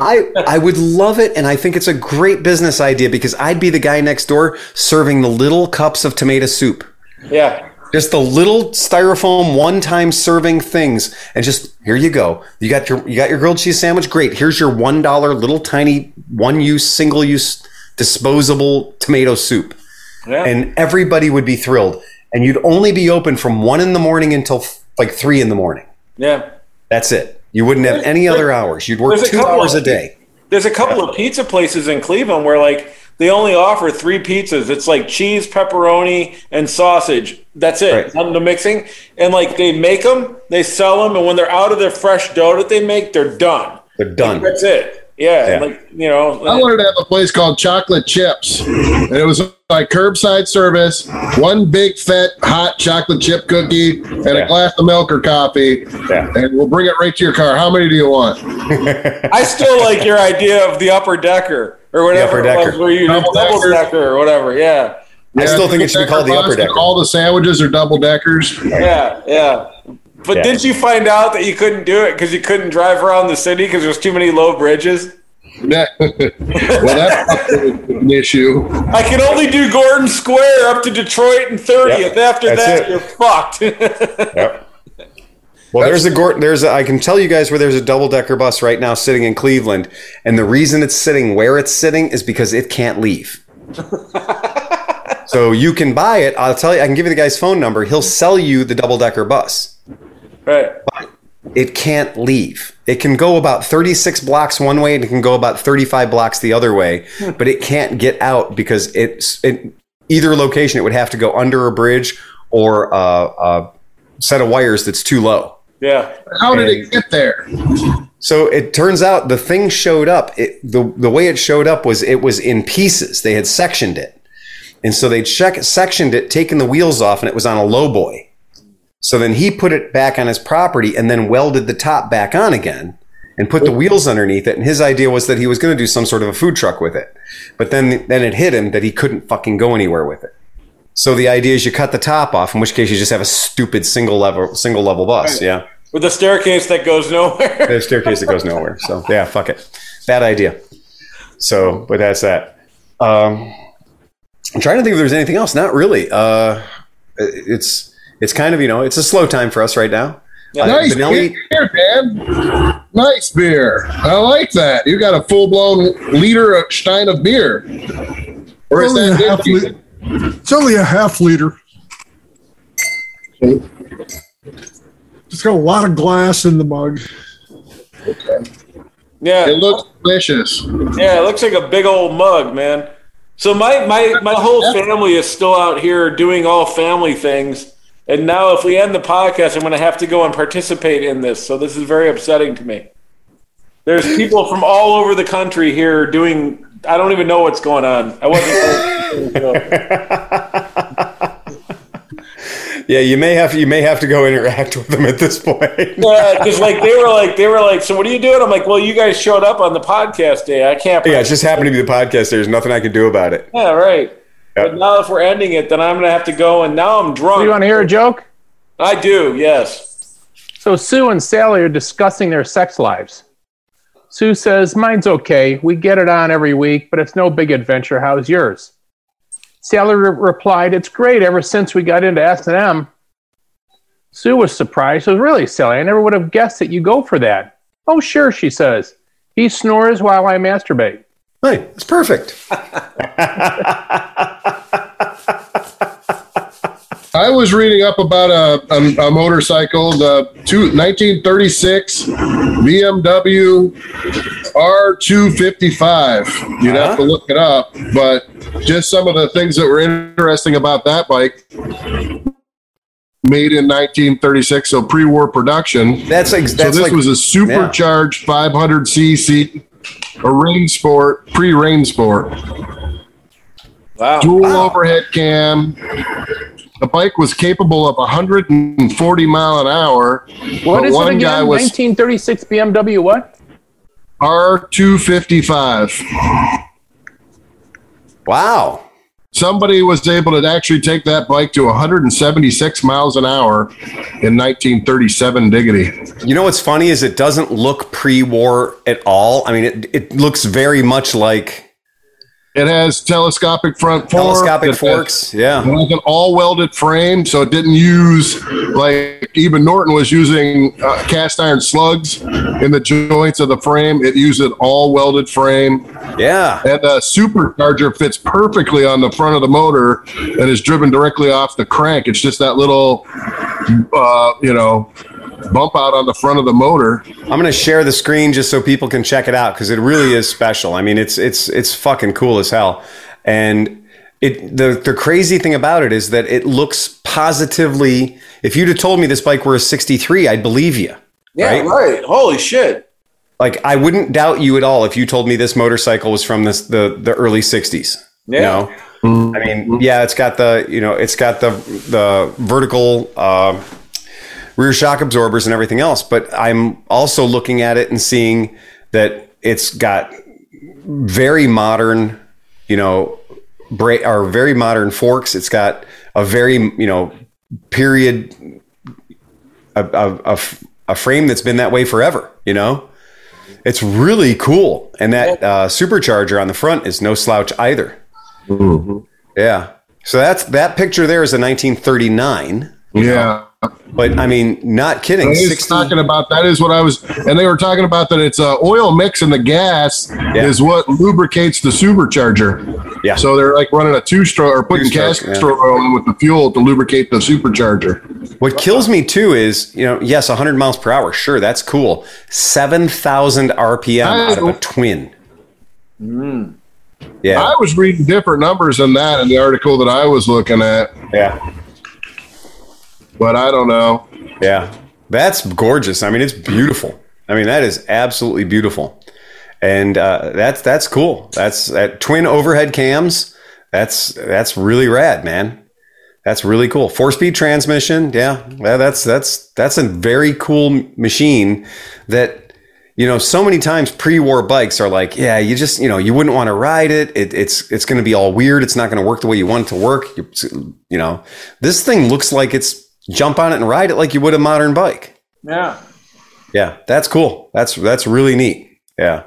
I I would love it, and I think it's a great business idea because I'd be the guy next door serving the little cups of tomato soup. Yeah. Just the little styrofoam one-time serving things, and just here you go. You got your you got your grilled cheese sandwich. Great. Here's your one dollar little tiny one-use, single-use, disposable tomato soup. Yeah. And everybody would be thrilled. And you'd only be open from one in the morning until f- like three in the morning. Yeah. That's it. You wouldn't have any other hours. You'd work two hours a day. There's a couple of pizza places in Cleveland where like they only offer three pizzas. It's like cheese, pepperoni, and sausage. That's it. Right. None of the mixing. And like they make them, they sell them. And when they're out of their fresh dough that they make, they're done. They're done. Like, that's it. Yeah, yeah. Like, you know. I wanted to have a place called Chocolate Chips. And it was like curbside service, one big fat hot chocolate chip cookie, and yeah. a glass of milk or coffee. Yeah. And we'll bring it right to your car. How many do you want? I still like your idea of the upper decker or whatever. The upper decker. Where you double, double decker or whatever. Yeah. yeah I still think it should be called the upper decker. All the sandwiches are double deckers. Yeah, yeah. But yeah. Did you find out that you couldn't do it because you couldn't drive around the city because there's too many low bridges? Well, that's an issue. I can only do Gordon Square up to Detroit and thirtieth. Yep. After that's that, it. You're fucked. Yep. Well, that's there's a Gordon. There's a, I can tell you guys where there's a double decker bus right now sitting in Cleveland, and the reason it's sitting where it's sitting is because it can't leave. So you can buy it. I'll tell you. I can give you the guy's phone number. He'll sell you the double decker bus. Right. But it can't leave. It can go about thirty-six blocks one way and it can go about thirty-five blocks the other way, but it can't get out because it's it, either location. It would have to go under a bridge or a, a set of wires that's too low. Yeah. How did and it get there? So it turns out the thing showed up. It, the, the way it showed up was it was in pieces. They had sectioned it. And so they check, sectioned it, taken the wheels off, and it was on a lowboy. So then he put it back on his property and then welded the top back on again and put the wheels underneath it. And his idea was that he was going to do some sort of a food truck with it. But then then it hit him that he couldn't fucking go anywhere with it. So the idea is you cut the top off, in which case you just have a stupid single level single level bus. Right. Yeah. With a staircase that goes nowhere. There's a staircase that goes nowhere. So yeah, fuck it. Bad idea. So, but that's that. Um, I'm trying to think if there's anything else. Not really. Uh, it's... It's kind of, you know, it's a slow time for us right now. Yeah. Uh, nice Benelli- beer, Dan. Nice beer. I like that. You got a full-blown liter of stein of beer. Or is that half li- It's only a half liter. It's got a lot of glass in the mug. Okay. Yeah. It looks delicious. Yeah, it looks like a big old mug, man. So my, my, my whole family is still out here doing all family things. And now if we end the podcast, I'm going to have to go and participate in this. So this is very upsetting to me. There's people from all over the country here doing, I don't even know what's going on. I wasn't. Yeah, you may have you may have to go interact with them at this point. Yeah, because like they were like they were like, so what are you doing? I'm like, well, you guys showed up on the podcast day. I can't. Yeah, it just happened to be the podcast day. There's nothing I can do about it. Yeah, right. Yep. But now if we're ending it, then I'm gonna have to go. And now I'm drunk. Do you want to hear a joke? I do. Yes. So Sue and Sally are discussing their sex lives. Sue says, mine's okay. We get it on every week, but it's no big adventure. How's yours? Sally re- replied, it's great ever since we got into S and M. Sue was surprised. She says, really, Sally, I never would have guessed that you go for that. Oh, sure, she says. He snores while I masturbate. Hey, it's perfect. I was reading up about a, a, a motorcycle, the two, nineteen thirty-six B M W R two fifty-five. You'd uh-huh. have to look it up, but just some of the things that were interesting about that bike. Made in nineteen thirty-six, so pre-war production. That's like, that's so this like, was a supercharged yeah. five hundred c c, a rain sport, pre-rain sport. Wow. Dual wow. overhead cam. The bike was capable of one hundred forty mile an hour. What is it again? Guy was nineteen thirty-six B M W what? R two fifty-five. Wow. Somebody was able to actually take that bike to one hundred seventy-six miles an hour in nineteen thirty-seven diggity. You know what's funny is it doesn't look pre-war at all. I mean, it, it looks very much like... It has telescopic front forks. Telescopic forks, yeah. Like an all-welded frame, so it didn't use, like, even Norton was using uh, cast iron slugs in the joints of the frame. It used an all-welded frame. Yeah. And the supercharger fits perfectly on the front of the motor and is driven directly off the crank. It's just that little, uh, you know... bump out on the front of the motor. I'm going to share the screen just so people can check it out because it really is special. I mean, it's it's it's fucking cool as hell. And it the the crazy thing about it is that it looks positively. If you'd have told me this bike were a sixty-three, I'd believe you. Yeah, right. right. Holy shit! Like I wouldn't doubt you at all if you told me this motorcycle was from this the the early sixties. Yeah. You know? Mm-hmm. I mean, yeah, it's got the you know it's got the the vertical. Uh, rear shock absorbers and everything else, but I'm also looking at it and seeing that it's got very modern, you know, bra- or very modern forks. It's got a very, you know, period, a, a, a, a frame that's been that way forever, you know? It's really cool. And that uh, supercharger on the front is no slouch either. Mm-hmm. Yeah. So that's that picture there is a nineteen thirty-nine. Yeah. Know? But I mean, not kidding. He's talking about that is what I was, and they were talking about that. It's a uh, oil mix and the gas yeah. is what lubricates the supercharger. Yeah. So they're like running a two-stroke or putting castor yeah. oil in with the fuel to lubricate the supercharger. What kills me too is you know yes, one hundred miles per hour. Sure, that's cool. seven thousand R P M out of a twin. Mm. Yeah. I was reading different numbers than that in the article that I was looking at. Yeah. But I don't know. Yeah, that's gorgeous. I mean, it's beautiful. I mean, that is absolutely beautiful. And uh, that's that's cool. That's that twin overhead cams. That's that's really rad, man. That's really cool. Four-speed transmission. Yeah, that's that's that's a very cool machine that, you know, so many times pre-war bikes are like, yeah, you just, you know, you wouldn't want to ride it. it it's it's going to be all weird. It's not going to work the way you want it to work. You, you know, this thing looks like it's, jump on it and ride it like you would a modern bike. Yeah. Yeah. That's cool. That's, that's really neat. Yeah.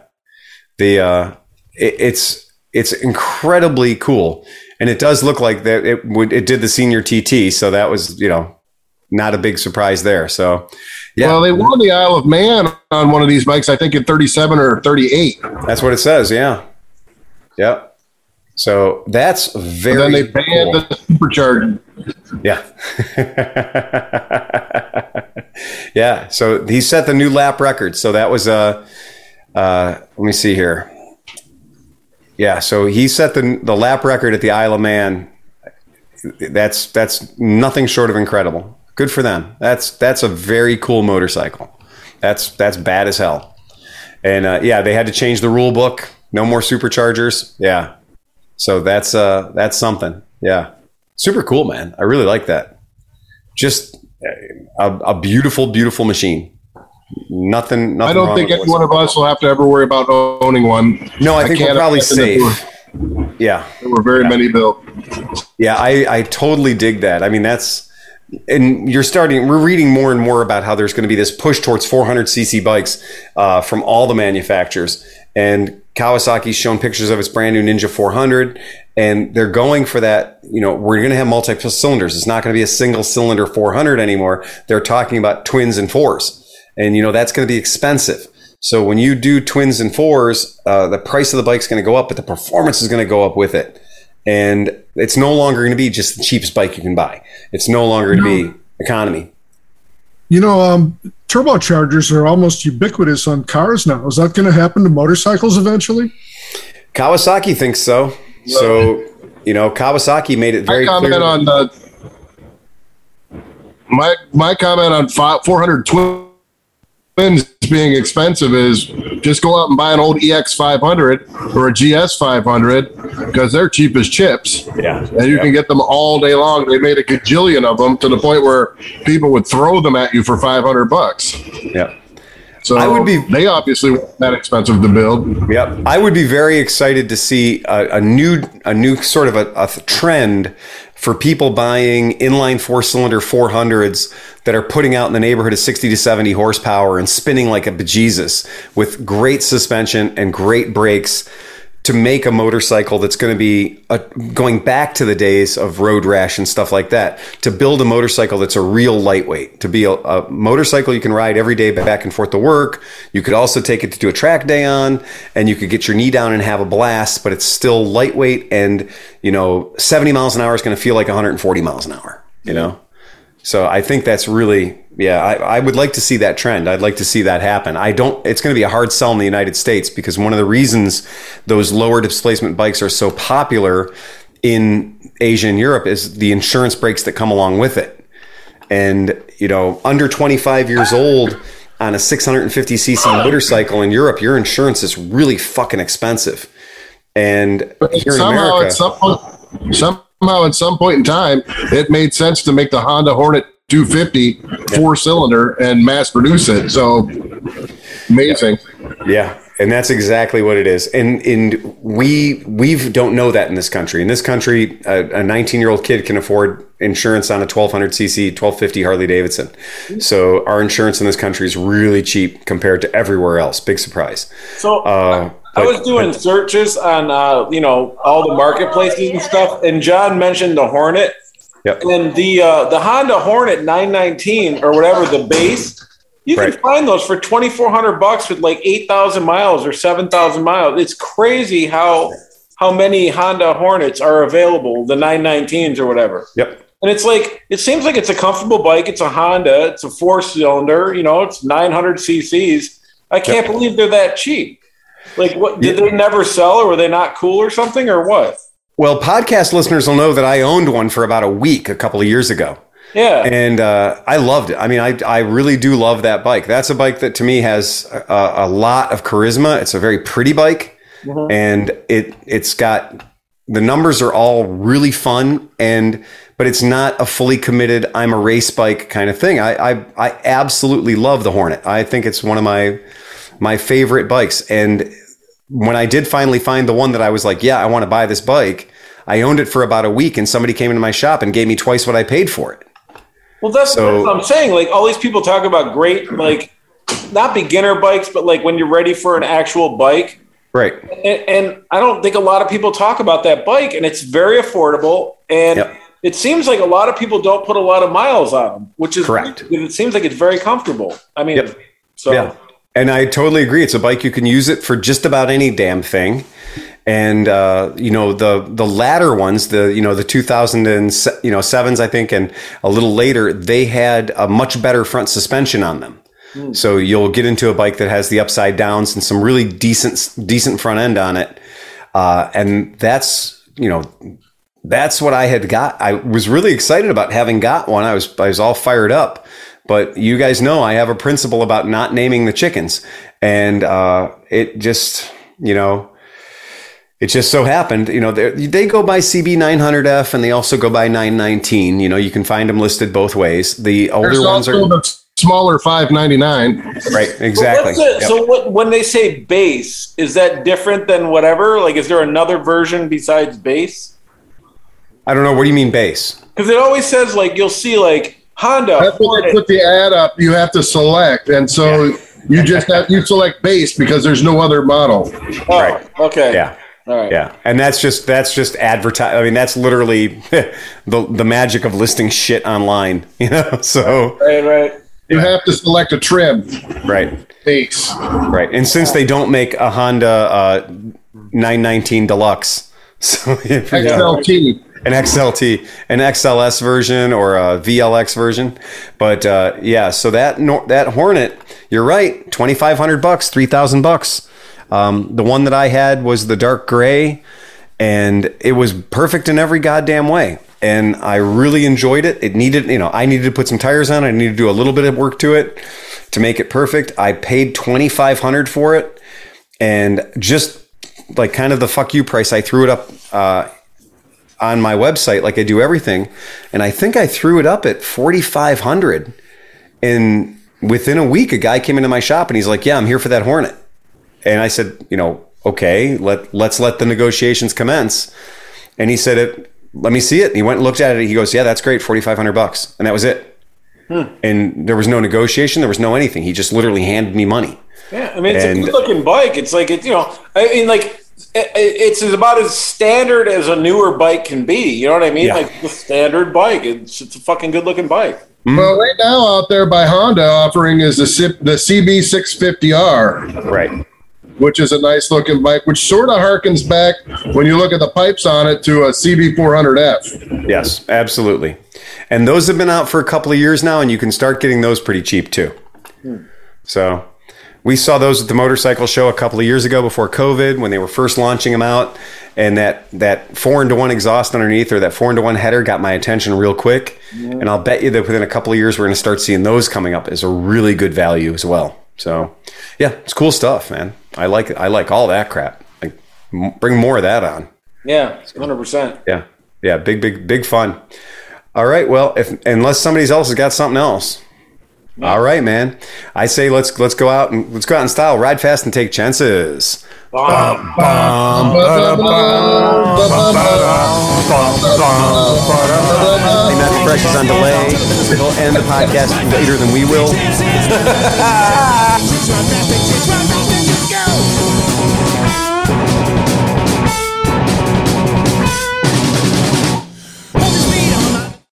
The, uh, it, it's, it's incredibly cool. And it does look like that. It would, it did the senior T T. So that was, you know, not a big surprise there. So, yeah. Well, they won the Isle of Man on one of these bikes, I think in thirty-seven or thirty-eight. That's what it says. Yeah. Yep. So that's very. And then they banned cool. the supercharger. Yeah. Yeah, so he set the new lap record. So that was a, uh, uh, let me see here. Yeah, so he set the the lap record at the Isle of Man. That's that's nothing short of incredible. Good for them. That's that's a very cool motorcycle. That's that's bad as hell. And uh, yeah, they had to change the rule book. No more superchargers. Yeah, so that's uh that's something. Yeah, super cool, man. I really like that. Just a, a beautiful, beautiful machine. Nothing. nothing I don't wrong think any one of us will have to ever worry about owning one. No, I think I we're probably safe. Were, yeah, there were very yeah. many built. Yeah, I, I totally dig that. I mean, that's and you're starting. We're reading more and more about how there's going to be this push towards four hundred c c bikes uh, from all the manufacturers. And Kawasaki's shown pictures of its brand new Ninja four hundred, and they're going for that. You know, we're going to have multi cylinders. It's not going to be a single cylinder four hundred anymore. They're talking about twins and fours. And, you know, that's going to be expensive. So when you do twins and fours, uh, the price of the bike's going to go up, but the performance is going to go up with it. And it's no longer going to be just the cheapest bike you can buy. It's no longer going to be economy. You know, um, turbochargers are almost ubiquitous on cars now. Is that going to happen to motorcycles eventually? Kawasaki thinks so. So, you know, Kawasaki made it very I comment clear. On, uh, my, my comment on four hundred twins. Twins being expensive is just go out and buy an old E X five hundred or a G S five hundred because they're cheap as chips. Yeah, and you yeah. can get them all day long. They made a gajillion of them to the point where people would throw them at you for five hundred bucks. Yeah. So I would be, they obviously weren't that expensive to build. Yep. I would be very excited to see a, a new, a new sort of a, a trend for people buying inline four-cylinder four hundreds that are putting out in the neighborhood of sixty to seventy horsepower and spinning like a bejesus with great suspension and great brakes to make a motorcycle that's going to be a, going back to the days of road rash and stuff like that, to build a motorcycle that's a real lightweight, to be a, a motorcycle you can ride every day back and forth to work. You could also take it to do a track day on, and you could get your knee down and have a blast, but it's still lightweight, and, you know, seventy miles an hour is going to feel like one hundred forty miles an hour, you know? So I think that's really, yeah, I, I would like to see that trend. I'd like to see that happen. I don't, it's going to be a hard sell in the United States because one of the reasons those lower displacement bikes are so popular in Asia and Europe is the insurance breaks that come along with it. And, you know, under twenty-five years old on a six hundred fifty c c motorcycle in Europe, your insurance is really fucking expensive. And but here in America, it's somehow, some- Somehow, at some point in time, it made sense to make the Honda Hornet two fifty yeah. four-cylinder and mass-produce it. So amazing. Yeah. yeah, and that's exactly what it is. And and we we don't know that in this country. In this country, a, a nineteen-year-old kid can afford insurance on a twelve hundred c c, twelve fifty Harley-Davidson. So our insurance in this country is really cheap compared to everywhere else. Big surprise. So. Uh, I was doing searches on, uh, you know, all the marketplaces and stuff, and John mentioned the Hornet. Yep. And the uh, the Honda Hornet nine nineteen or whatever, the base, you can right. find those for twenty-four hundred bucks with like eight thousand miles or seven thousand miles. It's crazy how how many Honda Hornets are available, the nine nineteens or whatever. Yep. And it's like, it seems like it's a comfortable bike. It's a Honda. It's a four-cylinder. You know, it's nine hundred c c's. I can't yep. believe they're that cheap. Like, what did they never sell, or were they not cool or something, or what? Well, podcast listeners will know that I owned one for about a week a couple of years ago. Yeah. And uh, I loved it. I mean, I I really do love that bike. That's a bike that to me has a, a lot of charisma. It's a very pretty bike, mm-hmm. and it it's got the numbers are all really fun, and but it's not a fully committed I'm a race bike kind of thing. I I, I absolutely love the Hornet. I think it's one of my my favorite bikes. And when I did finally find the one that I was like, yeah, I want to buy this bike, I owned it for about a week and somebody came into my shop and gave me twice what I paid for it. Well, that's, so, that's what I'm saying. Like, all these people talk about great, like, not beginner bikes, but like when you're ready for an actual bike. Right. And, and I don't think a lot of people talk about that bike, and it's very affordable. And yep. it seems like a lot of people don't put a lot of miles on them, which is correct. It seems like it's very comfortable. I mean, yep. so. Yeah. And I totally agree. It's a bike you can use it for just about any damn thing. And, uh, you know, the, the latter ones, the, you know, the two thousand sevens, I think, and a little later, they had a much better front suspension on them. Mm. So you'll get into a bike that has the upside downs and some really decent, decent front end on it. Uh, and that's, you know, that's what I had got. I was really excited about having got one. I was, I was all fired up, but you guys know, I have a principle about not naming the chickens, and, uh, it just, you know, it just so happened, you know, they go by C B nine hundred F and they also go by nine nineteen. You know, you can find them listed both ways. The older There's ones are the smaller five ninety-nine. Right, exactly. So, yep. so what, when they say base, is that different than whatever? Like, is there another version besides base? I don't know. What do you mean base? Because it always says, like, you'll see, like, Honda. That's when they put the ad up, you have to select. And so yeah. you just have, you select base because there's no other model. Oh, right. Okay. Yeah. All right. Yeah. And that's just, that's just advertise. I mean, that's literally the the magic of listing shit online, you know? So right, right. You have to select a trim. Right. Base. Right. And since they don't make a Honda uh, nine nineteen Deluxe, so X L T. Know, an X L T, an X L S version or a V L X version. But uh, yeah, so that, that Hornet, you're right. twenty-five hundred bucks, three thousand bucks. Um, the one that I had was the dark gray, and it was perfect in every goddamn way. And I really enjoyed it. It needed, you know, I needed to put some tires on. I needed to do a little bit of work to it to make it perfect. I paid twenty-five hundred dollars for it, and just like kind of the fuck you price, I threw it up uh, on my website like I do everything. And I think I threw it up at forty-five hundred dollars. And within a week, a guy came into my shop and he's like, yeah, I'm here for that Hornet. And I said, you know, okay, let, let's let the negotiations commence. And he said, it, let me see it. And he went and looked at it. He goes, yeah, that's great. forty-five hundred bucks. And that was it. Hmm. And there was no negotiation. There was no anything. He just literally handed me money. Yeah. I mean, it's and, a good looking bike. It's like, it's, you know, I mean, like it's about as standard as a newer bike can be. You know what I mean? Yeah. Like the standard bike. It's, it's a fucking good looking bike. Mm-hmm. Well, right now out there by Honda offering is the C B six fifty R. Right. Which is a nice looking bike, which sort of harkens back when you look at the pipes on it to a C B four hundred F. Yes, absolutely. And those have been out for a couple of years now, and you can start getting those pretty cheap too. Hmm. So we saw those at the motorcycle show a couple of years ago before COVID when they were first launching them out. And that, that four into one exhaust underneath or that four into one header got my attention real quick. Yeah. And I'll bet you that within a couple of years, we're going to start seeing those coming up as a really good value as well. So yeah, it's cool stuff, man. I like I like all that crap. Like, m- bring more of that on. Yeah, one hundred percent. Yeah, yeah, big, big, big fun. All right, well, if unless somebody else has got something else. Yeah. All right, man. I say let's let's go out and let's go out in style, ride fast, and take chances. Bum, bum, Matthew Fresh is on delay. He'll end the podcast later than we will.